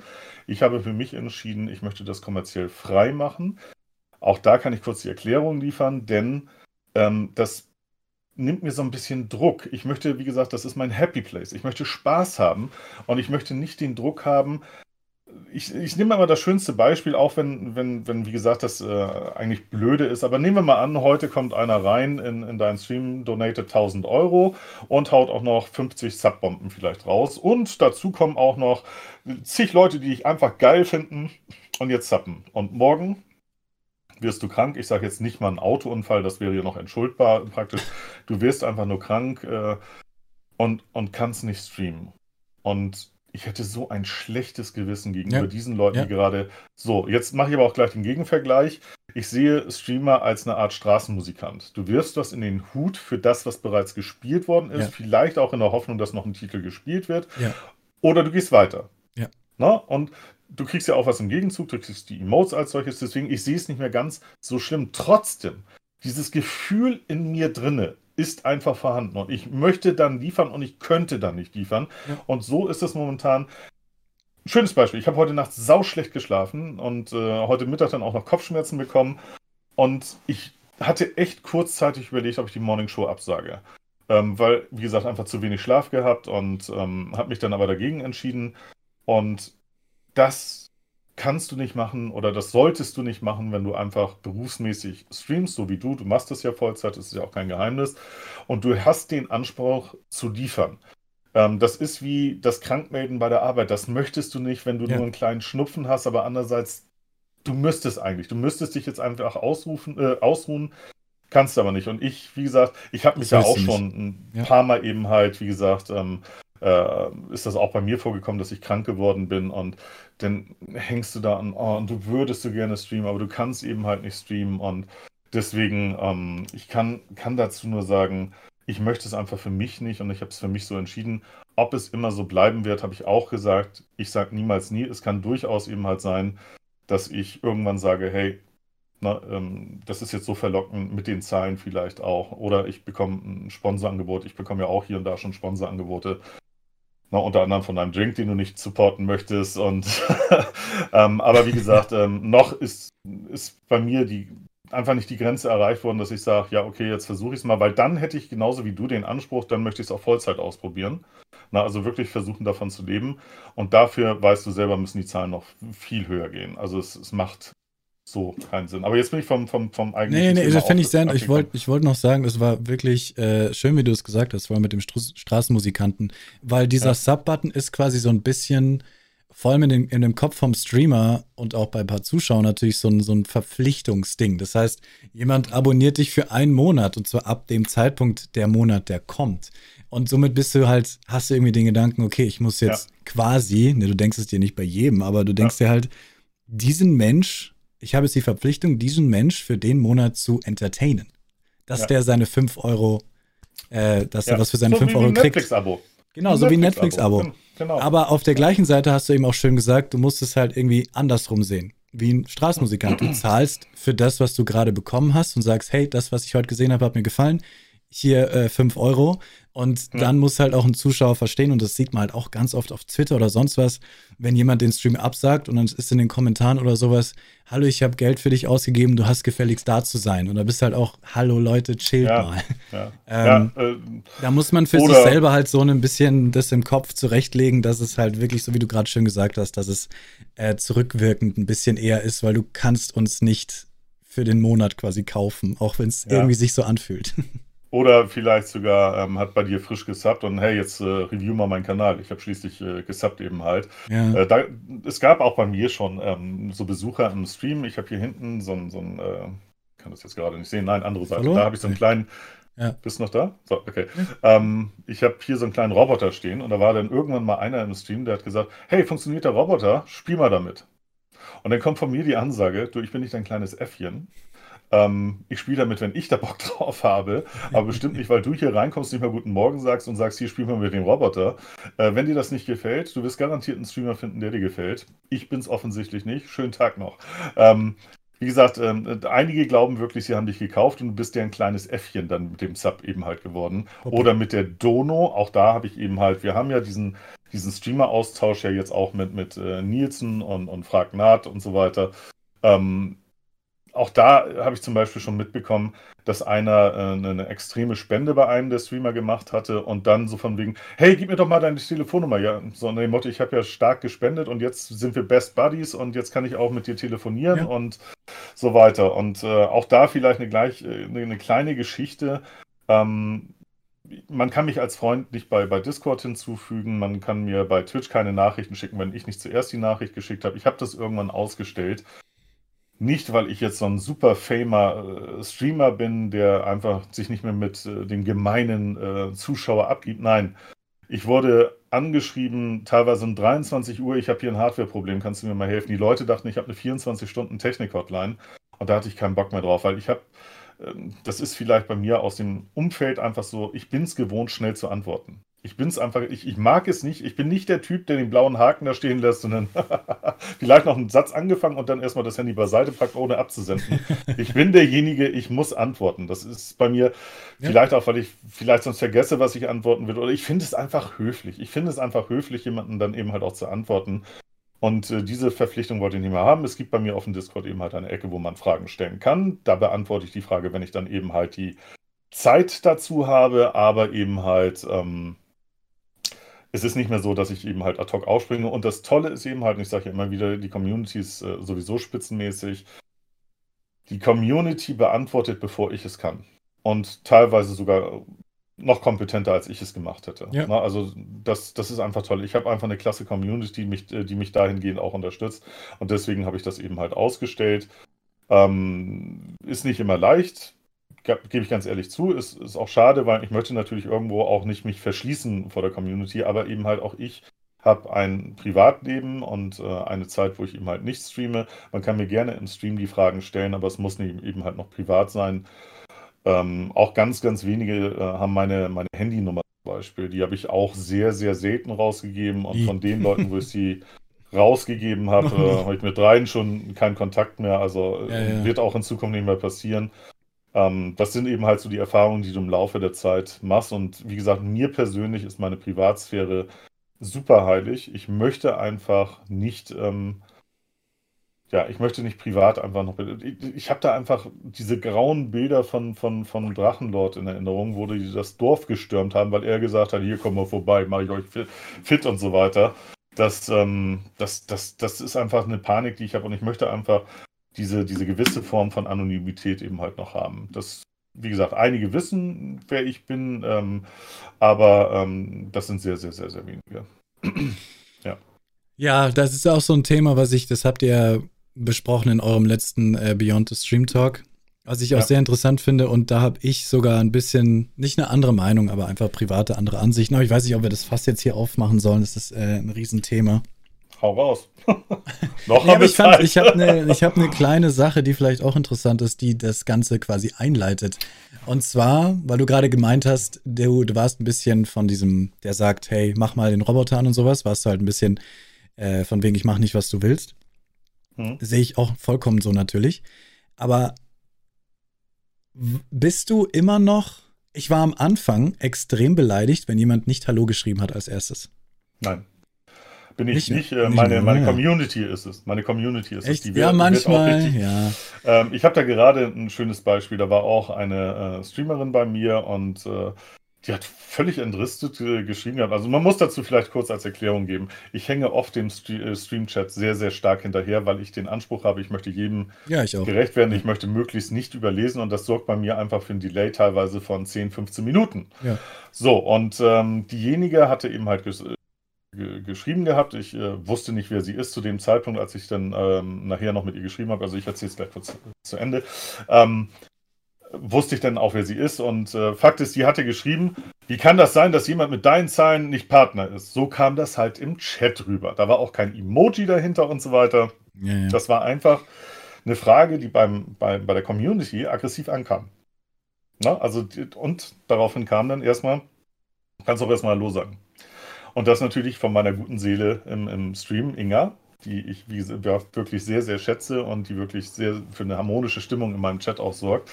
Ich habe für mich entschieden, ich möchte das kommerziell frei machen. Auch da kann ich kurz die Erklärung liefern, denn ähm, das nimmt mir so ein bisschen Druck. Ich möchte, wie gesagt, das ist mein Happy Place. Ich möchte Spaß haben und ich möchte nicht den Druck haben, Ich, ich nehme mal das schönste Beispiel, auch wenn, wenn, wenn wie gesagt, das äh, eigentlich blöde ist. Aber nehmen wir mal an, heute kommt einer rein in, in deinen Stream, donatet tausend Euro und haut auch noch fünfzig Subbomben vielleicht raus. Und dazu kommen auch noch zig Leute, die dich einfach geil finden und jetzt subben. Und morgen wirst du krank. Ich sage jetzt nicht mal einen Autounfall, das wäre ja noch entschuldbar praktisch. Du wirst einfach nur krank äh, und, und kannst nicht streamen. Und ich hätte so ein schlechtes Gewissen gegenüber ja. diesen Leuten, ja. die gerade... So, jetzt mache ich aber auch gleich den Gegenvergleich. Ich sehe Streamer als eine Art Straßenmusikant. Du wirfst was in den Hut für das, was bereits gespielt worden ist. Ja. Vielleicht auch in der Hoffnung, dass noch ein Titel gespielt wird. Ja. Oder du gehst weiter. Ja. Na? Und du kriegst ja auch was im Gegenzug. Du kriegst die Emotes als solches. Deswegen, ich sehe es nicht mehr ganz so schlimm. Trotzdem, dieses Gefühl in mir drinne, ist einfach vorhanden und ich möchte dann liefern und ich könnte dann nicht liefern. Ja. Und so ist es momentan. Schönes Beispiel. Ich habe heute Nacht sauschlecht geschlafen und äh, heute Mittag dann auch noch Kopfschmerzen bekommen und ich hatte echt kurzzeitig überlegt, ob ich die Morning Show absage. Ähm, weil, wie gesagt, einfach zu wenig Schlaf gehabt und ähm, habe mich dann aber dagegen entschieden. Und das kannst du nicht machen oder das solltest du nicht machen, wenn du einfach berufsmäßig streamst, so wie du. Du machst das ja Vollzeit, das ist ja auch kein Geheimnis. Und du hast den Anspruch zu liefern. Ähm, das ist wie das Krankmelden bei der Arbeit. Das möchtest du nicht, wenn du ja. nur einen kleinen Schnupfen hast, aber andererseits, du müsstest eigentlich. Du müsstest dich jetzt einfach ausrufen, äh, ausruhen, kannst du aber nicht. Und ich, wie gesagt, ich habe mich ja auch schon ein ja. paar Mal eben halt, wie gesagt, ähm, Äh, ist das auch bei mir vorgekommen, dass ich krank geworden bin und dann hängst du da an, oh, und du würdest so gerne streamen, aber du kannst eben halt nicht streamen und deswegen, ähm, ich kann, kann dazu nur sagen, ich möchte es einfach für mich nicht und ich habe es für mich so entschieden. Ob es immer so bleiben wird, habe ich auch gesagt, ich sage niemals nie, es kann durchaus eben halt sein, dass ich irgendwann sage, hey, na, ähm, das ist jetzt so verlockend mit den Zahlen vielleicht auch oder ich bekomme ein Sponsorangebot, ich bekomme ja auch hier und da schon Sponsorangebote, Na, unter anderem von einem Drink, den du nicht supporten möchtest. Und ähm, aber wie gesagt, ähm, noch ist, ist bei mir die, einfach nicht die Grenze erreicht worden, dass ich sage, ja okay, jetzt versuche ich es mal, weil dann hätte ich genauso wie du den Anspruch, dann möchte ich es auch Vollzeit ausprobieren. Na, also wirklich versuchen, davon zu leben. Und dafür, weißt du selber, müssen die Zahlen noch viel höher gehen. Also es, es macht so keinen Sinn. Aber jetzt bin ich vom, vom, vom eigentlichen... Nee, nee, nee, das fände ich sehr... Ich wollte ich wollt noch sagen, es war wirklich äh, schön, wie du es gesagt hast, vor allem mit dem Stru- Straßenmusikanten, weil dieser ja. Sub-Button ist quasi so ein bisschen, vor allem in, den, in dem Kopf vom Streamer und auch bei ein paar Zuschauern natürlich so ein, so ein Verpflichtungsding. Das heißt, jemand abonniert dich für einen Monat und zwar ab dem Zeitpunkt der Monat, der kommt. Und somit bist du halt, hast du irgendwie den Gedanken, okay, ich muss jetzt ja. quasi, ne, du denkst es dir nicht bei jedem, aber du denkst ja. dir halt, diesen Mensch... Ich habe jetzt die Verpflichtung, diesen Mensch für den Monat zu entertainen. Dass ja. der seine fünf Euro, äh, dass ja. er was für seine so fünf Euro kriegt. Netflix-Abo. Genau, so wie ein Netflix-Abo. Genau. Aber auf der gleichen Seite hast du eben auch schön gesagt, du musst es halt irgendwie andersrum sehen. Wie ein Straßenmusikant. Du zahlst für das, was du gerade bekommen hast und sagst, hey, das, was ich heute gesehen habe, hat mir gefallen. Hier äh, fünf Euro. Und dann hm. muss halt auch ein Zuschauer verstehen, und das sieht man halt auch ganz oft auf Twitter oder sonst was, wenn jemand den Stream absagt und dann ist in den Kommentaren oder sowas, hallo, ich habe Geld für dich ausgegeben, du hast gefälligst da zu sein. Und da bist halt auch, hallo Leute, chillt ja, mal. Ja, ähm, ja, äh, da muss man für sich selber halt so ein bisschen das im Kopf zurechtlegen, dass es halt wirklich, so wie du gerade schön gesagt hast, dass es äh, zurückwirkend ein bisschen eher ist, weil du kannst uns nicht für den Monat quasi kaufen, auch wenn es ja. irgendwie sich so anfühlt. Oder vielleicht sogar ähm, hat bei dir frisch gesubbt und hey, jetzt äh, review mal meinen Kanal. Ich habe schließlich äh, gesubbt eben halt. Ja. Äh, da, es gab auch bei mir schon ähm, so Besucher im Stream. Ich habe hier hinten so ein, so ein äh, kann das jetzt gerade nicht sehen, nein, andere Seite. Hallo? Da habe ich so einen kleinen, ja. bist du noch da? So, okay. Ja. Ähm, ich habe hier so einen kleinen Roboter stehen und da war dann irgendwann mal einer im Stream, der hat gesagt, hey, funktioniert der Roboter? Spiel mal damit. Und dann kommt von mir die Ansage, du, ich bin nicht dein kleines Äffchen. Ich spiele damit, wenn ich da Bock drauf habe, aber bestimmt nicht, weil du hier reinkommst, nicht mal guten Morgen sagst und sagst, hier spielen wir mit dem Roboter. Äh, wenn dir das nicht gefällt, du wirst garantiert einen Streamer finden, der dir gefällt. Ich bin's offensichtlich nicht. Schönen Tag noch. Ähm, wie gesagt, ähm, einige glauben wirklich, sie haben dich gekauft und du bist deren kleines Äffchen dann mit dem Sub eben halt geworden. Okay. Oder mit der Dono, auch da habe ich eben halt, wir haben ja diesen, diesen Streamer-Austausch ja jetzt auch mit, mit äh, Nielsen und, und Frag Naht und so weiter. Ähm, Auch da habe ich zum Beispiel schon mitbekommen, dass einer äh, eine extreme Spende bei einem der Streamer gemacht hatte und dann so von wegen, hey, gib mir doch mal deine Telefonnummer. Ja, so unter dem Motto, ich habe ja stark gespendet und jetzt sind wir Best Buddies und jetzt kann ich auch mit dir telefonieren ja. und so weiter. Und äh, auch da vielleicht eine, gleich, eine, eine kleine Geschichte. Ähm, man kann mich als Freund nicht bei, bei Discord hinzufügen, man kann mir bei Twitch keine Nachrichten schicken, wenn ich nicht zuerst die Nachricht geschickt habe. Ich habe das irgendwann ausgestellt. Nicht, weil ich jetzt so ein super famer äh, Streamer bin, der einfach sich nicht mehr mit äh, dem gemeinen äh, Zuschauer abgibt. Nein, ich wurde angeschrieben, teilweise um dreiundzwanzig Uhr, ich habe hier ein Hardware-Problem, kannst du mir mal helfen? Die Leute dachten, ich habe eine vierundzwanzig-Stunden-Technik-Hotline und da hatte ich keinen Bock mehr drauf, weil ich habe, ähm, das ist vielleicht bei mir aus dem Umfeld einfach so, ich bin es gewohnt, schnell zu antworten. Ich bin's einfach, ich, ich mag es nicht. Ich bin nicht der Typ, der den blauen Haken da stehen lässt und dann vielleicht noch einen Satz angefangen und dann erstmal das Handy beiseite packt, ohne abzusenden. Ich bin derjenige, ich muss antworten. Das ist bei mir ja. vielleicht auch, weil ich vielleicht sonst vergesse, was ich antworten will. Oder ich finde es einfach höflich. Ich finde es einfach höflich, jemanden dann eben halt auch zu antworten. Und äh, diese Verpflichtung wollte ich nicht mehr haben. Es gibt bei mir auf dem Discord eben halt eine Ecke, wo man Fragen stellen kann. Da beantworte ich die Frage, wenn ich dann eben halt die Zeit dazu habe, aber eben halt... Ähm, Es ist nicht mehr so, dass ich eben halt ad hoc aufspringe. Und das Tolle ist eben halt, und ich sage ja immer wieder, die Community ist äh, sowieso spitzenmäßig. Die Community beantwortet, bevor ich es kann. Und teilweise sogar noch kompetenter, als ich es gemacht hätte. Ja. Na, also das, das ist einfach toll. Ich habe einfach eine klasse Community, mich, die mich dahingehend auch unterstützt. Und deswegen habe ich das eben halt ausgestellt. Ähm, ist nicht immer leicht. Gebe ich ganz ehrlich zu, ist, ist auch schade, weil ich möchte natürlich irgendwo auch nicht mich verschließen vor der Community, aber eben halt auch ich habe ein Privatleben und äh, eine Zeit, wo ich eben halt nicht streame. Man kann mir gerne im Stream die Fragen stellen, aber es muss nicht, eben halt noch privat sein. Ähm, auch ganz, ganz wenige äh, haben meine, meine Handynummer zum Beispiel. Die habe ich auch sehr, sehr selten rausgegeben und die. Von den Leuten, wo ich sie rausgegeben habe, äh, habe ich mit dreien schon keinen Kontakt mehr. Also ja, ja. Wird auch in Zukunft nicht mehr passieren. Ähm, das sind eben halt so die Erfahrungen, die du im Laufe der Zeit machst. Und wie gesagt, mir persönlich ist meine Privatsphäre super heilig. Ich möchte einfach nicht, ähm, ja, ich möchte nicht privat einfach noch... Ich, ich habe da einfach diese grauen Bilder von, von, von Drachenlord in Erinnerung, wo die das Dorf gestürmt haben, weil er gesagt hat, hier, komm mal vorbei, mache ich euch fit und so weiter. Das, ähm, das, das, das ist einfach eine Panik, die ich habe. Und ich möchte einfach... Diese, diese gewisse Form von Anonymität eben halt noch haben. Das, wie gesagt, einige wissen, wer ich bin, ähm, aber ähm, das sind sehr, sehr, sehr, sehr wenige. Ja. Ja, das ist auch so ein Thema, was ich, das habt ihr besprochen in eurem letzten äh, Beyond the Stream Talk, was ich auch ja. sehr interessant finde, und da habe ich sogar ein bisschen, nicht eine andere Meinung, aber einfach private andere Ansichten. Aber ich weiß nicht, ob wir das fast jetzt hier aufmachen sollen, das ist äh, ein Riesenthema. Hau raus. Noch nee, ich fand, ich habe eine hab ne kleine Sache, die vielleicht auch interessant ist, die das Ganze quasi einleitet. Und zwar, weil du gerade gemeint hast, du, du warst ein bisschen von diesem, der sagt, hey, mach mal den Roboter an und sowas, warst du halt ein bisschen äh, von wegen, ich mach nicht, was du willst. Hm. Sehe ich auch vollkommen so natürlich. Aber bist du immer noch, ich war am Anfang extrem beleidigt, wenn jemand nicht Hallo geschrieben hat als erstes. Nein. Bin ich nicht, nicht, äh, nicht meine, meine Community ist es. Meine Community ist es. Die ja, wird, manchmal, wird auch ja. Ähm, ich habe da gerade ein schönes Beispiel. Da war auch eine äh, Streamerin bei mir und äh, die hat völlig entrüstet äh, geschrieben gehabt. Also man muss dazu vielleicht kurz als Erklärung geben. Ich hänge oft dem Stream-Chat sehr, sehr stark hinterher, weil ich den Anspruch habe, ich möchte jedem ja, ich gerecht werden. Ich möchte möglichst nicht überlesen, und das sorgt bei mir einfach für ein Delay teilweise von zehn, fünfzehn Minuten. Ja. So, und ähm, diejenige hatte eben halt gesagt, geschrieben gehabt. Ich äh, wusste nicht, wer sie ist zu dem Zeitpunkt, als ich dann ähm, nachher noch mit ihr geschrieben habe. Also ich erzähle es gleich kurz zu Ende. Ähm, wusste ich dann auch, wer sie ist. Und äh, Fakt ist, sie hatte geschrieben, wie kann das sein, dass jemand mit deinen Zahlen nicht Partner ist? So kam das halt im Chat rüber. Da war auch kein Emoji dahinter und so weiter. Ja, ja. Das war einfach eine Frage, die beim, bei, bei der Community aggressiv ankam. Na, also, und daraufhin kam dann erstmal, kannst du auch erstmal Hallo sagen. Und das natürlich von meiner guten Seele im, im Stream, Inga, die ich wie gesagt, wirklich sehr, sehr schätze und die wirklich sehr für eine harmonische Stimmung in meinem Chat auch sorgt.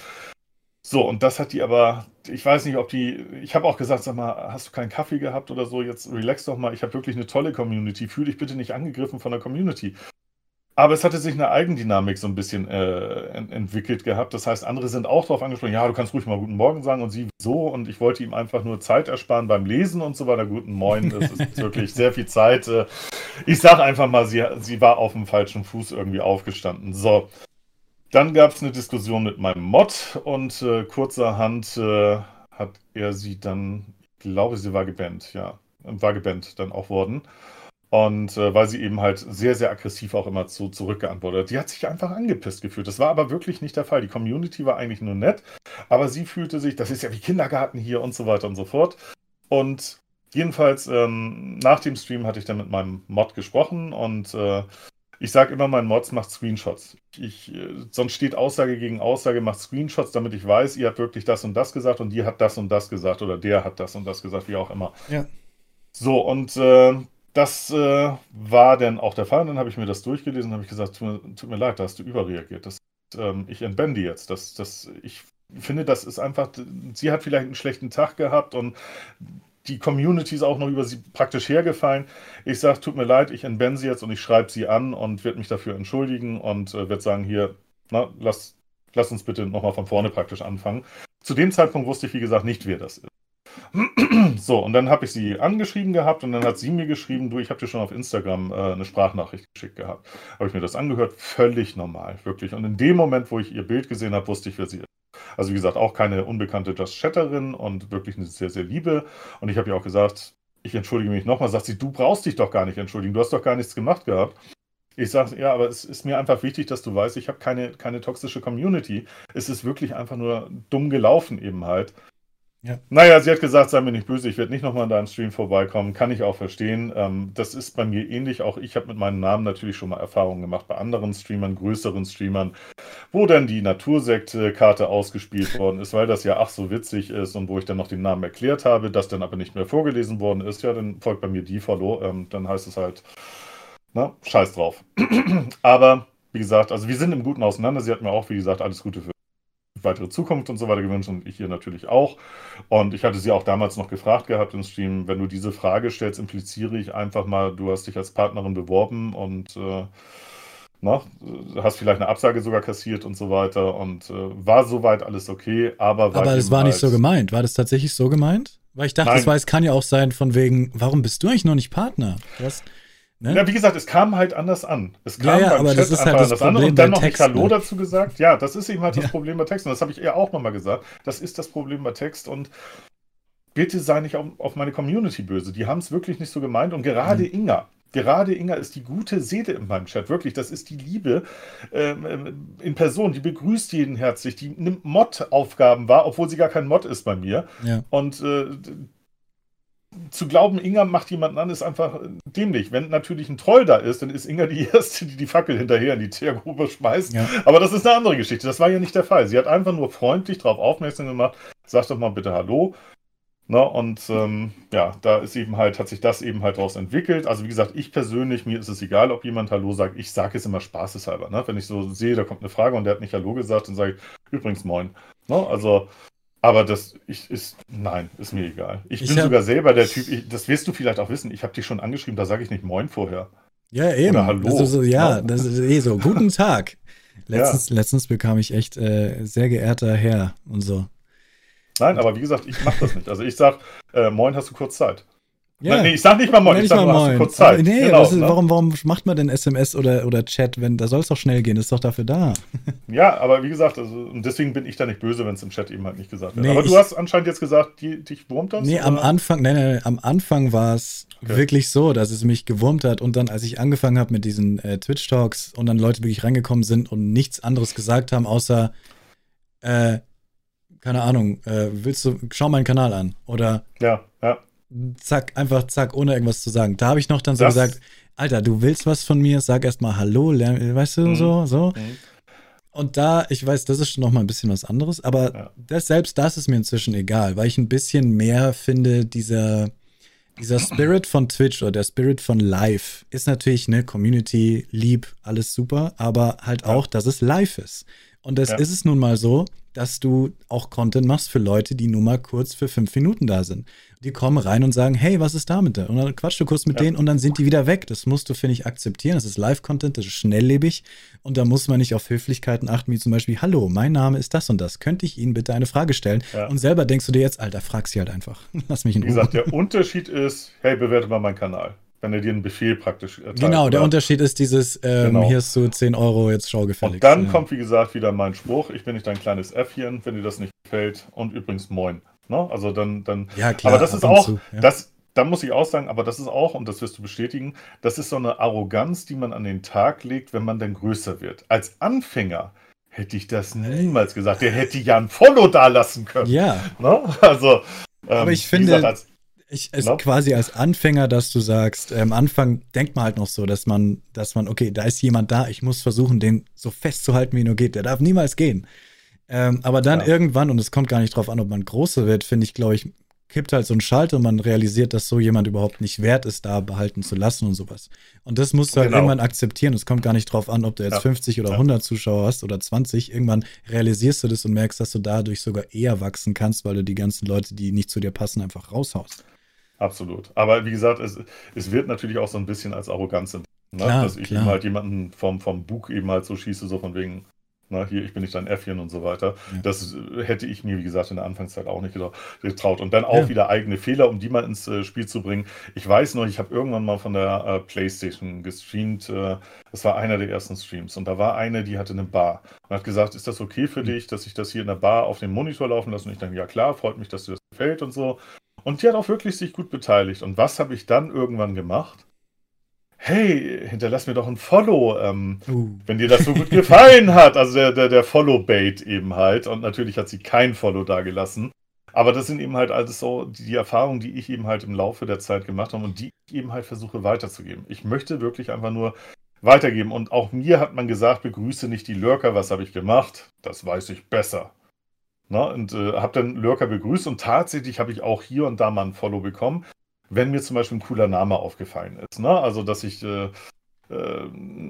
So, und das hat die aber, ich weiß nicht, ob die, ich habe auch gesagt, sag mal, hast du keinen Kaffee gehabt oder so, jetzt relax doch mal, ich habe wirklich eine tolle Community, fühl dich bitte nicht angegriffen von der Community. Aber es hatte sich eine Eigendynamik so ein bisschen äh, ent entwickelt gehabt. Das heißt, andere sind auch darauf angesprochen, ja, du kannst ruhig mal guten Morgen sagen und sie so. Und ich wollte ihm einfach nur Zeit ersparen beim Lesen und so weiter. Guten Moin, das ist wirklich sehr viel Zeit. Ich sage einfach mal, sie, sie war auf dem falschen Fuß irgendwie aufgestanden. So, dann gab es eine Diskussion mit meinem Mod und äh, kurzerhand äh, hat er sie dann, ich glaube, sie war gebannt, ja, war gebannt dann auch worden. Und äh, weil sie eben halt sehr, sehr aggressiv auch immer zu, zurückgeantwortet hat. Die hat sich einfach angepisst gefühlt. Das war aber wirklich nicht der Fall. Die Community war eigentlich nur nett, aber sie fühlte sich, das ist ja wie Kindergarten hier und so weiter und so fort. Und jedenfalls ähm, nach dem Stream hatte ich dann mit meinem Mod gesprochen und äh, ich sage immer, mein Mods macht Screenshots. Ich, äh, sonst steht Aussage gegen Aussage, macht Screenshots, damit ich weiß, ihr habt wirklich das und das gesagt und die hat das und das gesagt oder der hat das und das gesagt, wie auch immer. Ja. So, und äh, das äh, war dann auch der Fall. Und dann habe ich mir das durchgelesen und habe ich gesagt, tut, tut mir leid, da hast du überreagiert. Das, ähm, ich entbände die jetzt. Das, das, ich finde, das ist einfach, sie hat vielleicht einen schlechten Tag gehabt und die Community ist auch noch über sie praktisch hergefallen. Ich sage, tut mir leid, ich entbände sie jetzt und ich schreibe sie an und werde mich dafür entschuldigen und äh, werde sagen, hier, na, lass, lass uns bitte nochmal von vorne praktisch anfangen. Zu dem Zeitpunkt wusste ich, wie gesagt, nicht, wer das ist. So, und dann habe ich sie angeschrieben gehabt und dann hat sie mir geschrieben, du, ich habe dir schon auf Instagram äh, eine Sprachnachricht geschickt gehabt. Habe ich mir das angehört, völlig normal, wirklich. Und in dem Moment, wo ich ihr Bild gesehen habe, wusste ich, wer sie ist. Also wie gesagt, auch keine unbekannte Just Chatterin und wirklich eine sehr, sehr liebe. Und ich habe ihr auch gesagt, ich entschuldige mich nochmal. Sagt sie, du brauchst dich doch gar nicht entschuldigen, du hast doch gar nichts gemacht gehabt. Ich sage, ja, aber es ist mir einfach wichtig, dass du weißt, ich habe keine, keine toxische Community. Es ist wirklich einfach nur dumm gelaufen eben halt. Ja. Naja, sie hat gesagt, sei mir nicht böse, ich werde nicht nochmal in deinem Stream vorbeikommen, kann ich auch verstehen. Ähm, das ist bei mir ähnlich, auch ich habe mit meinem Namen natürlich schon mal Erfahrungen gemacht bei anderen Streamern, größeren Streamern, wo dann die Natursekt-Karte ausgespielt worden ist, weil das ja ach so witzig ist und wo ich dann noch den Namen erklärt habe, das dann aber nicht mehr vorgelesen worden ist, ja, dann folgt bei mir die Follow, ähm, dann heißt es halt, na, scheiß drauf. Aber, wie gesagt, also wir sind im Guten auseinander, sie hat mir auch, wie gesagt, alles Gute für weitere Zukunft und so weiter gewünscht und ich ihr natürlich auch. Und ich hatte sie auch damals noch gefragt gehabt im Stream, wenn du diese Frage stellst, impliziere ich einfach mal, du hast dich als Partnerin beworben und äh, na, hast vielleicht eine Absage sogar kassiert und so weiter und äh, war soweit alles okay, aber... War aber es war nicht so gemeint. War das tatsächlich so gemeint? Weil ich dachte, es kann ja auch sein von wegen, warum bist du eigentlich noch nicht Partner? Was? Ne? Ja, wie gesagt, es kam halt anders an. Es kam ja, ja, beim Chat einfach halt anders an und dann noch Text, Hallo ne? dazu gesagt. Ja, das ist eben halt ja. das Problem bei Texten. Das habe ich ihr auch nochmal gesagt. Das ist das Problem bei Text und bitte sei nicht auf, auf meine Community böse. Die haben es wirklich nicht so gemeint und gerade mhm. Inga, gerade Inga ist die gute Seele in meinem Chat. Wirklich, das ist die Liebe ähm, in Person. Die begrüßt jeden herzlich. Die nimmt Mod-Aufgaben wahr, obwohl sie gar kein Mod ist bei mir. Ja. Und äh, zu glauben, Inga macht jemanden an, ist einfach dämlich. Wenn natürlich ein Troll da ist, dann ist Inga die Erste, die die Fackel hinterher in die Teergrube schmeißt. Ja. Aber das ist eine andere Geschichte. Das war ja nicht der Fall. Sie hat einfach nur freundlich darauf aufmerksam gemacht, sag doch mal bitte Hallo. Na, und ähm, ja, da ist eben halt, hat sich das eben halt daraus entwickelt. Also wie gesagt, ich persönlich, mir ist es egal, ob jemand Hallo sagt. Ich sage es immer spaßeshalber. Ne? Wenn ich so sehe, da kommt eine Frage und der hat nicht Hallo gesagt, dann sage ich übrigens Moin. Na, also... Aber das ich, ist, nein, ist mir egal. Ich, ich bin hab, sogar selber der Typ, ich, das wirst du vielleicht auch wissen, ich habe dich schon angeschrieben, da sage ich nicht Moin vorher. Ja, eben. Oder Hallo. Das ist so, ja, ja, das ist eh so. Guten Tag. Letztens, ja. letztens bekam ich echt äh, sehr geehrter Herr und so. Nein, aber wie gesagt, ich mache das nicht. Also ich sage, äh, Moin, hast du kurz Zeit? Ja. Nein, nee, ich sag nicht mal Moin, ich, ich sag mal Moin. Hast du kurz Zeit. Aber, nee, genau, ist, ne? warum, warum macht man denn S M S oder, oder Chat, wenn da soll es doch schnell gehen, ist doch dafür da. Ja, aber wie gesagt, also, und deswegen bin ich da nicht böse, wenn es im Chat eben halt nicht gesagt wird. Nee, aber du hast anscheinend jetzt gesagt, die, dich wurmt das? Nee, oder? am Anfang, nein, nein, nein, am Anfang war es okay. wirklich so, dass es mich gewurmt hat und dann, als ich angefangen habe mit diesen äh, Twitch-Talks und dann Leute wirklich reingekommen sind und nichts anderes gesagt haben, außer äh, keine Ahnung, äh, willst du, schau meinen Kanal an, oder? Ja, ja. Zack, einfach zack, ohne irgendwas zu sagen. Da habe ich noch dann so das gesagt, Alter, du willst was von mir, sag erstmal Hallo, weißt du, mhm. so, so. Mhm. Und da, ich weiß, das ist schon noch mal ein bisschen was anderes, aber ja. das, selbst das ist mir inzwischen egal, weil ich ein bisschen mehr finde, dieser, dieser Spirit von Twitch oder der Spirit von Live ist natürlich, ne, Community, lieb, alles super, aber halt ja. auch, dass es live ist. Und das ja. ist es nun mal so, dass du auch Content machst für Leute, die nur mal kurz für fünf Minuten da sind. Die kommen rein und sagen, hey, was ist damit da? Und dann quatschst du kurz mit ja. denen und dann sind die wieder weg. Das musst du, finde ich, akzeptieren. Das ist Live-Content, das ist schnelllebig. Und da muss man nicht auf Höflichkeiten achten, wie zum Beispiel, hallo, mein Name ist das und das. Könnte ich Ihnen bitte eine Frage stellen? Ja. Und selber denkst du dir jetzt, Alter, frag sie halt einfach. Lass mich in Ruhe. Wie gesagt, der Unterschied ist, hey, bewerte mal meinen Kanal. Wenn er dir einen Befehl praktisch erteilt. Genau, der oder? Unterschied ist dieses, ähm, genau. hier hast du zehn Euro, jetzt schau gefälligst. Und dann ja. kommt, wie gesagt, wieder mein Spruch, ich bin nicht dein kleines Äffchen, wenn dir das nicht gefällt. Und übrigens Moin. Ne? Also dann, dann. Ja, klar. Aber das ist auch, zu, ja. das, da muss ich auch sagen, aber das ist auch, und das wirst du bestätigen, das ist so eine Arroganz, die man an den Tag legt, wenn man dann größer wird. Als Anfänger hätte ich das niemals gesagt. Der hätte ja ein Follow da lassen können. Ja. Ne? Also, ähm, aber ich finde, wie gesagt, als Ich, es nope. quasi als Anfänger, dass du sagst, am ähm, Anfang denkt man halt noch so, dass man, dass man, okay, da ist jemand da, ich muss versuchen, den so festzuhalten, wie nur geht. Der darf niemals gehen. Ähm, aber dann ja. irgendwann, und es kommt gar nicht drauf an, ob man größer wird, finde ich, glaube ich, kippt halt so ein Schalter und man realisiert, dass so jemand überhaupt nicht wert ist, da behalten zu lassen und sowas. Und das musst du halt genau. irgendwann akzeptieren. Es kommt gar nicht drauf an, ob du jetzt ja. fünfzig oder ja. hundert Zuschauer hast oder zwanzig. Irgendwann realisierst du das und merkst, dass du dadurch sogar eher wachsen kannst, weil du die ganzen Leute, die nicht zu dir passen, einfach raushaust. Absolut. Aber wie gesagt, es, es wird natürlich auch so ein bisschen als Arroganz, ne? Klar, dass ich klar. eben halt jemanden vom, vom Bug eben halt so schieße, so von wegen... Na, hier, ich bin nicht dein Äffchen und so weiter. Ja. Das hätte ich mir, wie gesagt, in der Anfangszeit auch nicht getraut. Und dann auch ja. wieder eigene Fehler, um die mal ins äh, Spiel zu bringen. Ich weiß noch, ich habe irgendwann mal von der äh, PlayStation gestreamt. Äh, das war einer der ersten Streams. Und da war eine, die hatte eine Bar. Und hat gesagt, ist das okay für mhm. dich, dass ich das hier in der Bar auf dem Monitor laufen lasse? Und ich dachte, ja klar, freut mich, dass dir das gefällt und so. Und die hat auch wirklich sich gut beteiligt. Und was habe ich dann irgendwann gemacht? Hey, hinterlass mir doch ein Follow, ähm, uh. wenn dir das so gut gefallen hat. Also der, der, der Follow-Bait eben halt. Und natürlich hat sie kein Follow da gelassen. Aber das sind eben halt alles so die, die Erfahrungen, die ich eben halt im Laufe der Zeit gemacht habe und die ich eben halt versuche weiterzugeben. Ich möchte wirklich einfach nur weitergeben. Und auch mir hat man gesagt, begrüße nicht die Lurker. Was habe ich gemacht? Das weiß ich besser. Na, und äh, habe dann Lurker begrüßt und tatsächlich habe ich auch hier und da mal ein Follow bekommen. Wenn mir zum Beispiel ein cooler Name aufgefallen ist. Ne? Also, dass ich äh, äh,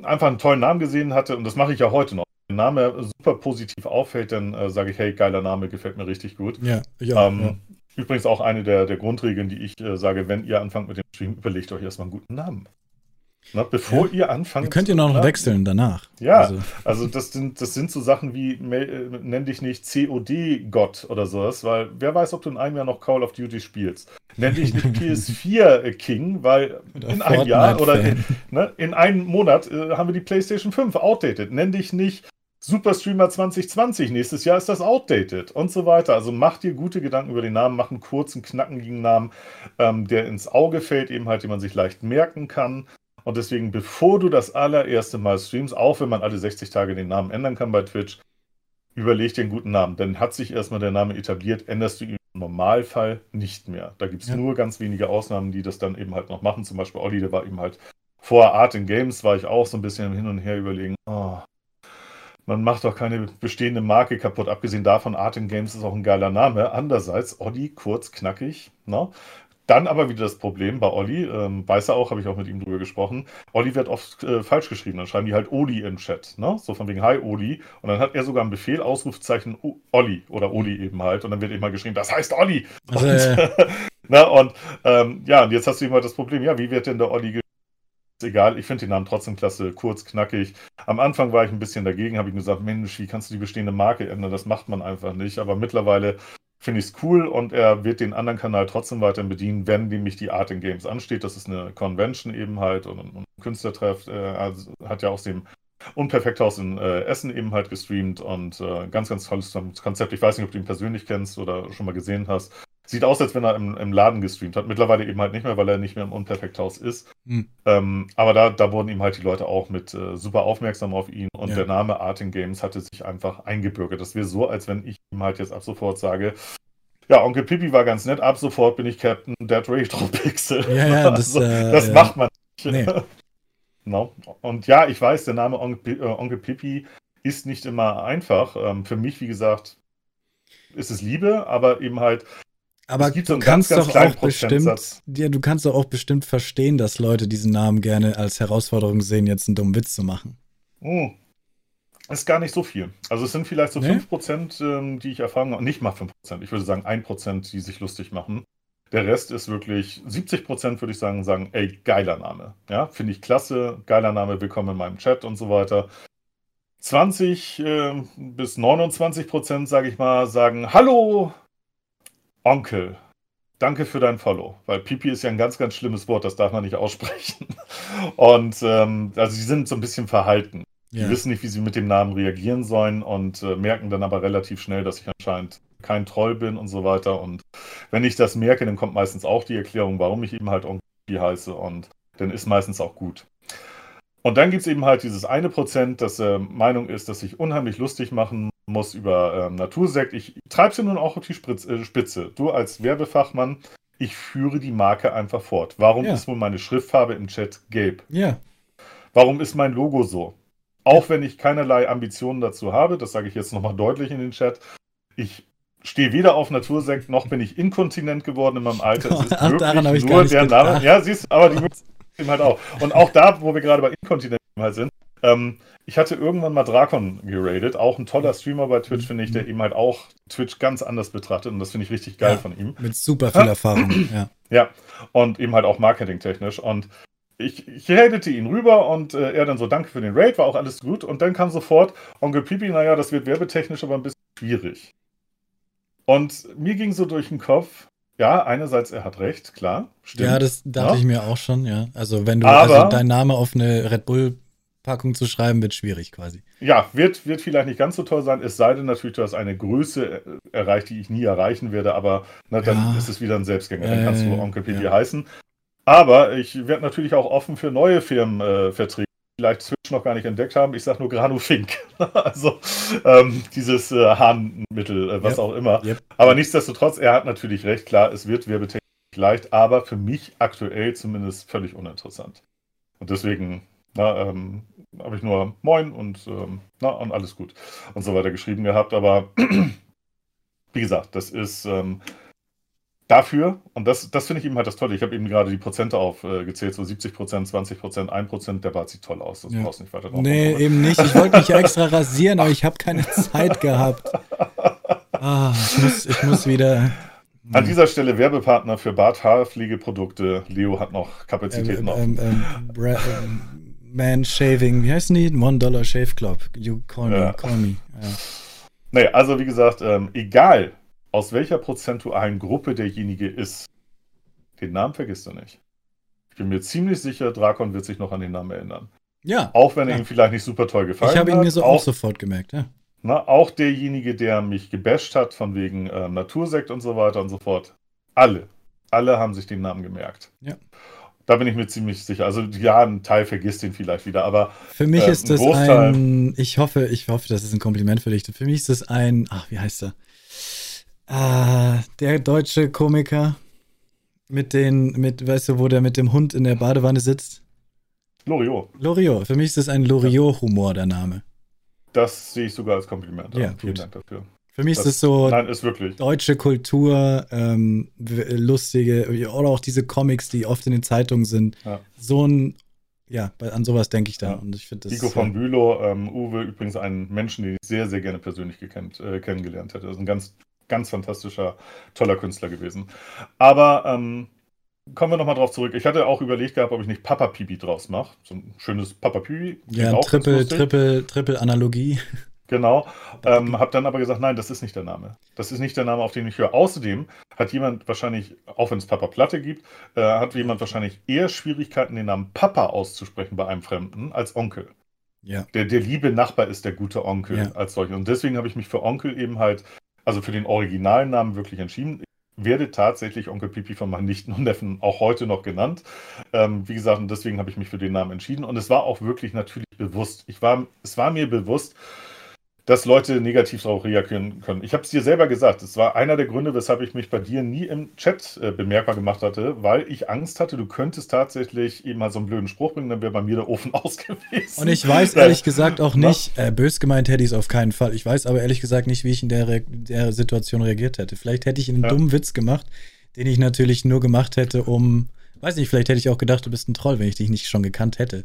einfach einen tollen Namen gesehen hatte. Und das mache ich ja heute noch. Wenn der Name super positiv auffällt, dann äh, sage ich, hey, geiler Name, gefällt mir richtig gut. Ja, ich auch, ähm, ja. Übrigens auch eine der, der Grundregeln, die ich äh, sage, wenn ihr anfangt mit dem Stream, überlegt euch erstmal einen guten Namen. Ne? Bevor ja. ihr anfangt... Ihr könnt ihr noch wechseln danach. Ja, also, also das, sind, das sind so Sachen wie, nenn dich nicht C O D-Gott oder sowas, weil wer weiß, ob du in einem Jahr noch Call of Duty spielst. Nenn dich nicht P S vier King, weil oder in einem Jahr oder in, ne, in einem Monat äh, haben wir die PlayStation fünf outdated. Nenn dich nicht Superstreamer zwanzig zwanzig, nächstes Jahr ist das outdated und so weiter. Also mach dir gute Gedanken über den Namen, mach einen kurzen, knackigen Namen, ähm, der ins Auge fällt, eben halt, den man sich leicht merken kann. Und deswegen, bevor du das allererste Mal streamst, auch wenn man alle sechzig Tage den Namen ändern kann bei Twitch, überleg dir einen guten Namen. Dann hat sich erstmal der Name etabliert, änderst du ihn im Normalfall nicht mehr. Da gibt es ja. nur ganz wenige Ausnahmen, die das dann eben halt noch machen. Zum Beispiel Olli, der war eben halt vor Art and Games, war ich auch so ein bisschen hin und her überlegen, oh, man macht doch keine bestehende Marke kaputt. Abgesehen davon, Art and Games ist auch ein geiler Name. Andererseits, Olli, kurz, knackig, ne? Dann aber wieder das Problem bei Olli, ähm, weiß er auch, habe ich auch mit ihm drüber gesprochen, Olli wird oft äh, falsch geschrieben, dann schreiben die halt Oli im Chat, ne? So von wegen Hi Oli, und dann hat er sogar einen Befehl, Ausrufzeichen o Olli oder Oli eben halt, und dann wird eben mal geschrieben, das heißt Olli! Also, und, ja, ja. Na, und ähm, ja, und jetzt hast du eben halt das Problem, ja, wie wird denn der Olli geschrieben? Ist egal, ich finde den Namen trotzdem klasse, kurz, knackig. Am Anfang war ich ein bisschen dagegen, habe ich gesagt, Mensch, wie kannst du die bestehende Marke ändern, das macht man einfach nicht, aber mittlerweile... finde ich es cool, und er wird den anderen Kanal trotzdem weiterhin bedienen, wenn nämlich die Art and Games ansteht. Das ist eine Convention eben halt und ein Künstlertreff. Er hat ja aus dem Unperfekthaus in äh, Essen eben halt gestreamt und äh, ganz, ganz tolles Konzept. Ich weiß nicht, ob du ihn persönlich kennst oder schon mal gesehen hast. Sieht aus, als wenn er im, im Laden gestreamt hat. Mittlerweile eben halt nicht mehr, weil er nicht mehr im Unperfekthaus ist. Mhm. Ähm, aber da, da wurden ihm halt die Leute auch mit äh, super aufmerksam auf ihn. Und ja. der Name Art and Games hatte sich einfach eingebürgert. Das wäre so, als wenn ich ihm halt jetzt ab sofort sage, ja, Onkel Pipi war ganz nett, ab sofort bin ich Captain Dead Retro Pixel. Ja, ja, das, also, äh, das ja. macht man nicht. Nee. No. Und ja, ich weiß, der Name Onkel, äh, Onkel Pipi ist nicht immer einfach. Ähm, für mich, wie gesagt, ist es Liebe, aber eben halt Aber du so kannst ganz, doch ganz auch bestimmt, ja, du kannst doch auch bestimmt verstehen, dass Leute diesen Namen gerne als Herausforderung sehen, jetzt einen dummen Witz zu machen. Oh, ist gar nicht so viel. Also es sind vielleicht so nee? fünf Prozent, die ich erfahren habe. Nicht mal fünf Prozent, ich würde sagen ein Prozent, die sich lustig machen. Der Rest ist wirklich, siebzig Prozent würde ich sagen, sagen, ey, geiler Name. Ja, finde ich klasse, geiler Name, willkommen in meinem Chat und so weiter. zwanzig bis neunundzwanzig Prozent, sage ich mal, sagen, hallo, Onkel, danke für dein Follow, weil Pipi ist ja ein ganz, ganz schlimmes Wort, das darf man nicht aussprechen. Und ähm, also sie sind so ein bisschen verhalten. Yeah. Die wissen nicht, wie sie mit dem Namen reagieren sollen und äh, merken dann aber relativ schnell, dass ich anscheinend kein Troll bin und so weiter. Und wenn ich das merke, dann kommt meistens auch die Erklärung, warum ich eben halt Onkel Pipi heiße, und dann ist meistens auch gut. Und dann gibt es eben halt dieses eine Prozent, das äh, Meinung ist, dass ich unheimlich lustig machen muss über ähm, Natursekt. Ich treibe sie nun auch auf die Spritz, äh, Spitze. Du als Werbefachmann, ich führe die Marke einfach fort. Warum ja. ist wohl meine Schriftfarbe im Chat gelb? Ja. Warum ist mein Logo so? Auch wenn ich keinerlei Ambitionen dazu habe, das sage ich jetzt nochmal deutlich in den Chat, ich stehe weder auf Natursekt, noch bin ich inkontinent geworden in meinem Alter. Es ist Ach, daran habe ich nur gar nicht der Name. Ja, siehst du, aber die eben halt auch. Und auch da, wo wir gerade bei inkontinent halt sind, ähm, ich hatte irgendwann mal Drakon geradet, auch ein toller Streamer bei Twitch, finde ich, der eben halt auch Twitch ganz anders betrachtet und das finde ich richtig geil ja, von ihm. Mit super viel ja? Erfahrung, ja. Ja, und eben halt auch marketingtechnisch und ich, ich redete ihn rüber und äh, er dann so, danke für den Raid, war auch alles gut. Und dann kam sofort Onkel Pipi, naja, das wird werbetechnisch aber ein bisschen schwierig. Und mir ging so durch den Kopf, ja, einerseits, er hat recht, klar, stimmt. Ja, das dachte ja. ich mir auch schon, ja. Also wenn du aber, also deinen Namen auf eine Red Bull-Packung zu schreiben, wird schwierig quasi. Ja, wird, wird vielleicht nicht ganz so toll sein, es sei denn natürlich, du hast eine Größe erreicht, die ich nie erreichen werde, aber na, dann ja. ist es wieder ein Selbstgänger, dann äh, kannst du Onkel Pipi ja. heißen. Aber ich werde natürlich auch offen für neue Firmenverträge, äh, die vielleicht Twitch noch gar nicht entdeckt haben. Ich sage nur Granufink. Also ähm, dieses äh, Hahnmittel, äh, was yep. auch immer. Yep. Aber nichtsdestotrotz, er hat natürlich recht. Klar, es wird werbetechnisch leicht, aber für mich aktuell zumindest völlig uninteressant. Und deswegen ähm, habe ich nur Moin und, ähm, na, und alles gut und so weiter geschrieben gehabt. Aber wie gesagt, das ist... Ähm, Dafür, und das, das finde ich eben halt das Tolle, ich habe eben gerade die Prozente aufgezählt, äh, so siebzig Prozent, zwanzig Prozent, ein Prozent, der Bart sieht toll aus, das ja. brauchst du nicht weiter drauf. Nee, machen. Eben nicht, ich wollte mich ja extra rasieren, aber ich habe keine Zeit gehabt. Ah, ich, muss, ich muss wieder... An dieser Stelle Werbepartner für Bart-Haarpflegeprodukte, Leo hat noch Kapazitäten ähm, auf. Ähm, ähm, ähm, Man Shaving, wie heißt die? One Dollar Shave Club, you call me, ja. call me. Ja. Naja, also wie gesagt, ähm, egal... aus welcher prozentualen Gruppe derjenige ist. Den Namen vergisst du nicht. Ich bin mir ziemlich sicher, Drakon wird sich noch an den Namen erinnern. Ja. Auch wenn er ja. ihm vielleicht nicht super toll gefallen hat. Ich habe ihn mir so auch, auch sofort gemerkt, ja. Na, auch derjenige, der mich gebasht hat, von wegen äh, Natursekt und so weiter und so fort. Alle. Alle haben sich den Namen gemerkt. Ja. Da bin ich mir ziemlich sicher. Also ja, ein Teil vergisst ihn vielleicht wieder, aber für mich äh, ist das Großteil, ein... Ich hoffe, ich hoffe, das ist ein Kompliment für dich. Für mich ist das ein... Ach, wie heißt er? Ah, der deutsche Komiker mit den, mit, weißt du, wo der mit dem Hund in der Badewanne sitzt? Loriot. Loriot. Für mich ist das ein Loriot-Humor, der Name. Das sehe ich sogar als Kompliment. Ja, vielen Dank dafür. Für mich das, ist das so nein, ist wirklich. Deutsche Kultur, ähm, lustige, oder auch diese Comics, die oft in den Zeitungen sind. Ja. So ein, ja, an sowas denke ich da. Ja. Und ich find, das Nico von Bülow, ähm, Uwe, übrigens einen Menschen, den ich sehr, sehr gerne persönlich gekennt, äh, kennengelernt hätte. Das ist ein ganz Ganz fantastischer, toller Künstler gewesen. Aber ähm, kommen wir nochmal drauf zurück. Ich hatte auch überlegt gehabt, ob ich nicht Papa Pipi draus mache. So ein schönes Papa Pipi. Ja, Triple, Triple, Triple Analogie. Genau. Ähm, habe dann aber gesagt, nein, das ist nicht der Name. Das ist nicht der Name, auf den ich höre. Außerdem hat jemand wahrscheinlich, auch wenn es Papa Platte gibt, äh, hat jemand wahrscheinlich eher Schwierigkeiten, den Namen Papa auszusprechen bei einem Fremden als Onkel. Ja. Der, der liebe Nachbar ist der gute Onkel ja. als solcher. Und deswegen habe ich mich für Onkel eben halt also für den originalen Namen wirklich entschieden. Ich werde tatsächlich Onkel Pipi von meinen Nichten und Neffen auch heute noch genannt. Ähm, wie gesagt, und deswegen habe ich mich für den Namen entschieden. Und es war auch wirklich natürlich bewusst. Ich war, es war mir bewusst, dass Leute negativ darauf reagieren können. Ich habe es dir selber gesagt. Es war einer der Gründe, weshalb ich mich bei dir nie im Chat äh, bemerkbar gemacht hatte, weil ich Angst hatte, du könntest tatsächlich eben halt so einen blöden Spruch bringen, dann wäre bei mir der Ofen aus gewesen. Und ich weiß ehrlich äh, gesagt auch nicht, äh, bös gemeint hätte ich es auf keinen Fall. Ich weiß aber ehrlich gesagt nicht, wie ich in der, Re der Situation reagiert hätte. Vielleicht hätte ich einen ja. dummen Witz gemacht, den ich natürlich nur gemacht hätte, um, weiß nicht, vielleicht hätte ich auch gedacht, du bist ein Troll, wenn ich dich nicht schon gekannt hätte.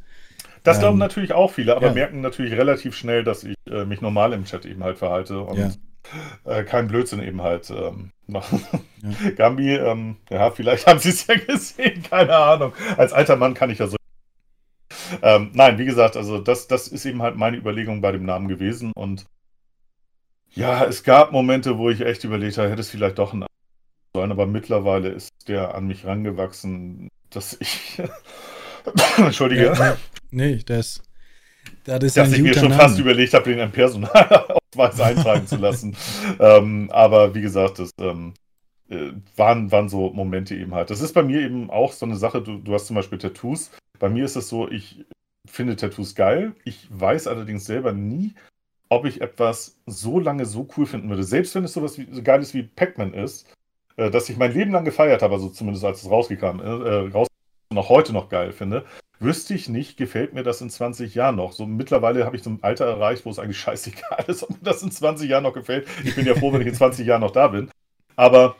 Das glauben ähm, natürlich auch viele, aber ja. merken natürlich relativ schnell, dass ich äh, mich normal im Chat eben halt verhalte und ja. äh, kein Blödsinn eben halt ähm, machen. Ja. Gambi, ähm, ja, vielleicht haben sie es ja gesehen, keine Ahnung. Als alter Mann kann ich ja so... Ähm, nein, wie gesagt, also das, das ist eben halt meine Überlegung bei dem Namen gewesen und ja, es gab Momente, wo ich echt überlegt habe, hätte es vielleicht doch einen anderen sollen, aber mittlerweile ist der an mich rangewachsen, dass ich... Entschuldige. Ja, nee, das, das ist dass ein ich mir schon Name. Fast überlegt habe, den Personalausweis eintragen zu lassen. ähm, aber wie gesagt, das ähm, waren, waren so Momente eben halt. Das ist bei mir eben auch so eine Sache, du, du hast zum Beispiel Tattoos. Bei mir ist es so, ich finde Tattoos geil. Ich weiß allerdings selber nie, ob ich etwas so lange so cool finden würde. Selbst wenn es sowas wie, so Geiles wie Pac-Man ist, äh, dass ich mein Leben lang gefeiert habe, also zumindest als es rausgekommen ist, äh, raus auch heute noch geil finde, Wüsste ich nicht, gefällt mir das in zwanzig Jahren noch. So, mittlerweile habe ich so ein Alter erreicht, wo es eigentlich scheißegal ist, ob mir das in zwanzig Jahren noch gefällt. Ich bin ja froh, wenn ich in zwanzig Jahren noch da bin. Aber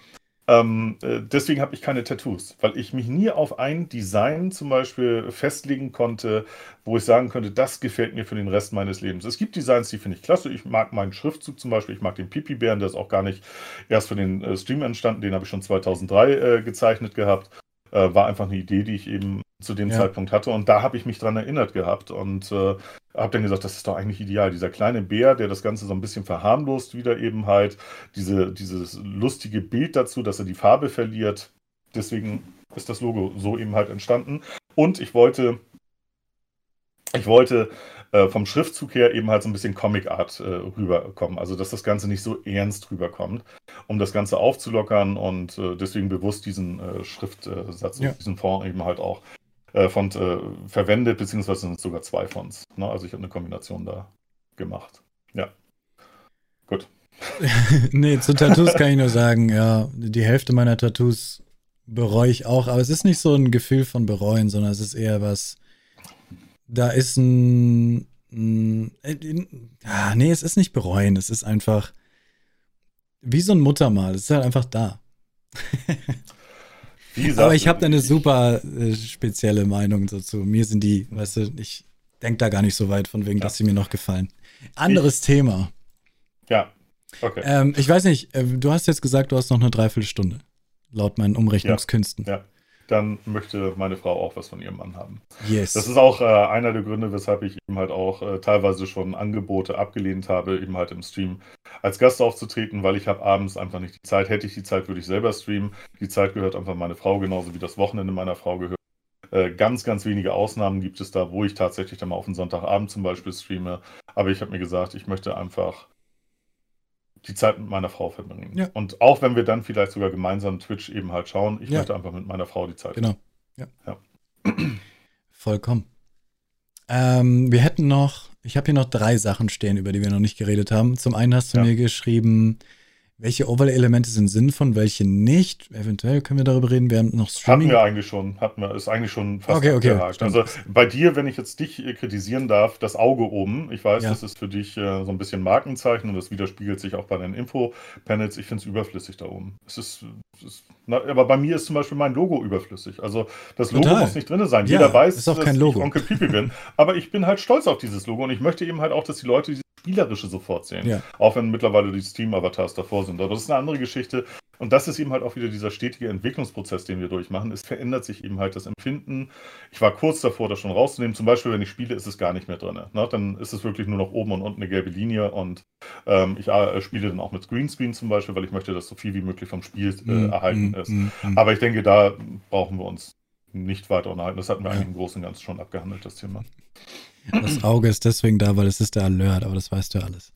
ähm, deswegen habe ich keine Tattoos, weil ich mich nie auf ein Design zum Beispiel festlegen konnte, wo ich sagen könnte, das gefällt mir für den Rest meines Lebens. Es gibt Designs, die finde ich klasse. Ich mag meinen Schriftzug zum Beispiel. Ich mag den Pipi-Bären, der ist auch gar nicht erst für den äh, Stream entstanden. Den habe ich schon zweitausenddrei äh, gezeichnet gehabt. Äh, war einfach eine Idee, die ich eben zu dem ja. Zeitpunkt hatte. Und da habe ich mich dran erinnert gehabt und äh, habe dann gesagt, das ist doch eigentlich ideal. Dieser kleine Bär, der das Ganze so ein bisschen verharmlost, wieder eben halt diese, dieses lustige Bild dazu, dass er die Farbe verliert. Deswegen ist das Logo so eben halt entstanden. Und ich wollte, ich wollte äh, vom Schriftzug her eben halt so ein bisschen Comic-Art äh, rüberkommen. Also, dass das Ganze nicht so ernst rüberkommt, um das Ganze aufzulockern und äh, deswegen bewusst diesen äh, Schriftsatz, ja. diesen Font eben halt auch Font äh, verwendet, beziehungsweise sind es sogar zwei Fonts. Ne? Also ich habe eine Kombination da gemacht. Ja. Gut. Nee, zu Tattoos kann ich nur sagen, ja, die Hälfte meiner Tattoos bereue ich auch, aber es ist nicht so ein Gefühl von bereuen, sondern es ist eher was, da ist ein, ein, ein ah, nee, es ist nicht bereuen, es ist einfach wie so ein Muttermal, es ist halt einfach da. Gesagt, aber ich habe da eine super äh, spezielle Meinung dazu. Mir sind die, weißt du, ich denke da gar nicht so weit von wegen, ja. dass sie mir noch gefallen. Anderes ich, Thema. Ja, okay. Ähm, ich weiß nicht, äh, du hast jetzt gesagt, du hast noch eine Dreiviertelstunde, laut meinen Umrechnungskünsten. Ja, ja. Dann möchte meine Frau auch was von ihrem Mann haben. Yes. Das ist auch äh, einer der Gründe, weshalb ich eben halt auch äh, teilweise schon Angebote abgelehnt habe, eben halt im Stream als Gast aufzutreten, weil ich habe abends einfach nicht die Zeit. Hätte ich die Zeit, würde ich selber streamen. Die Zeit gehört einfach meine Frau, genauso wie das Wochenende meiner Frau gehört. Äh, ganz, ganz wenige Ausnahmen gibt es da, wo ich tatsächlich dann mal auf den Sonntagabend zum Beispiel streame. Aber ich habe mir gesagt, ich möchte einfach die Zeit mit meiner Frau verbringen. Ja. Und auch wenn wir dann vielleicht sogar gemeinsam Twitch eben halt schauen, ich ja. möchte einfach mit meiner Frau die Zeit verbringen. Genau. Ja. Ja. Vollkommen. Ähm, wir hätten noch, ich habe hier noch drei Sachen stehen, über die wir noch nicht geredet haben. Zum einen hast du ja. mir geschrieben, welche Overlay-Elemente sind sinnvoll, welche nicht. Eventuell können wir darüber reden. Wir haben noch Streaming. Hatten wir eigentlich schon. Hatten wir. Ist eigentlich schon fast okay, okay, abgehakt. Stimmt. Also bei dir, wenn ich jetzt dich kritisieren darf, das Auge oben. Ich weiß, ja. das ist für dich äh, so ein bisschen Markenzeichen und das widerspiegelt sich auch bei den Info-Panels. Ich finde es überflüssig da oben. Es ist, es ist na, aber bei mir ist zum Beispiel mein Logo überflüssig. Also das Logo Total. muss nicht drin sein. Ja, Jeder weiß, dass ich Onkel Pipi bin. Aber ich bin halt stolz auf dieses Logo und ich möchte eben halt auch, dass die Leute dieses Spielerische sofort sehen. Ja. Auch wenn mittlerweile die Steam-Avatars davor sind. Aber das ist eine andere Geschichte. Und das ist eben halt auch wieder dieser stetige Entwicklungsprozess, den wir durchmachen. Es verändert sich eben halt das Empfinden. Ich war kurz davor, das schon rauszunehmen. Zum Beispiel, wenn ich spiele, ist es gar nicht mehr drin. Ne? Dann ist es wirklich nur noch oben und unten eine gelbe Linie. Und ähm, ich äh, spiele dann auch mit Greenscreen zum Beispiel, weil ich möchte, dass so viel wie möglich vom Spiel äh, mm, erhalten mm, ist. Mm, mm. Aber ich denke, da brauchen wir uns nicht weiter unterhalten. Das hatten wir ja. eigentlich im Großen und Ganzen schon abgehandelt, das Thema. Das Auge ist deswegen da, weil es ist der Alert, aber das weißt du alles.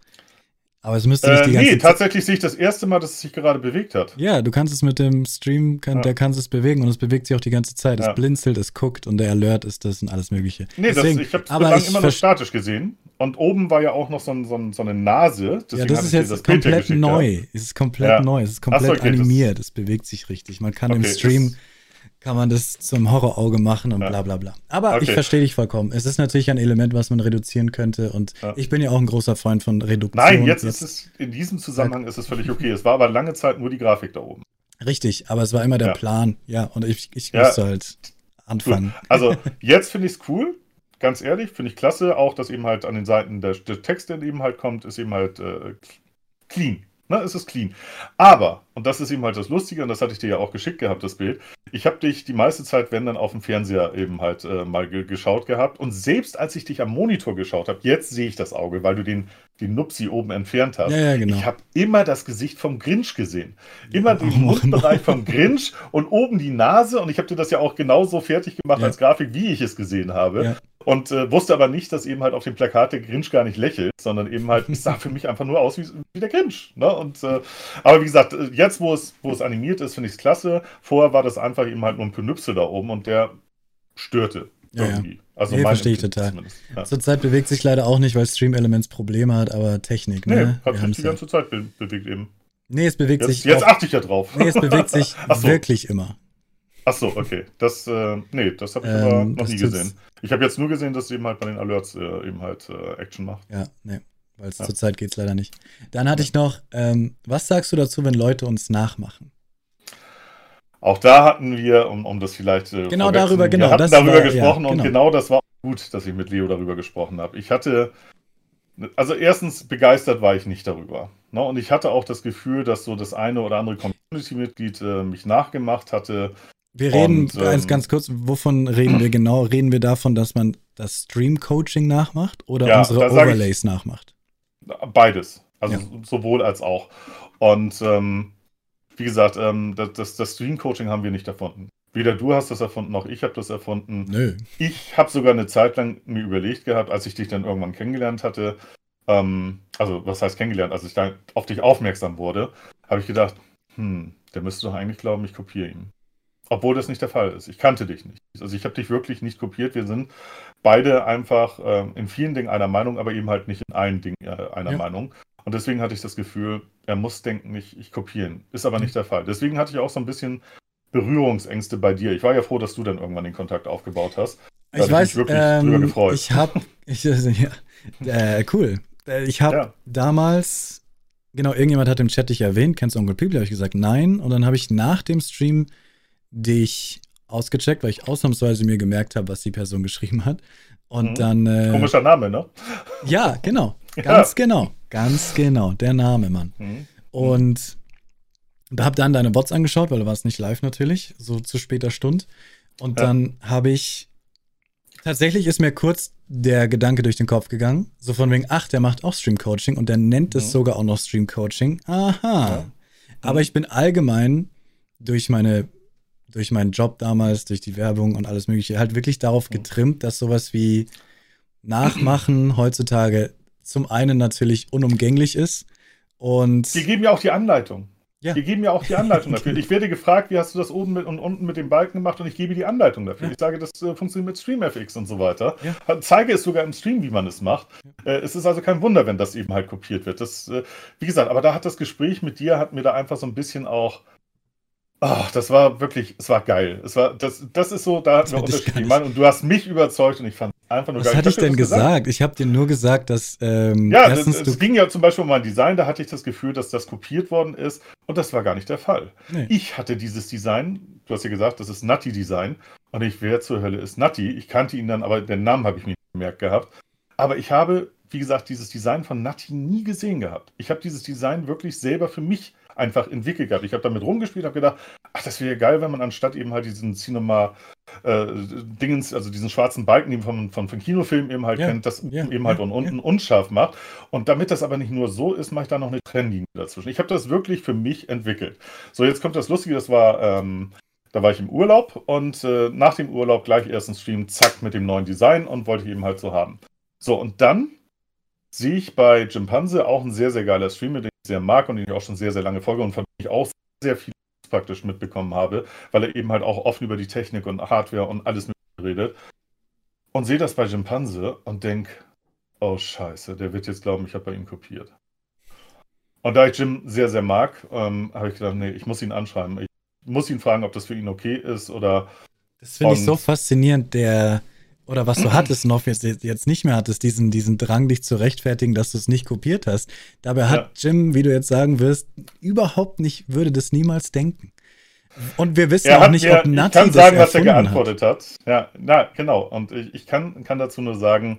Aber es müsste nicht äh, die ganze Nee, Zeit tatsächlich sehe ich das erste Mal, dass es sich gerade bewegt hat. Ja, du kannst es mit dem Stream, kann, ja. der kannst es bewegen und es bewegt sich auch die ganze Zeit. Es ja. blinzelt, es guckt und der Alert ist das und alles Mögliche. Nee, deswegen, das, ich habe es bislang immer nur statisch gesehen. Und oben war ja auch noch so, ein, so, ein, so eine Nase. Deswegen ja, das ist jetzt das komplett neu. Ja. Es ist komplett ja. neu. Es ist komplett so, okay, animiert. Es bewegt sich richtig. Man kann okay, im Stream... kann man das zum Horrorauge machen und ja. bla bla bla. Aber okay. ich verstehe dich vollkommen. Es ist natürlich ein Element, was man reduzieren könnte. Und ja. ich bin ja auch ein großer Freund von Reduktion. Nein, jetzt ist es, in diesem Zusammenhang ist es völlig okay. Es war aber lange Zeit nur die Grafik da oben. Richtig, aber es war immer der ja. Plan. Ja, und ich, ich ja. musste halt anfangen. Cool. Also jetzt finde ich es cool. Ganz ehrlich, finde ich klasse. Auch, dass eben halt an den Seiten der, der Text, der eben halt kommt, ist eben halt äh, clean. Na, es ist clean. Aber, und das ist eben halt das Lustige, und das hatte ich dir ja auch geschickt gehabt, das Bild, ich habe dich die meiste Zeit, wenn dann, auf dem Fernseher eben halt äh, mal ge geschaut gehabt. Und selbst als ich dich am Monitor geschaut habe, jetzt sehe ich das Auge, weil du den, den Nupsi oben entfernt hast. Ja, ja, genau. Ich habe immer das Gesicht vom Grinch gesehen. Immer ja, den oh, Mundbereich oh. vom Grinch und oben die Nase. Und ich habe dir das ja auch genauso fertig gemacht ja. als Grafik, wie ich es gesehen habe. Ja. Und äh, wusste aber nicht, dass eben halt auf dem Plakat der Grinch gar nicht lächelt, sondern eben halt, es sah für mich einfach nur aus wie, wie der Grinch. Ne? Und, äh, aber wie gesagt, jetzt, wo es, wo es animiert ist, finde ich es klasse. Vorher war das einfach eben halt nur ein Pönüpsel da oben und der störte ja, irgendwie. Ja. Also nee, verstehe ich total. Ja. Zurzeit bewegt sich leider auch nicht, weil Stream Elements Probleme hat, aber Technik. Nee, ne? hat sich die ganze ja. Zeit be bewegt eben. Nee, es bewegt jetzt, sich. Jetzt auf, achte ich ja drauf. Nee, es bewegt sich so. wirklich immer. Ach so, okay. Das, äh, nee, das habe ich ähm, aber noch nie gesehen. Ich habe jetzt nur gesehen, dass sie eben halt bei den Alerts äh, eben halt äh, Action macht. Ja, nee, weil ja. zurzeit geht es leider nicht. Dann hatte ich noch, ähm, was sagst du dazu, wenn Leute uns nachmachen? Auch da hatten wir, um, um das vielleicht äh, genau darüber, genau, wir hatten das darüber war, gesprochen ja, genau. und genau das war gut, dass ich mit Leo darüber gesprochen habe. Ich hatte, also erstens begeistert war ich nicht darüber. Ne? Und ich hatte auch das Gefühl, dass so das eine oder andere Community-Mitglied äh, mich nachgemacht hatte. Wir reden, und, ähm, ganz, ganz kurz, wovon reden wir genau? Reden wir davon, dass man das Stream-Coaching nachmacht oder ja, unsere Overlays ich, nachmacht? Beides. Also ja. sowohl als auch. Und ähm, wie gesagt, ähm, das, das, das Stream-Coaching haben wir nicht erfunden. Weder du hast das erfunden, noch ich habe das erfunden. Nö. Ich habe sogar eine Zeit lang mir überlegt gehabt, als ich dich dann irgendwann kennengelernt hatte, ähm, also was heißt kennengelernt, als ich dann auf dich aufmerksam wurde, habe ich gedacht, hm, der müsste doch eigentlich glauben, ich kopiere ihn. Obwohl das nicht der Fall ist. Ich kannte dich nicht. Also ich habe dich wirklich nicht kopiert. Wir sind beide einfach äh, in vielen Dingen einer Meinung, aber eben halt nicht in allen Dingen äh, einer ja. Meinung. Und deswegen hatte ich das Gefühl, er muss denken, ich, ich kopiere ihn. Ist aber nicht der Fall. Deswegen hatte ich auch so ein bisschen Berührungsängste bei dir. Ich war ja froh, dass du dann irgendwann den Kontakt aufgebaut hast. Da ich weiß, ich, wirklich ähm, drüber gefreut. ich habe, ja, äh, cool. Ich habe ja. damals, genau, irgendjemand hat im Chat dich erwähnt, kennst du Onkel Pipi? Habe ich gesagt, nein. Und dann habe ich nach dem Stream dich ausgecheckt, weil ich ausnahmsweise mir gemerkt habe, was die Person geschrieben hat. Und mhm. dann. Äh, Komischer Name, ne? Ja, genau. Ganz ja. genau. Ganz genau. Der Name, Mann. Mhm. Und da hab dann deine Bots angeschaut, weil du warst nicht live natürlich, so zu später Stunde. Und ja. dann habe ich. Tatsächlich ist mir kurz der Gedanke durch den Kopf gegangen. So von wegen, ach, der macht auch Stream-Coaching und der nennt mhm. es sogar auch noch Stream-Coaching. Aha. Ja. Mhm. Aber ich bin allgemein durch meine. durch meinen Job damals, durch die Werbung und alles mögliche, halt wirklich darauf getrimmt, dass sowas wie Nachmachen heutzutage zum einen natürlich unumgänglich ist und... Die geben ja auch die Anleitung. Ja. Die geben ja auch die Anleitung dafür. Ich werde gefragt, wie hast du das oben mit und unten mit dem Balken gemacht und ich gebe die Anleitung dafür. Ja. Ich sage, das äh, funktioniert mit StreamFX und so weiter. Ja. Zeige es sogar im Stream, wie man es macht. Ja. Äh, es ist also kein Wunder, wenn das eben halt kopiert wird. Das, äh, wie gesagt, aber da hat das Gespräch mit dir, hat mir da einfach so ein bisschen auch... Ach, das war wirklich, es war geil. Es war, das, das ist so, da hatten wir unterschiedliche Meinungen und du hast mich überzeugt und ich fand es einfach nur geil. Was hatte ich denn gesagt? Ich habe dir nur gesagt, dass ähm, ja, es ging ja zum Beispiel um mein Design, da hatte ich das Gefühl, dass das kopiert worden ist und das war gar nicht der Fall. Nee. Ich hatte dieses Design, du hast ja gesagt, das ist Natti-Design und ich, wer zur Hölle ist Natti? Ich kannte ihn dann, aber den Namen habe ich nicht gemerkt gehabt. Aber ich habe, wie gesagt, dieses Design von Natti nie gesehen gehabt. Ich habe dieses Design wirklich selber für mich einfach entwickelt gehabt. Ich habe damit rumgespielt, habe gedacht, ach, das wäre ja geil, wenn man anstatt eben halt diesen Cinema-Dingens, äh, also diesen schwarzen Balken, den man von, von Kinofilmen eben halt ja, kennt, das ja, eben halt ja, unten ja. unscharf macht. Und damit das aber nicht nur so ist, mache ich da noch eine Trennlinie dazwischen. Ich habe das wirklich für mich entwickelt. So, jetzt kommt das Lustige, das war, ähm, da war ich im Urlaub und äh, nach dem Urlaub gleich erst einen Stream, zack, mit dem neuen Design und wollte ich eben halt so haben. So, und dann sehe ich bei Jimpanse auch ein sehr, sehr geiler Stream, mit dem ich sehr mag und den ich auch schon sehr, sehr lange folge und von dem ich auch sehr viel praktisch mitbekommen habe, weil er eben halt auch offen über die Technik und Hardware und alles mit redet. Und sehe das bei Jimpanse und denke, oh scheiße, der wird jetzt glauben, ich habe bei ihm kopiert. Und da ich Jim sehr, sehr mag, ähm, habe ich gedacht, nee, ich muss ihn anschreiben. Ich muss ihn fragen, ob das für ihn okay ist oder... Das finde ich so faszinierend, der... Oder was du hattest und jetzt, jetzt nicht mehr hattest, diesen, diesen Drang, dich zu rechtfertigen, dass du es nicht kopiert hast. Dabei hat ja. Jim, wie du jetzt sagen wirst, überhaupt nicht, würde das niemals denken. Und wir wissen er auch nicht, mir, ob Natti das erfunden hat. Ich kann sagen, was er geantwortet hat. hat. Ja, na, genau. Und ich, ich kann, kann dazu nur sagen,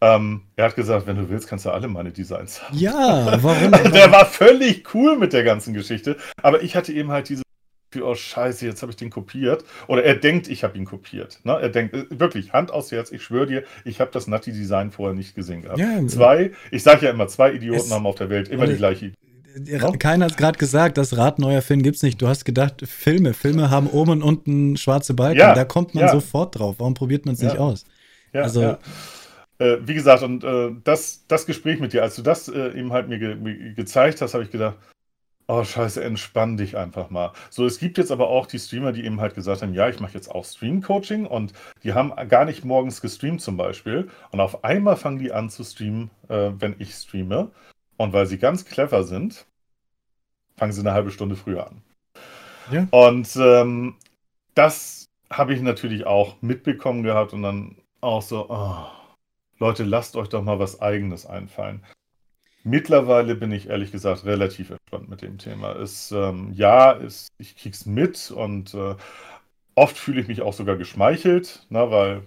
ähm, er hat gesagt, wenn du willst, kannst du alle meine Designs haben. Ja, warum? Der war völlig cool mit der ganzen Geschichte. Aber ich hatte eben halt diese oh scheiße, jetzt habe ich den kopiert. Oder er denkt, ich habe ihn kopiert. Ne? Er denkt, wirklich, Hand aufs Herz, ich schwöre dir, ich habe das Natti-Design vorher nicht gesehen gehabt. Ja, zwei, ich sage ja immer, zwei Idioten haben auf der Welt immer die gleiche Idee. Ja? Keiner hat gerade gesagt, das Rad neuer Film gibt's nicht. Du hast gedacht, Filme, Filme haben oben und unten schwarze Balken. Ja, da kommt man ja. sofort drauf. Warum probiert man es ja. nicht aus? Ja, also... Ja. Äh, wie gesagt, und äh, das, das Gespräch mit dir, als du das äh, eben halt mir, ge mir gezeigt hast, habe ich gedacht, oh, scheiße, entspann dich einfach mal. So, es gibt jetzt aber auch die Streamer, die eben halt gesagt haben, ja, ich mache jetzt auch Stream-Coaching und die haben gar nicht morgens gestreamt zum Beispiel und auf einmal fangen die an zu streamen, äh, wenn ich streame und weil sie ganz clever sind, fangen sie eine halbe Stunde früher an. Ja. Und ähm, das habe ich natürlich auch mitbekommen gehabt und dann auch so, oh, Leute, lasst euch doch mal was Eigenes einfallen. Mittlerweile bin ich ehrlich gesagt relativ entspannt mit dem Thema. Es, ähm, ja, es, ich krieg's mit und äh, oft fühle ich mich auch sogar geschmeichelt, na, weil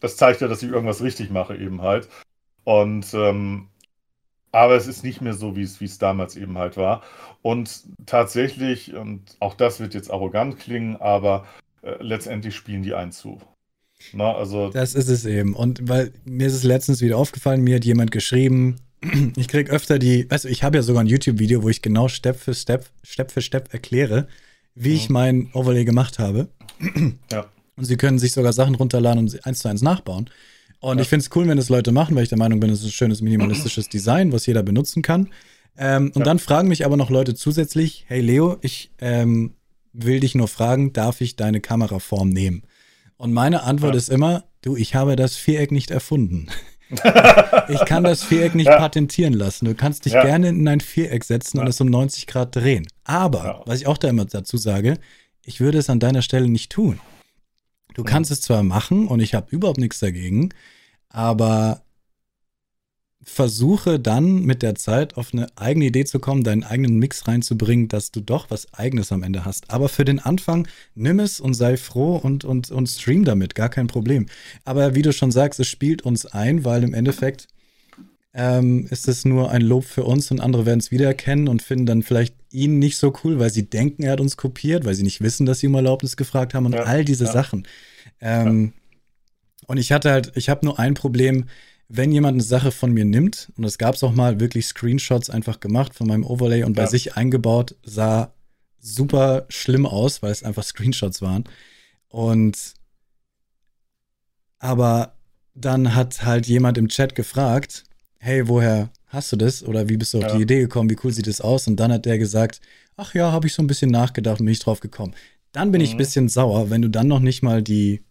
das zeigt ja, dass ich irgendwas richtig mache eben halt. Und ähm, aber es ist nicht mehr so, wie es, wie es damals eben halt war. Und tatsächlich, und auch das wird jetzt arrogant klingen, aber äh, letztendlich spielen die einen zu. Na, also das ist es eben. Und weil mir ist es letztens wieder aufgefallen, mir hat jemand geschrieben, ich kriege öfter die, also ich habe ja sogar ein YouTube-Video, wo ich genau Step für Step, Step für Step erkläre, wie ja. ich mein Overlay gemacht habe. Ja. Und sie können sich sogar Sachen runterladen und eins zu eins nachbauen. Und ja. ich finde es cool, wenn das Leute machen, weil ich der Meinung bin, es ist ein schönes minimalistisches Design, was jeder benutzen kann. Ähm, und ja. dann fragen mich aber noch Leute zusätzlich, hey Leo, ich ähm, will dich nur fragen, darf ich deine Kameraform nehmen? Und meine Antwort ja. ist immer, du, ich habe das Viereck nicht erfunden. Ich kann das Viereck nicht ja. patentieren lassen. Du kannst dich ja. gerne in ein Viereck setzen ja. und es um neunzig Grad drehen. Aber, ja. was ich auch da immer dazu sage, ich würde es an deiner Stelle nicht tun. Du mhm. kannst es zwar machen und ich habe überhaupt nichts dagegen, aber versuche dann mit der Zeit auf eine eigene Idee zu kommen, deinen eigenen Mix reinzubringen, dass du doch was Eigenes am Ende hast. Aber für den Anfang, nimm es und sei froh und, und, und stream damit, gar kein Problem. Aber wie du schon sagst, es spielt uns ein, weil im Endeffekt ähm, ist es nur ein Lob für uns und andere werden es wiedererkennen und finden dann vielleicht ihn nicht so cool, weil sie denken, er hat uns kopiert, weil sie nicht wissen, dass sie um Erlaubnis gefragt haben und ja, all diese ja. Sachen. Ähm, ja. Und ich hatte halt, ich habe nur ein Problem, wenn jemand eine Sache von mir nimmt, und es gab es auch mal wirklich Screenshots einfach gemacht von meinem Overlay und ja. bei sich eingebaut, sah super schlimm aus, weil es einfach Screenshots waren. Und aber dann hat halt jemand im Chat gefragt, hey, woher hast du das? Oder wie bist du auf ja. die Idee gekommen? Wie cool sieht das aus? Und dann hat der gesagt, ach ja, habe ich so ein bisschen nachgedacht und bin ich drauf gekommen. Dann bin mhm. ich ein bisschen sauer, wenn du dann noch nicht mal die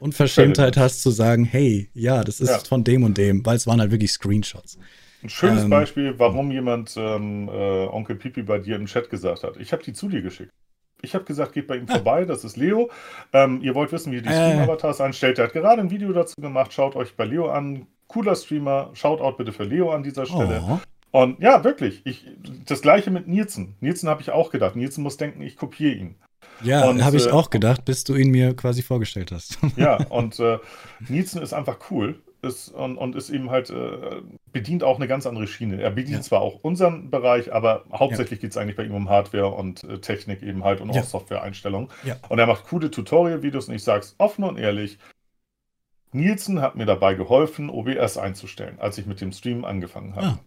Unverschämtheit hast zu sagen, hey, ja, das ist ja. von dem und dem, weil es waren halt wirklich Screenshots. Ein schönes ähm, Beispiel, warum jemand ähm, äh, Onkel Pipi bei dir im Chat gesagt hat. Ich habe die zu dir geschickt. Ich habe gesagt, geht bei ihm vorbei, das ist Leo. Ähm, ihr wollt wissen, wie ihr die äh, Stream-Avatars einstellt. Er hat gerade ein Video dazu gemacht, schaut euch bei Leo an. Cooler Streamer, Shoutout bitte für Leo an dieser Stelle. Oh. Und ja, wirklich, ich, das gleiche mit Nielsen. Nielsen habe ich auch gedacht. Nielsen muss denken, ich kopiere ihn. Ja, habe ich äh, auch gedacht, bis du ihn mir quasi vorgestellt hast. Ja, und äh, Nielsen ist einfach cool ist, und, und ist eben halt, äh, bedient auch eine ganz andere Schiene. Er bedient ja. zwar auch unseren Bereich, aber hauptsächlich ja. geht es eigentlich bei ihm um Hardware und äh, Technik eben halt und auch ja. Software-Einstellungen. Ja. Und er macht coole Tutorial-Videos und ich sage es offen und ehrlich, Nielsen hat mir dabei geholfen, O B S einzustellen, als ich mit dem Stream angefangen habe. Ah.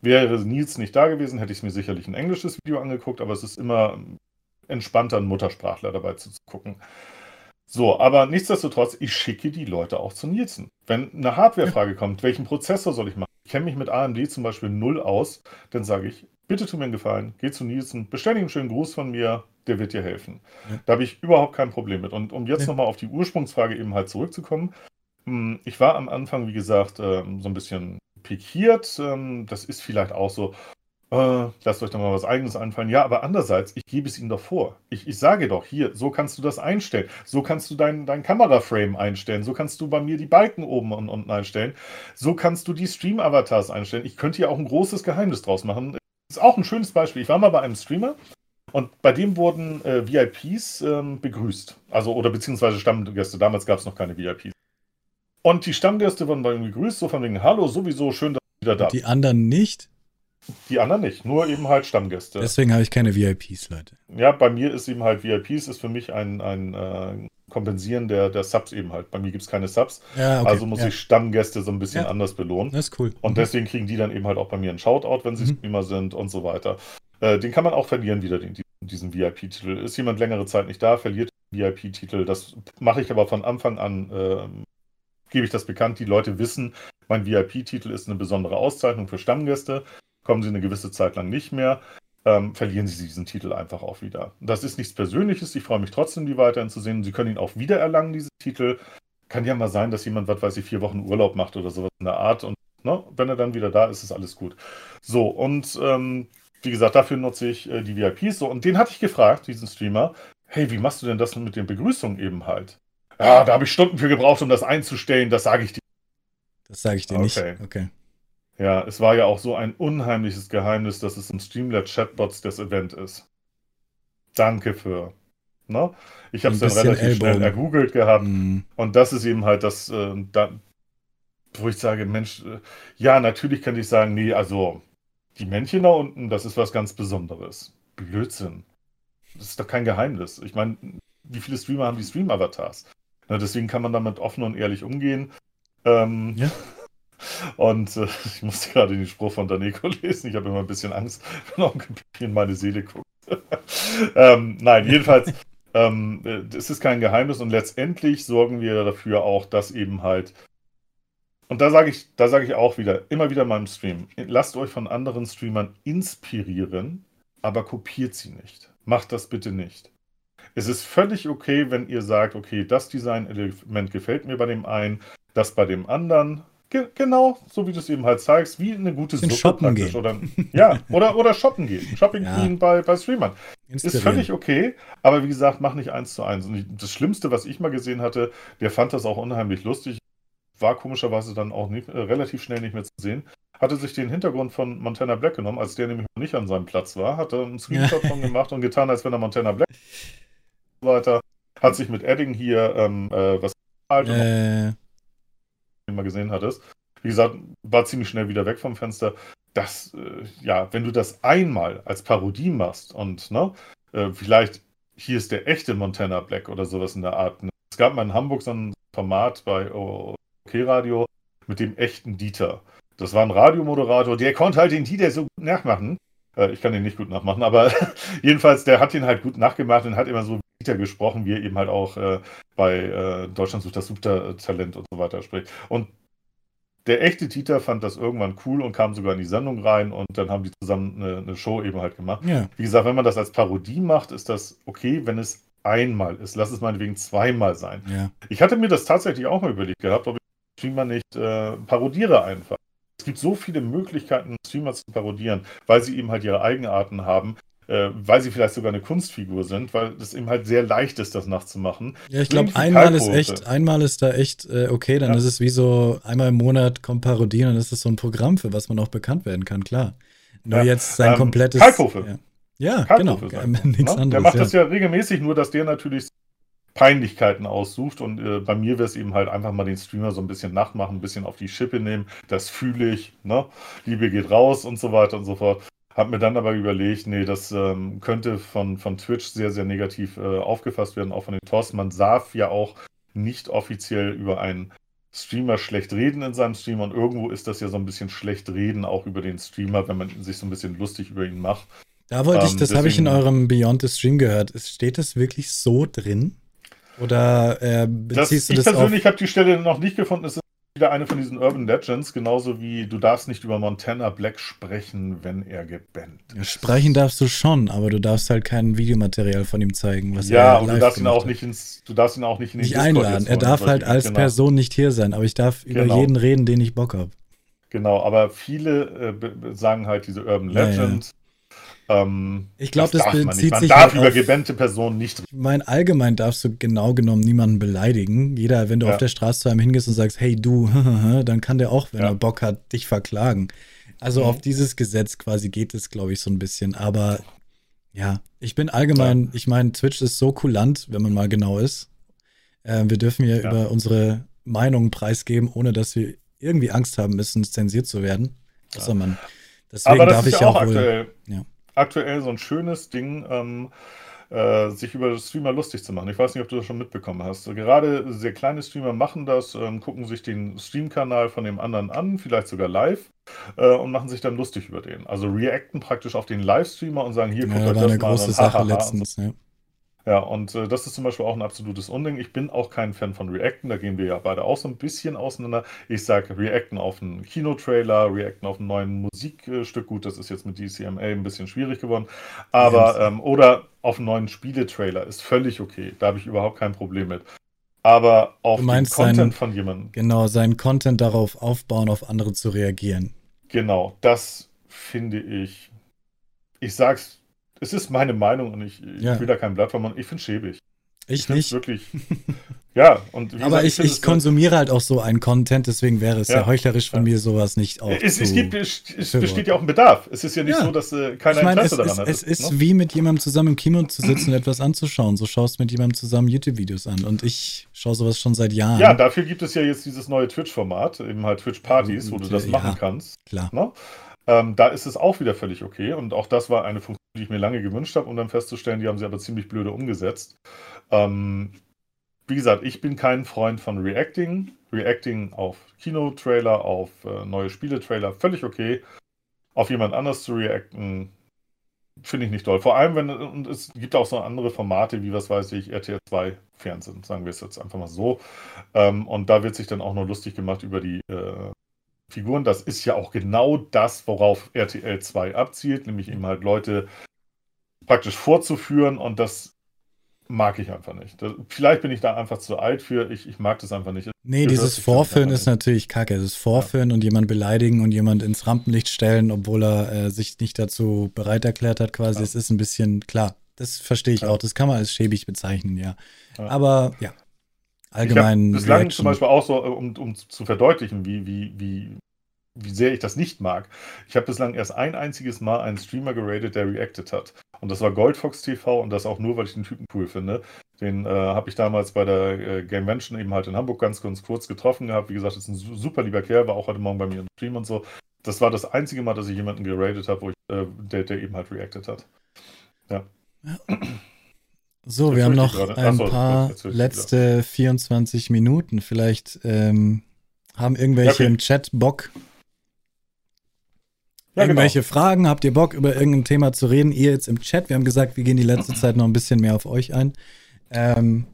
Wäre Nielsen nicht da gewesen, hätte ich mir sicherlich ein englisches Video angeguckt, aber es ist immer entspannter, einen Muttersprachler dabei zu gucken. So, aber nichtsdestotrotz, ich schicke die Leute auch zu Nielsen. Wenn eine Hardwarefrage ja. kommt, welchen Prozessor soll ich machen? Ich kenne mich mit A M D zum Beispiel null aus, dann sage ich, bitte tu mir einen Gefallen, geh zu Nielsen, bestell ihm einen schönen Gruß von mir, der wird dir helfen. Ja. Da habe ich überhaupt kein Problem mit. Und um jetzt ja. nochmal auf die Ursprungsfrage eben halt zurückzukommen, ich war am Anfang, wie gesagt, so ein bisschen pikiert. Das ist vielleicht auch so, Äh, lasst euch doch mal was Eigenes einfallen. Ja, aber andererseits, ich gebe es ihnen doch vor. Ich, ich sage doch, hier, so kannst du das einstellen. So kannst du dein, dein Kameraframe einstellen. So kannst du bei mir die Balken oben und unten einstellen. So kannst du die Stream-Avatars einstellen. Ich könnte hier auch ein großes Geheimnis draus machen. Ist auch ein schönes Beispiel. Ich war mal bei einem Streamer und bei dem wurden äh, V I Ps äh, begrüßt. Also, oder beziehungsweise Stammgäste. Damals gab es noch keine V I Ps. Und die Stammgäste wurden bei ihm gegrüßt, so von wegen, hallo, sowieso, schön, dass du wieder da bist. Die anderen nicht? Die anderen nicht, nur eben halt Stammgäste. Deswegen habe ich keine V I Ps, Leute. Ja, bei mir ist eben halt V I Ps, ist für mich ein, ein äh, Kompensieren der, der Subs eben halt. Bei mir gibt es keine Subs, ja, okay. also muss ja. ich Stammgäste so ein bisschen ja. anders belohnen. Das ist cool. Und mhm. deswegen kriegen die dann eben halt auch bei mir einen Shoutout, wenn sie mhm. Streamer sind und so weiter. Äh, den kann man auch verlieren wieder, den, diesen V I P-Titel. Ist jemand längere Zeit nicht da, verliert den V I P-Titel. Das mache ich aber von Anfang an, äh, gebe ich das bekannt. Die Leute wissen, mein V I P-Titel ist eine besondere Auszeichnung für Stammgäste. Kommen sie eine gewisse Zeit lang nicht mehr, ähm, verlieren sie diesen Titel einfach auch wieder. Das ist nichts Persönliches, ich freue mich trotzdem, die weiterhin zu sehen. Sie können ihn auch wiedererlangen, diesen Titel. Kann ja mal sein, dass jemand, was weiß ich, vier Wochen Urlaub macht oder sowas in der Art. Und ne, wenn er dann wieder da ist, ist alles gut. So, und ähm, wie gesagt, dafür nutze ich äh, die V I Ps. So, und den hatte ich gefragt, diesen Streamer, hey, wie machst du denn das mit den Begrüßungen eben halt? Ja, da habe ich Stunden für gebraucht, um das einzustellen, das sage ich dir. Das sage ich dir nicht, okay. okay. Ja, es war ja auch so ein unheimliches Geheimnis, dass es im Streamlabs-Chatbots das Event ist. Danke für. Ne? Ich habe es dann relativ Elbow. schnell ergoogelt gehabt. Mm. Und das ist eben halt das, äh, da, wo ich sage, Mensch, äh, ja, natürlich kann ich sagen, nee, also die Männchen da unten, das ist was ganz Besonderes. Blödsinn. Das ist doch kein Geheimnis. Ich meine, wie viele Streamer haben die Stream-Avatars? Na, deswegen kann man damit offen und ehrlich umgehen. Ähm, ja. Und äh, ich musste gerade den Spruch von Daneko lesen. Ich habe immer ein bisschen Angst, wenn Onkel Pipi in meine Seele guckt. ähm, nein, jedenfalls, ähm, äh, es ist kein Geheimnis und letztendlich sorgen wir dafür auch, dass eben halt, und da sage ich, da sage ich auch wieder, immer wieder in meinem Stream, lasst euch von anderen Streamern inspirieren, aber kopiert sie nicht. Macht das bitte nicht. Es ist völlig okay, wenn ihr sagt, okay, das Design-Element gefällt mir bei dem einen, das bei dem anderen. Ge genau, so wie du es eben halt zeigst, wie eine gute Suppe shoppen praktisch. Gehen. Oder, ja, oder, oder shoppen gehen. Shopping ja. gehen bei, bei Streamern. Ist völlig okay, aber wie gesagt, mach nicht eins zu eins. Und das Schlimmste, was ich mal gesehen hatte, der fand das auch unheimlich lustig, war komischerweise dann auch nicht, äh, relativ schnell nicht mehr zu sehen, hatte sich den Hintergrund von Montana Black genommen, als der nämlich noch nicht an seinem Platz war, hat er einen Screenshot von gemacht und getan, als wenn er Montana Black weiter, hat sich mit Edding hier ähm, äh, was äh. mal gesehen hattest. Wie gesagt, war ziemlich schnell wieder weg vom Fenster. Das, äh, ja, wenn du das einmal als Parodie machst und, ne, äh, vielleicht hier ist der echte Montana Black oder sowas in der Art. Ne? Es gab mal in Hamburg so ein Format bei O K Radio mit dem echten Dieter. Das war ein Radiomoderator, der konnte halt den Dieter so gut nachmachen. Äh, ich kann den nicht gut nachmachen, aber jedenfalls, der hat ihn halt gut nachgemacht und hat immer so gesprochen, wie er eben halt auch äh, bei äh, Deutschland sucht das Supertalent und so weiter spricht. Und der echte Dieter fand das irgendwann cool und kam sogar in die Sendung rein und dann haben die zusammen eine, eine Show eben halt gemacht. Ja. Wie gesagt, wenn man das als Parodie macht, ist das okay, wenn es einmal ist. Lass es meinetwegen zweimal sein. Ja. Ich hatte mir das tatsächlich auch mal überlegt gehabt, ob ich Streamer nicht äh, parodiere einfach. Es gibt so viele Möglichkeiten, Streamer zu parodieren, weil sie eben halt ihre Eigenarten haben. Äh, weil sie vielleicht sogar eine Kunstfigur sind, weil es eben halt sehr leicht ist, das nachzumachen. Ja, ich glaube, einmal ist echt, einmal ist da echt äh, okay, dann ja. ist es wie so, einmal im Monat kommt Parodie und dann ist es so ein Programm, für was man auch bekannt werden kann, klar. Nur ja. jetzt sein ähm, komplettes... Kalkofe. Ja, ja Kalkofe genau. Sein, nichts ne? anderes, der macht ja. das ja regelmäßig, nur dass der natürlich Peinlichkeiten aussucht und äh, bei mir wäre es eben halt einfach mal den Streamer so ein bisschen nachmachen, ein bisschen auf die Schippe nehmen, das fühle ich, ne? Liebe geht raus und so weiter und so fort. Habe mir dann aber überlegt, nee, das ähm, könnte von, von Twitch sehr, sehr negativ äh, aufgefasst werden, auch von den Tos. Man darf ja auch nicht offiziell über einen Streamer schlecht reden in seinem Stream und irgendwo ist das ja so ein bisschen schlecht reden auch über den Streamer, wenn man sich so ein bisschen lustig über ihn macht. Da wollte ähm, ich, das habe ich in eurem Beyond the Stream gehört. Steht das wirklich so drin? Oder äh, beziehst das, du das auf... Ich persönlich habe die Stelle noch nicht gefunden, es ist wieder eine von diesen Urban Legends, genauso wie du darfst nicht über Montana Black sprechen, wenn er gebannt ist. Sprechen darfst du schon, aber du darfst halt kein Videomaterial von ihm zeigen, was ja, er live gemacht hat. Ja, und du darfst ihn auch nicht ins, du darfst ihn auch nicht in den nicht Discord einladen. Er darf halt als genau. Person nicht hier sein, aber ich darf genau. über jeden reden, den ich Bock habe. Genau, aber viele äh, sagen halt diese Urban Legend. Ja, ja. Ähm, ich glaube, das, das bezieht man nicht. Man sich darf halt über gebannte Personen nicht reden. Ich meine, allgemein darfst du genau genommen niemanden beleidigen. Jeder, wenn du ja. auf der Straße zu einem hingehst und sagst, hey du, dann kann der auch, wenn ja. er Bock hat, dich verklagen. Also mhm. auf dieses Gesetz quasi geht es, glaube ich, so ein bisschen. Aber ja, ich bin allgemein, ja. ich meine, Twitch ist so kulant, wenn man mal genau ist. Äh, wir dürfen ja, ja über unsere Meinungen preisgeben, ohne dass wir irgendwie Angst haben müssen, zensiert zu werden. Ja. Also, man, deswegen aber das darf ist ich ja auch wohl, aktuell. Ja. Aktuell so ein schönes Ding, ähm, äh, sich über Streamer lustig zu machen. Ich weiß nicht, ob du das schon mitbekommen hast. Gerade sehr kleine Streamer machen das, ähm, gucken sich den Streamkanal von dem anderen an, vielleicht sogar live, äh, und machen sich dann lustig über den. Also reacten praktisch auf den Livestreamer und sagen, hier, guckt euch das mal an. Das war eine große Sache letztens, ja. Ja, und äh, das ist zum Beispiel auch ein absolutes Unding. Ich bin auch kein Fan von Reacten, da gehen wir ja beide auch so ein bisschen auseinander. Ich sage Reacten auf einen Kinotrailer, Reacten auf ein neues Musikstück. Gut, das ist jetzt mit D C M A ein bisschen schwierig geworden. Aber, ähm, oder auf einen neuen Spieletrailer ist völlig okay. Da habe ich überhaupt kein Problem mit. Aber auf den Content seinen, von jemandem. Genau, seinen Content darauf aufbauen, auf andere zu reagieren. Genau, das finde ich, ich sag's es ist meine Meinung und ich, ich ja. will da kein Blatt von machen. Ich finde es schäbig. Ich, ich nicht. Wirklich. Ja, und wie aber gesagt, ich, ich, ich konsumiere so halt auch so einen Content, deswegen wäre es ja, ja heuchlerisch von ja. mir, sowas nicht auch es, zu es, gibt, es, es besteht ja auch ein Bedarf. Es ist ja nicht ja. so, dass äh, keiner ich mein, Interesse es, daran hat. Es ist, es ist ne? wie mit jemandem zusammen im Kino zu sitzen und etwas anzuschauen. So schaust du mit jemandem zusammen YouTube-Videos an. Und ich schaue sowas schon seit Jahren. Ja, dafür gibt es ja jetzt dieses neue Twitch-Format, eben halt Twitch-Partys, wo du das ja, machen kannst. Klar. Ne? Ähm, da ist es auch wieder völlig okay. Und auch das war eine Funktion, die ich mir lange gewünscht habe, um dann festzustellen, die haben sie aber ziemlich blöde umgesetzt. Ähm, wie gesagt, ich bin kein Freund von Reacting. Reacting auf Kino-Trailer, auf äh, neue Spiele-Trailer, völlig okay. Auf jemand anders zu reacten, finde ich nicht doll. Vor allem, wenn, und es gibt auch so andere Formate, wie, was weiß ich, R T L zwei Fernsehen, sagen wir es jetzt einfach mal so. Ähm, und da wird sich dann auch nur lustig gemacht über die äh, Figuren. Das ist ja auch genau das, worauf R T L zwei abzielt, nämlich eben halt Leute praktisch vorzuführen, und das mag ich einfach nicht. Das, vielleicht bin ich da einfach zu alt für, ich, ich mag das einfach nicht. Nee, ich dieses Vorführen ist nicht. Natürlich kacke. Das Vorführen ja. und jemand beleidigen und jemand ins Rampenlicht stellen, obwohl er äh, sich nicht dazu bereit erklärt hat quasi. Ja. Es ist ein bisschen, klar, das verstehe ich ja. auch. Das kann man als schäbig bezeichnen, ja. ja. Aber, ja. Allgemein. Ich bislang zum Beispiel auch so, um, um zu verdeutlichen, wie, wie, wie, wie sehr ich das nicht mag. Ich habe bislang erst ein einziges Mal einen Streamer geratet, der reacted hat. Und das war Goldfox T V, und das auch nur, weil ich den Typen cool finde. Den äh, habe ich damals bei der äh, Gamevention eben halt in Hamburg ganz, ganz kurz getroffen gehabt. Wie gesagt, ist ein super lieber Kerl, war auch heute Morgen bei mir im Stream und so. Das war das einzige Mal, dass ich jemanden geratet habe, wo ich, äh, der, der eben halt reacted hat. Ja. So, wir haben noch gerade. ein Achso, paar letzte vierundzwanzig Minuten. Vielleicht ähm, haben irgendwelche ja, im Chat Bock. Ja, irgendwelche genau. Fragen? Habt ihr Bock, über irgendein Thema zu reden? Ihr jetzt im Chat. Wir haben gesagt, wir gehen die letzte Zeit noch ein bisschen mehr auf euch ein. Ähm,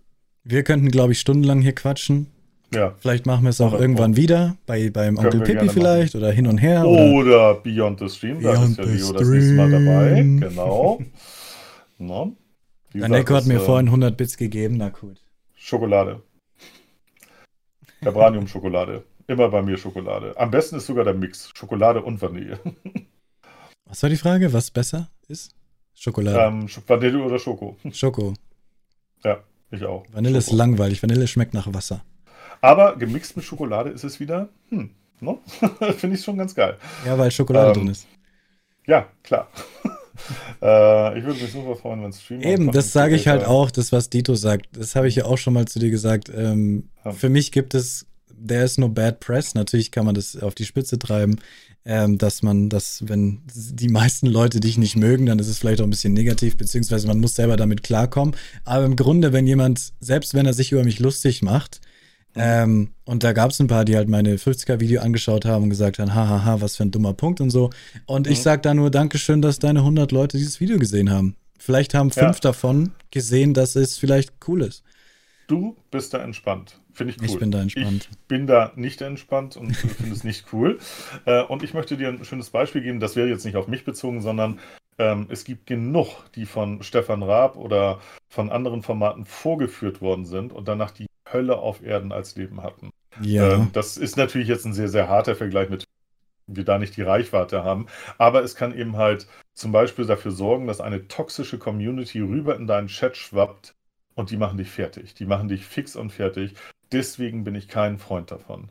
wir könnten, glaube ich, stundenlang hier quatschen. Ja. Vielleicht machen wir es auch irgendwann wieder. Bei, beim Onkel Pipi vielleicht machen. Oder hin und her. Oder, oder Beyond the Stream. Beyond da ist ja Leo das nächste Mal dabei. Genau. No. Dein Echo hat mir äh, vorhin hundert Bits gegeben, na gut. Schokolade. Cabranium-Schokolade. Immer bei mir Schokolade. Am besten ist sogar der Mix. Schokolade und Vanille. Was war die Frage? Was besser ist? Schokolade. Ähm, Vanille oder Schoko. Schoko. Ja, ich auch. Vanille Schoko. Ist langweilig. Vanille schmeckt nach Wasser. Aber gemixt mit Schokolade ist es wieder, hm, ne? Finde ich schon ganz geil. Ja, weil Schokolade ähm, drin ist. Ja, klar. äh, ich würde mich super freuen, wenn es Streamer eben, kommt, das sage ich halt auch, das, was Dito sagt. Das habe ich ja auch schon mal zu dir gesagt. Ähm, ja. Für mich gibt es there is no bad press. Natürlich kann man das auf die Spitze treiben, ähm, dass man, dass wenn die meisten Leute dich nicht mögen, dann ist es vielleicht auch ein bisschen negativ, beziehungsweise man muss selber damit klarkommen. Aber im Grunde, wenn jemand, selbst wenn er sich über mich lustig macht, ähm, und da gab es ein paar, die halt meine fünfziger-Video angeschaut haben und gesagt haben, hahaha, was für ein dummer Punkt und so. Und mhm. ich sag da nur, Dankeschön, dass deine hundert Leute dieses Video gesehen haben. Vielleicht haben fünf ja. davon gesehen, dass es vielleicht cool ist. Du bist da entspannt. Finde ich cool. Ich bin da entspannt. Ich bin da nicht entspannt und finde es nicht cool. Äh, und ich möchte dir ein schönes Beispiel geben, das wäre jetzt nicht auf mich bezogen, sondern ähm, es gibt genug, die von Stefan Raab oder von anderen Formaten vorgeführt worden sind und danach die Hölle auf Erden als Leben hatten. Ja. Ähm, das ist natürlich jetzt ein sehr, sehr harter Vergleich, mit dem wir da nicht die Reichweite haben, aber es kann eben halt zum Beispiel dafür sorgen, dass eine toxische Community rüber in deinen Chat schwappt und die machen dich fertig. Die machen dich fix und fertig. Deswegen bin ich kein Freund davon.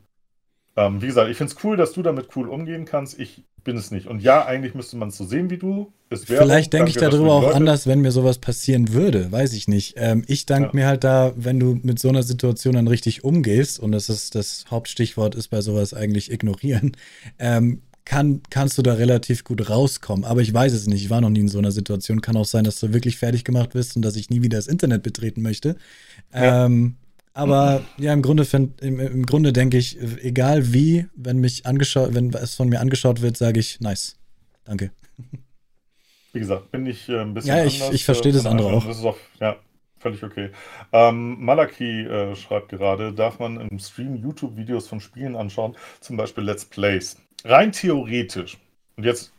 Ähm, wie gesagt, ich finde es cool, dass du damit cool umgehen kannst. Ich bin es nicht. Und ja, eigentlich müsste man es so sehen wie du. Es wäre vielleicht denke ich darüber auch anders, wenn mir sowas passieren würde. Weiß ich nicht. Ähm, ich danke ja. mir halt da, wenn du mit so einer Situation dann richtig umgehst, und das ist das Hauptstichwort ist bei sowas eigentlich ignorieren, ähm, kann, kannst du da relativ gut rauskommen. Aber ich weiß es nicht. Ich war noch nie in so einer Situation. Kann auch sein, dass du wirklich fertig gemacht wirst und dass ich nie wieder das Internet betreten möchte. Ja. Ähm, Aber ja, im Grunde, find, im, im Grunde denke ich, egal wie, wenn mich angeschaut, wenn es von mir angeschaut wird, sage ich, nice, danke. Wie gesagt, bin ich äh, ein bisschen ja, ich, anders. Ich verstehe äh, das andere auch. Das ist auch, ja, völlig okay. Ähm, Malaki äh, schreibt gerade, darf man im Stream YouTube-Videos von Spielen anschauen, zum Beispiel Let's Plays. Rein theoretisch, und jetzt,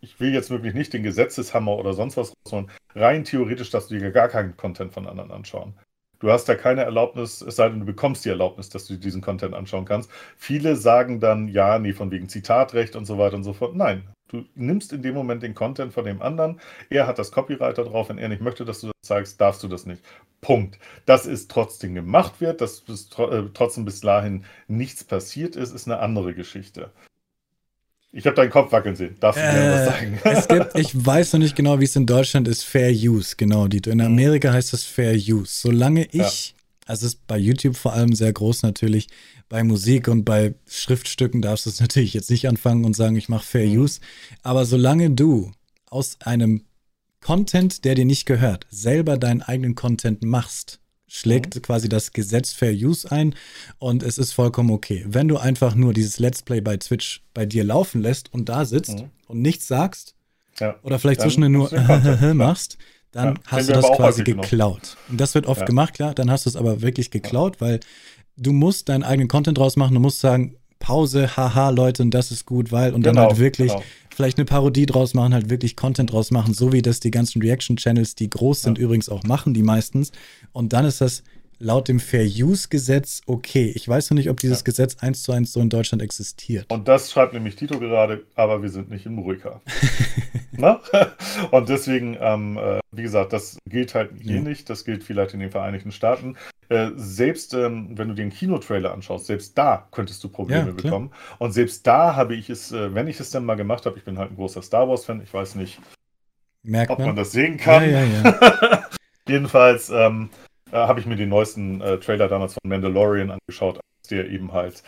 ich will jetzt wirklich nicht den Gesetzeshammer oder sonst was rausholen, rein theoretisch darfst du dir gar keinen Content von anderen anschauen. Du hast da keine Erlaubnis, es sei denn, du bekommst die Erlaubnis, dass du diesen Content anschauen kannst. Viele sagen dann, ja, nee, von wegen Zitatrecht und so weiter und so fort. Nein, du nimmst in dem Moment den Content von dem anderen. Er hat das Copyright da drauf. Wenn er nicht möchte, dass du das zeigst, darfst du das nicht. Punkt. Dass es trotzdem gemacht wird, dass bis, äh, trotzdem bis dahin nichts passiert ist, ist eine andere Geschichte. Ich habe deinen Kopf wackeln sehen. Darfst du mir äh, was sagen? Es gibt, ich weiß noch nicht genau, wie es in Deutschland ist. Fair Use, genau, Dito. In Amerika heißt das Fair Use. Solange ich, ja. also es ist bei YouTube vor allem sehr groß natürlich, bei Musik und bei Schriftstücken darfst du es natürlich jetzt nicht anfangen und sagen, ich mache Fair Use. Aber solange du aus einem Content, der dir nicht gehört, selber deinen eigenen Content machst, schlägt mhm. quasi das Gesetz Fair Use ein und es ist vollkommen okay. Wenn du einfach nur dieses Let's Play bei Twitch bei dir laufen lässt und da sitzt mhm. und nichts sagst ja. oder vielleicht zwischendurch nur Content, machst, dann ja. hast Den du das quasi geklaut. Noch. Und das wird oft ja. gemacht, klar, dann hast du es aber wirklich geklaut, ja. weil du musst deinen eigenen Content draus machen, du musst sagen, Pause, haha, Leute, und das ist gut, weil, und genau, dann halt wirklich genau. vielleicht eine Parodie draus machen, halt wirklich Content draus machen, so wie das die ganzen Reaction-Channels, die groß sind, ja. übrigens auch machen, die meistens. Und dann ist das laut dem Fair-Use-Gesetz okay. Ich weiß noch nicht, ob dieses ja. Gesetz eins zu eins so in Deutschland existiert. Und das schreibt nämlich Dito gerade, aber wir sind nicht in Ruika. Na? Und deswegen, ähm, wie gesagt, das gilt halt hier ja. nicht, das gilt vielleicht in den Vereinigten Staaten. Äh, selbst ähm, wenn du den Kinotrailer anschaust, selbst da könntest du Probleme ja, bekommen. Und selbst da habe ich es, äh, wenn ich es dann mal gemacht habe, ich bin halt ein großer Star Wars-Fan, ich weiß nicht, Merkt ob man. man das sehen kann. Ja, ja, ja. Jedenfalls ähm, äh, habe ich mir den neuesten äh, Trailer damals von Mandalorian angeschaut, der eben halt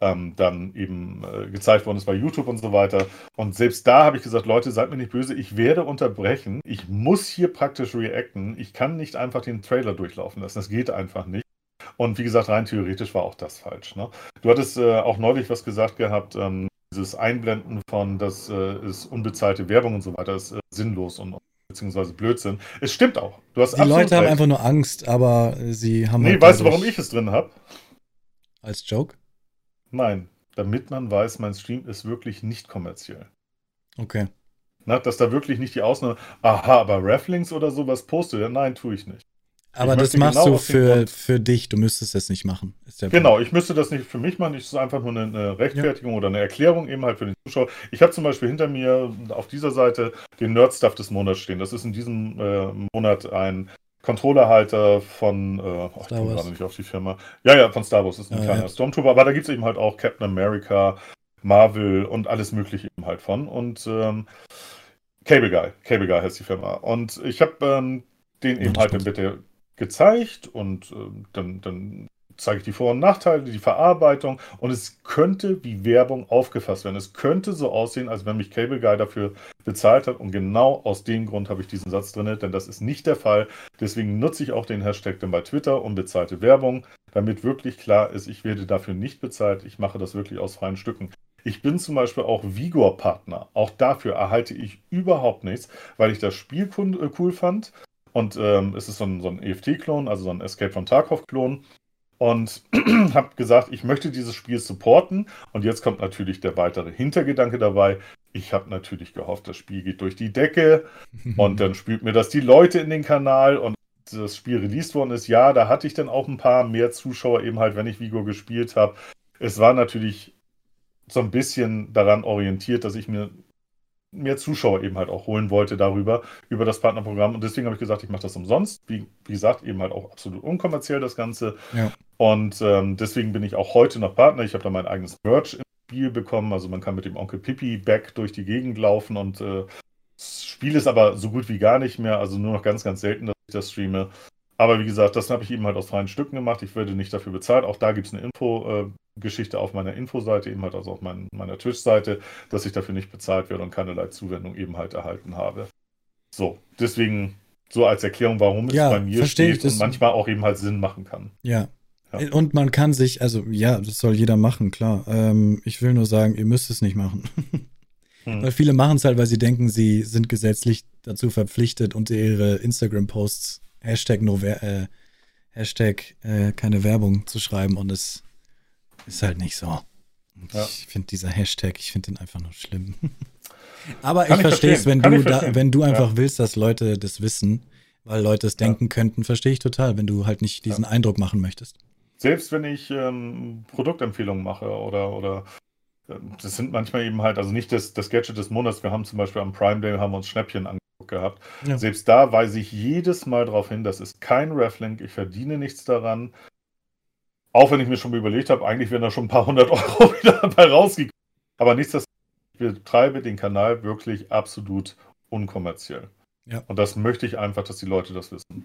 ähm, dann eben äh, gezeigt worden ist bei YouTube und so weiter. Und selbst da habe ich gesagt, Leute, seid mir nicht böse, ich werde unterbrechen. Ich muss hier praktisch reacten. Ich kann nicht einfach den Trailer durchlaufen lassen. Das geht einfach nicht. Und wie gesagt, rein theoretisch war auch das falsch. Ne? Du hattest äh, auch neulich was gesagt gehabt, ähm, dieses Einblenden von, das äh, ist unbezahlte Werbung und so weiter, ist äh, sinnlos und beziehungsweise Blödsinn. Es stimmt auch. Du hast Die Leute haben recht. Einfach nur Angst, aber sie haben... Nee, halt weißt du, warum ich es drin habe? Als Joke? Nein, damit man weiß, mein Stream ist wirklich nicht kommerziell. Okay. Na, dass da wirklich nicht die Ausnahme, aha, aber Rafflings oder sowas postet er? Nein, tue ich nicht. Aber ich das machst genau du für, für dich, du müsstest das nicht machen. Ist der genau, Punkt. Ich müsste das nicht für mich machen, es ist einfach nur eine, eine Rechtfertigung ja. oder eine Erklärung eben halt für den Zuschauer. Ich habe zum Beispiel hinter mir auf dieser Seite den Nerd-Stuff des Monats stehen. Das ist in diesem äh, Monat ein Controllerhalter von, äh, oh, ich komme gerade nicht auf die Firma, ja, ja, von Star Wars, das ist ein ah, kleiner ja. Stormtrooper, aber da gibt es eben halt auch Captain America, Marvel und alles mögliche eben halt von und ähm, Cable Guy, Cable Guy heißt die Firma und ich habe ähm, den eben halt im Bitte gezeigt und äh, dann, dann zeige ich die Vor- und Nachteile, die Verarbeitung und es könnte wie Werbung aufgefasst werden, es könnte so aussehen, als wenn mich Cable Guy dafür bezahlt hat und genau aus dem Grund habe ich diesen Satz drin, denn das ist nicht der Fall. Deswegen nutze ich auch den Hashtag dann bei Twitter, unbezahlte Werbung, damit wirklich klar ist, ich werde dafür nicht bezahlt, ich mache das wirklich aus freien Stücken. Ich bin zum Beispiel auch Vigor-Partner, auch dafür erhalte ich überhaupt nichts, weil ich das Spiel cool fand und ähm, es ist so ein, so ein E F T-Klon, also so ein Escape from Tarkov-Klon und habe gesagt, ich möchte dieses Spiel supporten und jetzt kommt natürlich der weitere Hintergedanke dabei, ich habe natürlich gehofft, das Spiel geht durch die Decke und dann spielt mir das die Leute in den Kanal und das Spiel released worden ist, ja, da hatte ich dann auch ein paar mehr Zuschauer eben halt, wenn ich Vigor gespielt habe. Es war natürlich so ein bisschen daran orientiert, dass ich mir mehr Zuschauer eben halt auch holen wollte darüber, über das Partnerprogramm und deswegen habe ich gesagt, ich mache das umsonst, wie, wie gesagt, eben halt auch absolut unkommerziell das Ganze ja. und ähm, deswegen bin ich auch heute noch Partner, ich habe da mein eigenes Merch im Spiel bekommen, also man kann mit dem Onkel Pipi Back durch die Gegend laufen und äh, das Spiel ist aber so gut wie gar nicht mehr, also nur noch ganz, ganz selten, dass ich das streame, aber wie gesagt, das habe ich eben halt aus freien Stücken gemacht, ich werde nicht dafür bezahlt, auch da gibt es eine Info- äh, Geschichte auf meiner Infoseite, eben halt also auf mein, meiner Twitch-Seite, dass ich dafür nicht bezahlt werde und keinerlei Zuwendung eben halt erhalten habe. So, deswegen so als Erklärung, warum ja, es bei mir steht und manchmal auch eben halt Sinn machen kann. Ja. ja, und man kann sich, also ja, das soll jeder machen, klar. Ähm, ich will nur sagen, ihr müsst es nicht machen. hm. Weil viele machen es halt, weil sie denken, sie sind gesetzlich dazu verpflichtet und ihre Instagram-Posts Hashtag, no, äh, Hashtag äh, keine Werbung zu schreiben und es ist halt nicht so. Ja. Ich finde dieser Hashtag, ich finde den einfach nur schlimm. Aber ich, ich verstehe es, wenn, wenn du einfach ja. willst, dass Leute das wissen. weil Leute es denken ja. könnten, verstehe ich total, wenn du halt nicht diesen ja. Eindruck machen möchtest. Selbst wenn ich ähm, Produktempfehlungen mache oder, oder äh, das sind manchmal eben halt, also nicht das, das Gadget des Monats, wir haben zum Beispiel am Prime Day haben wir uns Schnäppchen angeguckt gehabt. Ja. Selbst da weise ich jedes Mal darauf hin, das ist kein Rafflink, ich verdiene nichts daran. Auch wenn ich mir schon mal überlegt habe, eigentlich wären da schon ein paar hundert Euro wieder dabei rausgekommen. Aber nichtsdestotrotz, ich betreibe den Kanal wirklich absolut unkommerziell. Ja. Und das möchte ich einfach, dass die Leute das wissen.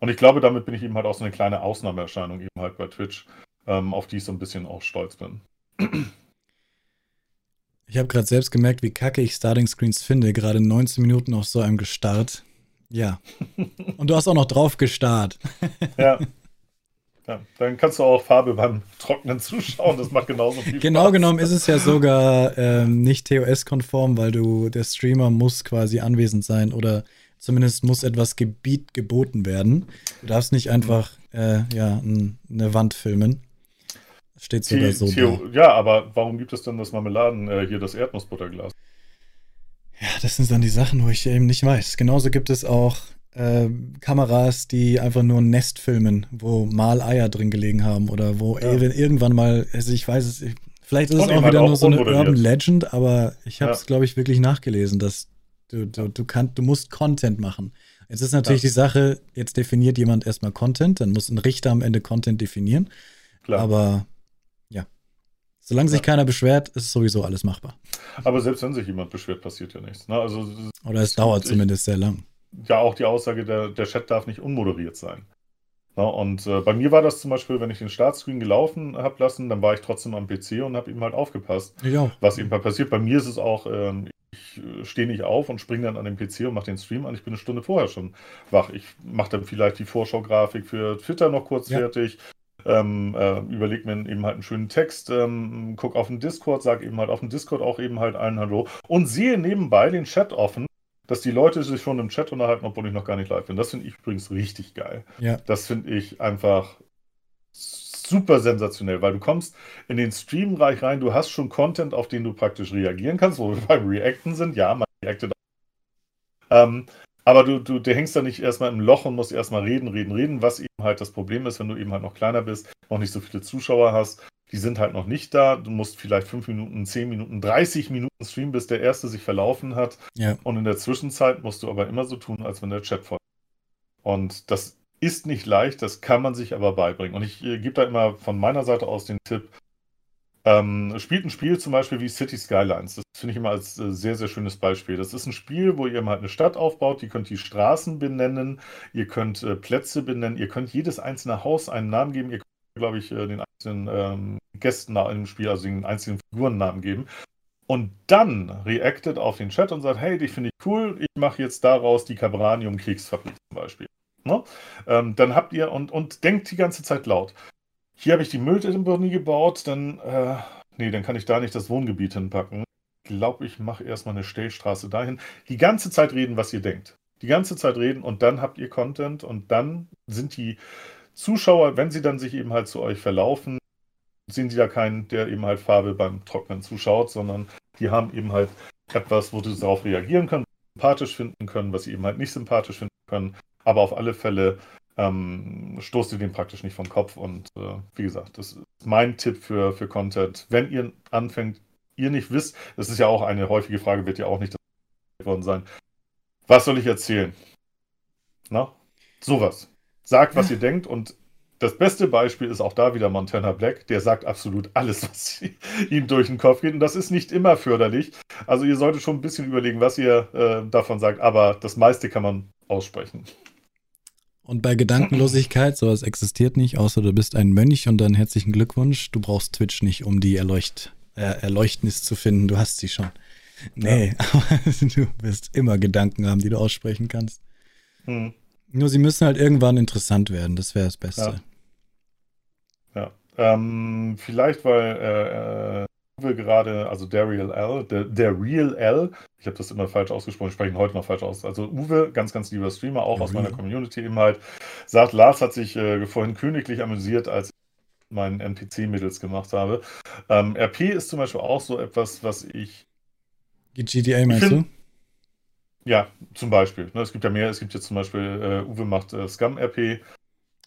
Und ich glaube, damit bin ich eben halt auch so eine kleine Ausnahmeerscheinung eben halt bei Twitch, ähm, auf die ich so ein bisschen auch stolz bin. Ich habe gerade selbst gemerkt, wie kacke ich Starting Screens finde. Gerade neunzehn Minuten auf so einem gestarrt. Ja. Und du hast auch noch drauf gestarrt. Ja. Ja, dann kannst du auch Farbe beim Trocknen zuschauen, das macht genauso viel Spaß. Genau genommen ist es ja sogar ähm, nicht T O S-konform, weil du, der Streamer muss quasi anwesend sein oder zumindest muss etwas Gebiet geboten werden. Du darfst nicht einfach äh, ja, eine Wand filmen. Steht sogar so. Theo, ja, aber warum gibt es denn das Marmeladen, äh, hier das Erdnussbutterglas? Ja, das sind dann die Sachen, wo ich eben nicht weiß. Genauso gibt es auch Äh, Kameras, die einfach nur ein Nest filmen, wo mal Eier drin gelegen haben oder wo ja. ir irgendwann mal, also ich weiß es, ich, vielleicht ist es auch wieder auch nur so eine Urban Legend, aber ich habe es, ja. glaube ich, wirklich nachgelesen, dass du, du, du, kannst, du musst Content machen. Jetzt ist natürlich ja. die Sache, jetzt definiert jemand erstmal Content, dann muss ein Richter am Ende Content definieren, Klar. aber ja, solange ja. sich keiner beschwert, ist sowieso alles machbar. Aber selbst wenn sich jemand beschwert, passiert ja nichts. Ne? Also, oder es dauert zumindest sehr lang. Ja, auch die Aussage, der, der Chat darf nicht unmoderiert sein. Na, und äh, bei mir war das zum Beispiel, wenn ich den Startscreen gelaufen habe lassen, dann war ich trotzdem am P C und habe eben halt aufgepasst, ja. was eben halt passiert. Bei mir ist es auch, äh, ich stehe nicht auf und springe dann an den P C und mache den Stream an. Ich bin eine Stunde vorher schon wach. Ich mache dann vielleicht die Vorschaugrafik für Twitter noch kurz ja. fertig, ähm, äh, überlege mir eben halt einen schönen Text, ähm, gucke auf den Discord, sage eben halt auf dem Discord auch eben halt allen Hallo und sehe nebenbei den Chat offen, dass die Leute sich schon im Chat unterhalten, obwohl ich noch gar nicht live bin. Das finde ich übrigens richtig geil. Ja. Das finde ich einfach super sensationell, weil du kommst in den Streambereich rein, du hast schon Content, auf den du praktisch reagieren kannst, wo wir beim Reacten sind. Ja, man reactet auch. Ähm, aber du, du, du hängst da nicht erstmal im Loch und musst erstmal reden, reden, reden, was eben halt das Problem ist, wenn du eben halt noch kleiner bist, noch nicht so viele Zuschauer hast. Die sind halt noch nicht da. Du musst vielleicht fünf Minuten, zehn Minuten, dreißig Minuten streamen, bis der Erste sich verlaufen hat. Ja. Und in der Zwischenzeit musst du aber immer so tun, als wenn der Chat voll ist. Und das ist nicht leicht, das kann man sich aber beibringen. Und ich äh, gebe da immer von meiner Seite aus den Tipp, ähm, spielt ein Spiel zum Beispiel wie City Skylines. Das finde ich immer als äh, sehr, sehr schönes Beispiel. Das ist ein Spiel, wo ihr eben halt eine Stadt aufbaut. Ihr könnt die Straßen benennen, ihr könnt äh, Plätze benennen, ihr könnt jedes einzelne Haus einen Namen geben, ihr könnt, glaube ich, äh, den den ähm, Gästen im Spiel, also den einzelnen Figurennamen geben und dann reactet auf den Chat und sagt, hey, dich finde ich cool, ich mache jetzt daraus die Cabranium-Keksfabrik zum Beispiel. Ne? Ähm, dann habt ihr und, und denkt die ganze Zeit laut. Hier habe ich die Mülldeponie gebaut, dann äh, nee, dann kann ich da nicht das Wohngebiet hinpacken. Ich glaube, ich mache erstmal eine Stellstraße dahin. Die ganze Zeit reden, was ihr denkt. Die ganze Zeit reden und dann habt ihr Content und dann sind die Zuschauer, wenn sie dann sich eben halt zu euch verlaufen, sehen sie da keinen, der eben halt Farbe beim Trocknen zuschaut, sondern die haben eben halt etwas, wo sie darauf reagieren können, was sie sympathisch finden können, was sie eben halt nicht sympathisch finden können. Aber auf alle Fälle ähm, stoßt ihr den praktisch nicht vom Kopf. Und äh, wie gesagt, das ist mein Tipp für, für Content. Wenn ihr anfängt, ihr nicht wisst, das ist ja auch eine häufige Frage, wird ja auch nicht worden sein. Was soll ich erzählen? Na, sowas. Sagt, was ja. ihr denkt und das beste Beispiel ist auch da wieder Montana Black, der sagt absolut alles, was ihm durch den Kopf geht und das ist nicht immer förderlich. Also ihr solltet schon ein bisschen überlegen, was ihr äh, davon sagt, aber das meiste kann man aussprechen. Und bei Gedankenlosigkeit, sowas existiert nicht, außer du bist ein Mönch und dann herzlichen Glückwunsch, du brauchst Twitch nicht, um die Erleucht äh, Erleuchtnis zu finden, du hast sie schon. Nee, ja. aber du wirst immer Gedanken haben, die du aussprechen kannst. Hm. Nur sie müssen halt irgendwann interessant werden, das wäre das Beste. Ja, ja. Ähm, vielleicht, weil Uwe äh, gerade, also der Real L, der, der Real L, ich habe das immer falsch ausgesprochen, ich spreche ihn heute noch falsch aus, also Uwe, ganz, ganz lieber Streamer, auch ja, aus meiner Community eben halt, sagt, Lars hat sich äh, vorhin königlich amüsiert, als ich meinen N P C-Mittels gemacht habe. Ähm, R P ist zum Beispiel auch so etwas, was ich... G T A meinst du? Ja, zum Beispiel. Ne, es gibt ja mehr. Es gibt jetzt zum Beispiel, äh, Uwe macht äh, Scum-R P.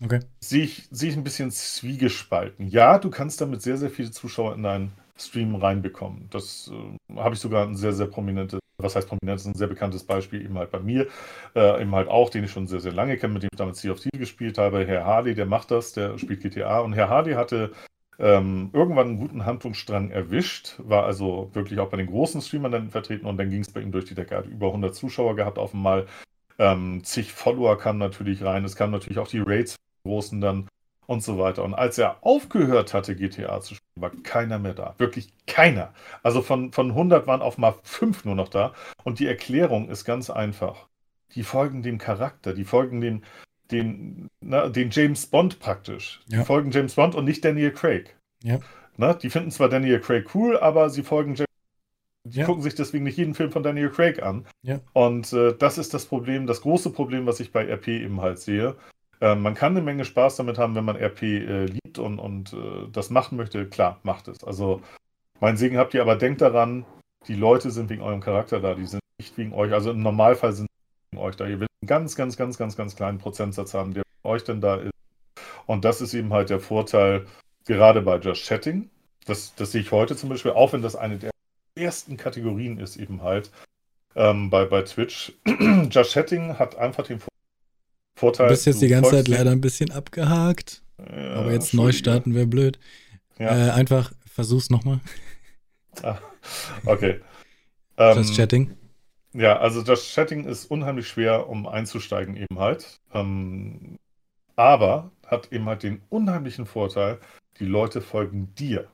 Okay. Sehe ich, sehe ich ein bisschen zwiegespalten. Ja, du kannst damit sehr, sehr viele Zuschauer in deinen Stream reinbekommen. Das äh, habe ich sogar ein sehr, sehr prominentes, was heißt prominentes, ein sehr bekanntes Beispiel eben halt bei mir, äh, eben halt auch, den ich schon sehr, sehr lange kenne, mit dem ich damals Sea of Thieves gespielt habe. Herr Hardy, der macht das, der spielt G T A. Und Herr Hardy hatte ähm, irgendwann einen guten Handlungsstrang erwischt, war also wirklich auch bei den großen Streamern dann vertreten und dann ging es bei ihm durch die Decke. Hat über hundert Zuschauer gehabt auf einmal. Ähm, zig Follower kamen natürlich rein, es kamen natürlich auch die Raids großen dann und so weiter. Und als er aufgehört hatte, G T A zu spielen, war keiner mehr da. Wirklich keiner. Also von, von hundert waren auf mal fünf nur noch da. Und die Erklärung ist ganz einfach. Die folgen dem Charakter, die folgen dem, dem, na, dem James Bond praktisch. Ja. Die folgen James Bond und nicht Daniel Craig. Ja. Na, die finden zwar Daniel Craig cool, aber sie folgen James. Die ja. gucken sich deswegen nicht jeden Film von Daniel Craig an. Ja. Und äh, das ist das Problem, das große Problem, was ich bei R P eben halt sehe. Man kann eine Menge Spaß damit haben, wenn man R P äh, liebt und, und äh, das machen möchte. Klar, macht es. Also, mein Segen habt ihr, aber denkt daran, die Leute sind wegen eurem Charakter da, die sind nicht wegen euch. Also im Normalfall sind sie wegen euch da. Ihr werdet einen ganz, ganz, ganz, ganz, ganz kleinen Prozentsatz haben, der bei euch denn da ist. Und das ist eben halt der Vorteil, gerade bei Just Chatting. Das, das sehe ich heute zum Beispiel, auch wenn das eine der ersten Kategorien ist, eben halt ähm, bei, bei Twitch. Just Chatting hat einfach den Vorteil, Vorteil, du bist jetzt die ganze Zeit leider ein bisschen abgehakt, ja, aber jetzt neu starten wäre blöd. Ja. Äh, einfach versuch's nochmal. Ah, okay. Just ähm, Chatting. Ja, also Just Chatting ist unheimlich schwer, um einzusteigen eben halt. Ähm, aber hat eben halt den unheimlichen Vorteil, die Leute folgen dir.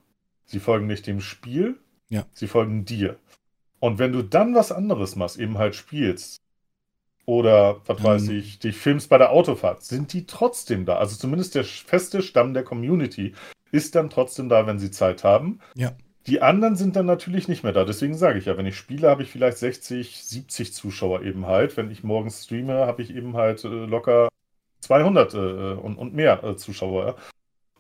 Sie folgen nicht dem Spiel, ja. sie folgen dir. Und wenn du dann was anderes machst, eben halt spielst, oder, was weiß ähm. ich, dich filmst bei der Autofahrt, sind die trotzdem da. Also zumindest der feste Stamm der Community ist dann trotzdem da, wenn sie Zeit haben. Ja. Die anderen sind dann natürlich nicht mehr da. Deswegen sage ich ja, wenn ich spiele, habe ich vielleicht sechzig, siebzig Zuschauer eben halt. Wenn ich morgens streame, habe ich eben halt äh, locker zweihundert äh, und, und mehr äh, Zuschauer.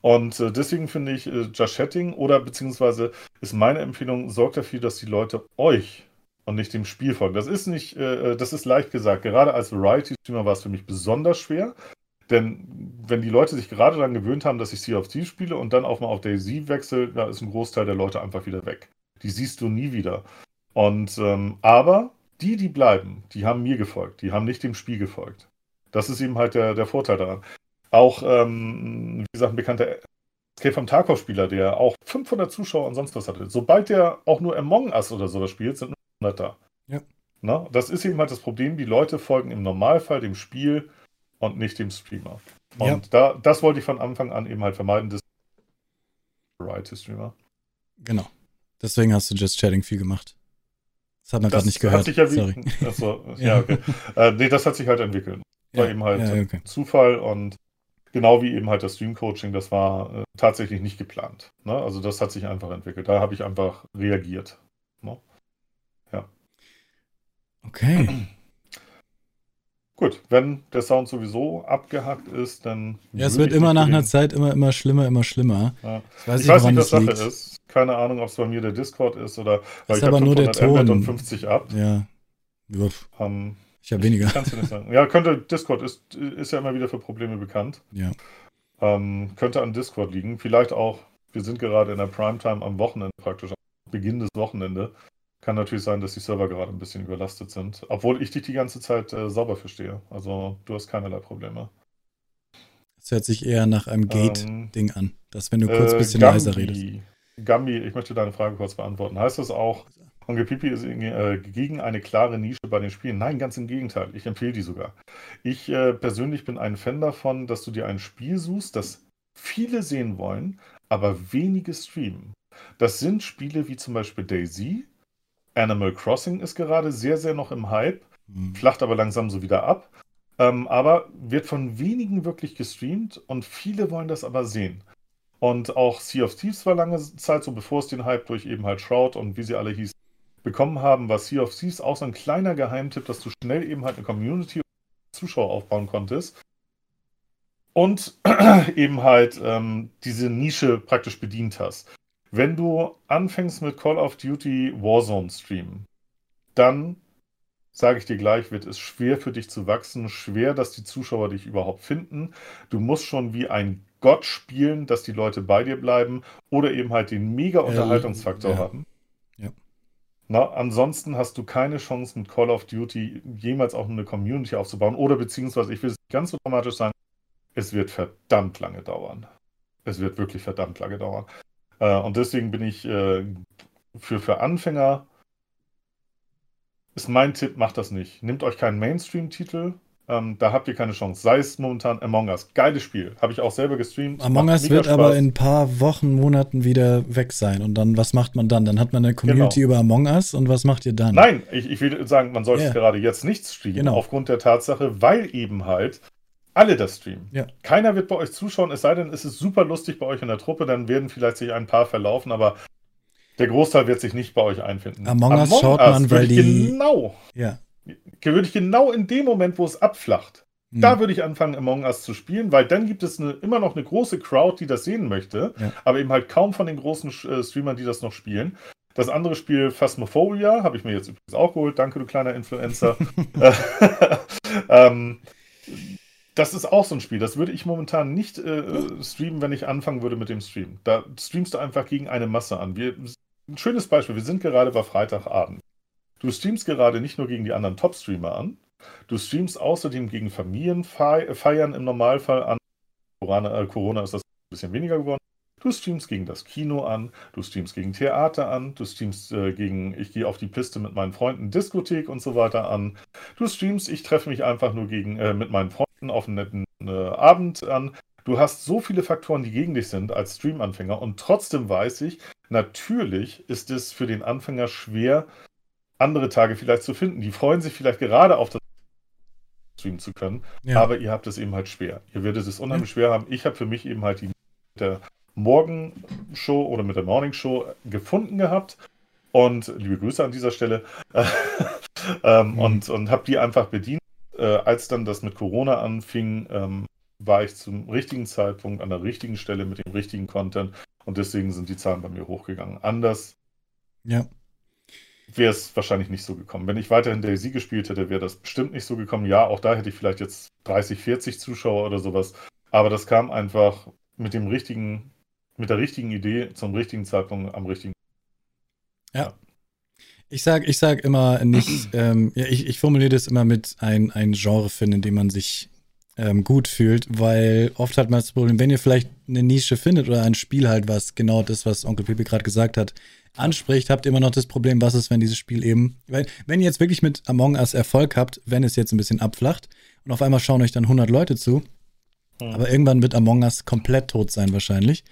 Und äh, deswegen finde ich, äh, Just Chatting oder beziehungsweise ist meine Empfehlung, sorgt dafür, dass die Leute euch und nicht dem Spiel folgen. Das ist nicht, äh, das ist leicht gesagt. Gerade als Variety-Streamer war es für mich besonders schwer, denn wenn die Leute sich gerade daran gewöhnt haben, dass ich Sea of Thieves spiele und dann auch mal auf DayZ wechsle, da ist ein Großteil der Leute einfach wieder weg. Die siehst du nie wieder. Und ähm, aber die, die bleiben, die haben mir gefolgt. Die haben nicht dem Spiel gefolgt. Das ist eben halt der, der Vorteil daran. Auch, ähm, wie gesagt, ein bekannter Escape vom Tarkov-Spieler, der auch fünfhundert Zuschauer und sonst was hatte. Sobald der auch nur Among Us oder sowas spielt, sind da. Ja. Na, das ist eben halt das Problem, die Leute folgen im Normalfall dem Spiel und nicht dem Streamer. Und ja. da, das wollte ich von Anfang an eben halt vermeiden, das Variety-Streamer. Genau. Deswegen hast du Just Chatting viel gemacht. Das hat man gerade nicht gehört. Ja Sorry. Achso, ja, okay. äh, nee, das hat sich halt entwickelt. Das ja. war eben halt ja, okay. Zufall und genau wie eben halt das Stream-Coaching, das war äh, tatsächlich nicht geplant. Ne? Also das hat sich einfach entwickelt. Da habe ich einfach reagiert. Ne? Okay. Gut, wenn der Sound sowieso abgehackt ist, dann... Ja, es wird immer nach einer Zeit immer, immer schlimmer, immer schlimmer. Ja. Ich weiß, ich weiß nicht, was Sache ist. Keine Ahnung, ob es bei mir der Discord ist oder... Das ist aber nur der Ton. Und fünfzig ab. Ja. Um, ich habe weniger. Kannst du nicht sagen. Ja, könnte... Discord ist, ist ja immer wieder für Probleme bekannt. Ja. Um, könnte an Discord liegen. Vielleicht auch, wir sind gerade in der Primetime am Wochenende praktisch, am Beginn des Wochenende. Kann natürlich sein, dass die Server gerade ein bisschen überlastet sind. Obwohl ich dich die ganze Zeit äh, sauber verstehe. Also du hast keinerlei Probleme. Das hört sich eher nach einem Gate-Ding ähm, an. Dass wenn du kurz ein bisschen äh, Gambi, leiser redest. Gambi, ich möchte deine Frage kurz beantworten. Heißt das auch, Onkel Pipi ist äh, gegen eine klare Nische bei den Spielen? Nein, ganz im Gegenteil. Ich empfehle die sogar. Ich äh, persönlich bin ein Fan davon, dass du dir ein Spiel suchst, das viele sehen wollen, aber wenige streamen. Das sind Spiele wie zum Beispiel DayZ. Animal Crossing ist gerade sehr, sehr noch im Hype, mhm. flacht aber langsam so wieder ab, ähm, aber wird von wenigen wirklich gestreamt und viele wollen das aber sehen. Und auch Sea of Thieves war lange Zeit, so bevor es den Hype durch eben halt Shroud und wie sie alle hießen, bekommen haben, war Sea of Thieves auch so ein kleiner Geheimtipp, dass du schnell eben halt eine Community und Zuschauer aufbauen konntest und eben halt ähm, diese Nische praktisch bedient hast. Wenn du anfängst mit Call of Duty Warzone streamen, dann sage ich dir gleich, wird es schwer für dich zu wachsen, schwer, dass die Zuschauer dich überhaupt finden. Du musst schon wie ein Gott spielen, dass die Leute bei dir bleiben oder eben halt den Mega-Unterhaltungsfaktor äh, ja. haben. Ja. Na, ansonsten hast du keine Chance, mit Call of Duty jemals auch eine Community aufzubauen oder beziehungsweise, ich will es nicht ganz so dramatisch sein, es wird verdammt lange dauern. Es wird wirklich verdammt lange dauern. Äh, und deswegen bin ich äh, für, für Anfänger ist mein Tipp, macht das nicht. Nehmt euch keinen Mainstream-Titel, ähm, da habt ihr keine Chance. Sei es momentan Among Us. Geiles Spiel, habe ich auch selber gestreamt. Among Us wird Spaß. Aber in ein paar Wochen, Monaten wieder weg sein. Und dann, was macht man dann? Dann hat man eine Community genau. über Among Us und was macht ihr dann? Nein, ich, ich will sagen, man sollte yeah. gerade jetzt nicht streamen, genau. aufgrund der Tatsache, weil eben halt alle das streamen. Ja. Keiner wird bei euch zuschauen, es sei denn, es ist super lustig bei euch in der Truppe, dann werden vielleicht sich ein paar verlaufen, aber der Großteil wird sich nicht bei euch einfinden. Among Us schaut man, weil die... Genau, ja. Würde ich genau in dem Moment, wo es abflacht, hm. da würde ich anfangen, Among Us zu spielen, weil dann gibt es eine, immer noch eine große Crowd, die das sehen möchte, ja. aber eben halt kaum von den großen äh, Streamern, die das noch spielen. Das andere Spiel, Phasmophobia, habe ich mir jetzt übrigens auch geholt. Danke, du kleiner Influencer. ähm... Das ist auch so ein Spiel, das würde ich momentan nicht äh, streamen, wenn ich anfangen würde mit dem Stream. Da streamst du einfach gegen eine Masse an. Wir, ein schönes Beispiel, wir sind gerade bei Freitagabend. Du streamst gerade nicht nur gegen die anderen Top-Streamer an, du streamst außerdem gegen Familienfeiern im Normalfall an. Corona, äh, Corona ist das ein bisschen weniger geworden. Du streamst gegen das Kino an, du streamst gegen Theater an, du streamst äh, gegen, ich gehe auf die Piste mit meinen Freunden, Diskothek und so weiter an. Du streamst, ich treffe mich einfach nur gegen äh, mit meinen Freunden auf einen netten äh, Abend an. Du hast so viele Faktoren, die gegen dich sind als Stream-Anfänger und trotzdem weiß ich, natürlich ist es für den Anfänger schwer, andere Tage vielleicht zu finden. Die freuen sich vielleicht gerade auf das Stream zu können, ja. aber ihr habt es eben halt schwer. Ihr werdet es unheimlich ja. schwer haben. Ich habe für mich eben halt die der Morgenshow oder mit der Morningshow gefunden gehabt und liebe Grüße an dieser Stelle ähm, mhm. und, und habe die einfach bedient. Äh, als dann das mit Corona anfing, ähm, war ich zum richtigen Zeitpunkt an der richtigen Stelle mit dem richtigen Content und deswegen sind die Zahlen bei mir hochgegangen. Anders ja. wäre es wahrscheinlich nicht so gekommen. Wenn ich weiterhin DayZ gespielt hätte, wäre das bestimmt nicht so gekommen. Ja, auch da hätte ich vielleicht jetzt dreißig, vierzig Zuschauer oder sowas, aber das kam einfach mit dem richtigen mit der richtigen Idee, zum richtigen Zeitpunkt, am richtigen... Ja. Ich sag, ich sag immer nicht, ähm, ja, ich, ich formuliere das immer mit ein, ein Genre finden, in dem man sich ähm, gut fühlt, weil oft hat man das Problem, wenn ihr vielleicht eine Nische findet oder ein Spiel halt, was genau das, was Onkel Pipi gerade gesagt hat, anspricht, habt ihr immer noch das Problem, was ist, wenn dieses Spiel eben... Wenn, wenn ihr jetzt wirklich mit Among Us Erfolg habt, wenn es jetzt ein bisschen abflacht und auf einmal schauen euch dann hundert Leute zu, aber irgendwann wird Among Us komplett tot sein wahrscheinlich.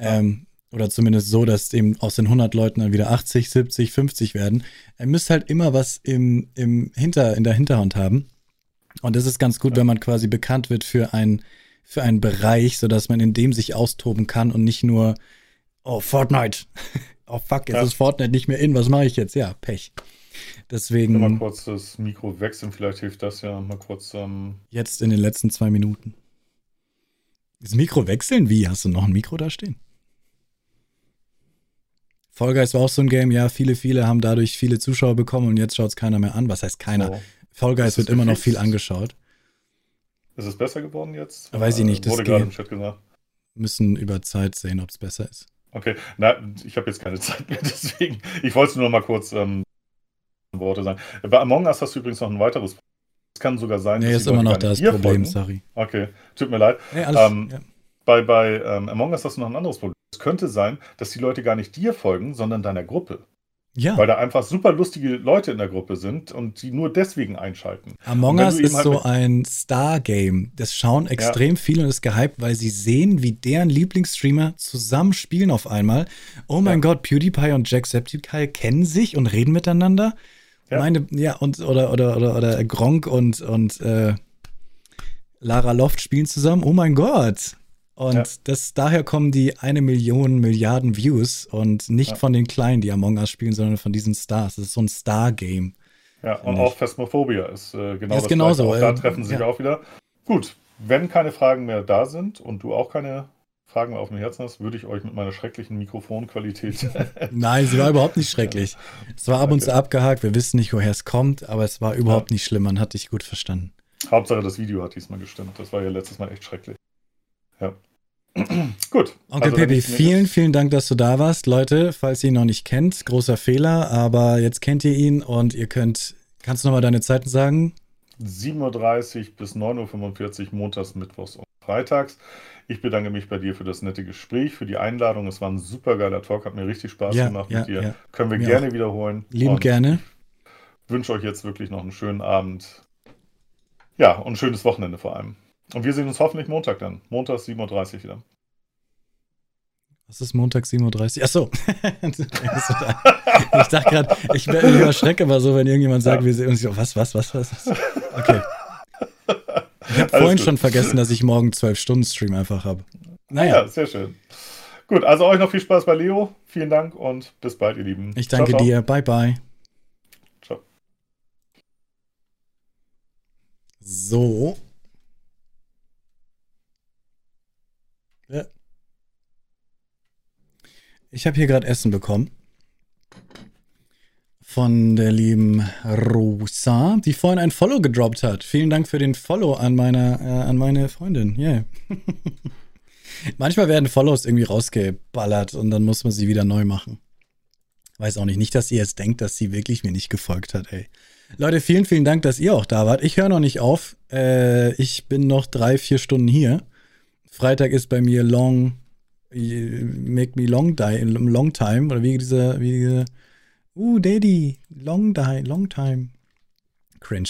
Ja. Ähm, oder zumindest so, dass eben aus den hundert Leuten dann wieder achtzig, siebzig, fünfzig werden. Ihr müsst halt immer was im, im Hinter, in der Hinterhand haben. Und das ist ganz gut, ja. wenn man quasi bekannt wird für, ein, für einen Bereich, sodass man in dem sich austoben kann und nicht nur, oh, Fortnite. oh, fuck, jetzt ja. ist Fortnite nicht mehr in, was mache ich jetzt? Ja, Pech. Deswegen... Mal kurz das Mikro wechseln, vielleicht hilft das ja mal kurz. Ähm jetzt in den letzten zwei Minuten. Das Mikro wechseln? Wie? Hast du noch ein Mikro da stehen? Fall Guys war auch so ein Game. Ja, viele, viele haben dadurch viele Zuschauer bekommen und jetzt schaut es keiner mehr an. Was heißt keiner? Oh. Fall Guys wird immer noch viel angeschaut. Ist es besser geworden jetzt? Weiß ich nicht. Das wurde gerade im Chat gesagt. Müssen über Zeit sehen, ob es besser ist. Okay, na, ich habe jetzt keine Zeit mehr, deswegen. Ich wollte nur noch mal kurz ähm, Worte sagen. Bei Among Us hast du übrigens noch ein weiteres Problem. Es kann sogar sein, nee, dass ist immer noch das Problem, folgen. Sorry. Okay, tut mir leid. Nee, alles, ähm, ja. Bei, bei ähm, Among Us hast du noch ein anderes Problem. Es könnte sein, dass die Leute gar nicht dir folgen, sondern deiner Gruppe. Ja. Weil da einfach super lustige Leute in der Gruppe sind und die nur deswegen einschalten. Among Us ist halt so ein Star-Game. Das schauen extrem ja. viele und ist gehypt, weil sie sehen, wie deren Lieblingsstreamer zusammen spielen auf einmal. Oh mein ja. Gott, PewDiePie und Jacksepticeye kennen sich und reden miteinander. Ja. Meine, ja, und oder, oder, oder, oder Gronk und, und äh, Lara Loft spielen zusammen. Oh mein Gott! Und ja. das, daher kommen die eine Million Milliarden Views und nicht ja. von den Kleinen, die Among Us spielen, sondern von diesen Stars. Das ist so ein Star-Game. Ja, und auch Phasmophobia ist äh, genau ist das genauso. Auch da treffen sie ja. auch wieder. Gut, wenn keine Fragen mehr da sind und du auch keine Fragen auf dem Herzen hast, würde ich euch mit meiner schrecklichen Mikrofonqualität... Nein, sie war überhaupt nicht schrecklich. Es war ab und zu abgehakt, wir wissen nicht, woher es kommt, aber es war überhaupt ja. nicht schlimm, man hat dich gut verstanden. Hauptsache, das Video hat diesmal gestimmt. Das war ja letztes Mal echt schrecklich. Ja. Gut. Onkel also, Pipi, vielen, vielen Dank, dass du da warst. Leute, falls ihr ihn noch nicht kennt, großer Fehler, aber jetzt kennt ihr ihn und ihr könnt... Kannst du nochmal deine Zeiten sagen? sieben Uhr dreißig bis neun Uhr fünfundvierzig, montags, mittwochs und freitags. Ich bedanke mich bei dir für das nette Gespräch, für die Einladung. Es war ein super geiler Talk, hat mir richtig Spaß ja, gemacht ja, mit dir. Ja. Können wir mir gerne auch. wiederholen. Lieben gerne. Ich wünsche euch jetzt wirklich noch einen schönen Abend. Ja, und ein schönes Wochenende vor allem. Und wir sehen uns hoffentlich Montag dann. Montag sieben Uhr dreißig wieder. Was ist Montag sieben Uhr dreißig? Achso. Ich dachte gerade, ich überschrecke immer so, wenn irgendjemand sagt, ja. wir sehen uns. So, was, was, was, was? Okay. Ich habe vorhin gut. schon vergessen, dass ich morgen zwölf Stunden Stream einfach habe. Naja. Ja, sehr schön. Gut, also euch noch viel Spaß bei Leo. Vielen Dank und bis bald, ihr Lieben. Ich danke ciao, ciao. dir. Bye, bye. Ciao. So. Ja. Ich habe hier gerade Essen bekommen. Von der lieben Rosa, die vorhin ein Follow gedroppt hat. Vielen Dank für den Follow an, meiner, äh, an meine Freundin. Yeah. Manchmal werden Follows irgendwie rausgeballert und dann muss man sie wieder neu machen. Weiß auch nicht. Nicht, dass ihr jetzt denkt, dass sie wirklich mir nicht gefolgt hat, ey. Leute, vielen, vielen Dank, dass ihr auch da wart. Ich höre noch nicht auf. Äh, ich bin noch drei, vier Stunden hier. Freitag ist bei mir long, make me long die, long time. Oder wie dieser, wie diese, Uh, Daddy, long die, long time. Cringe.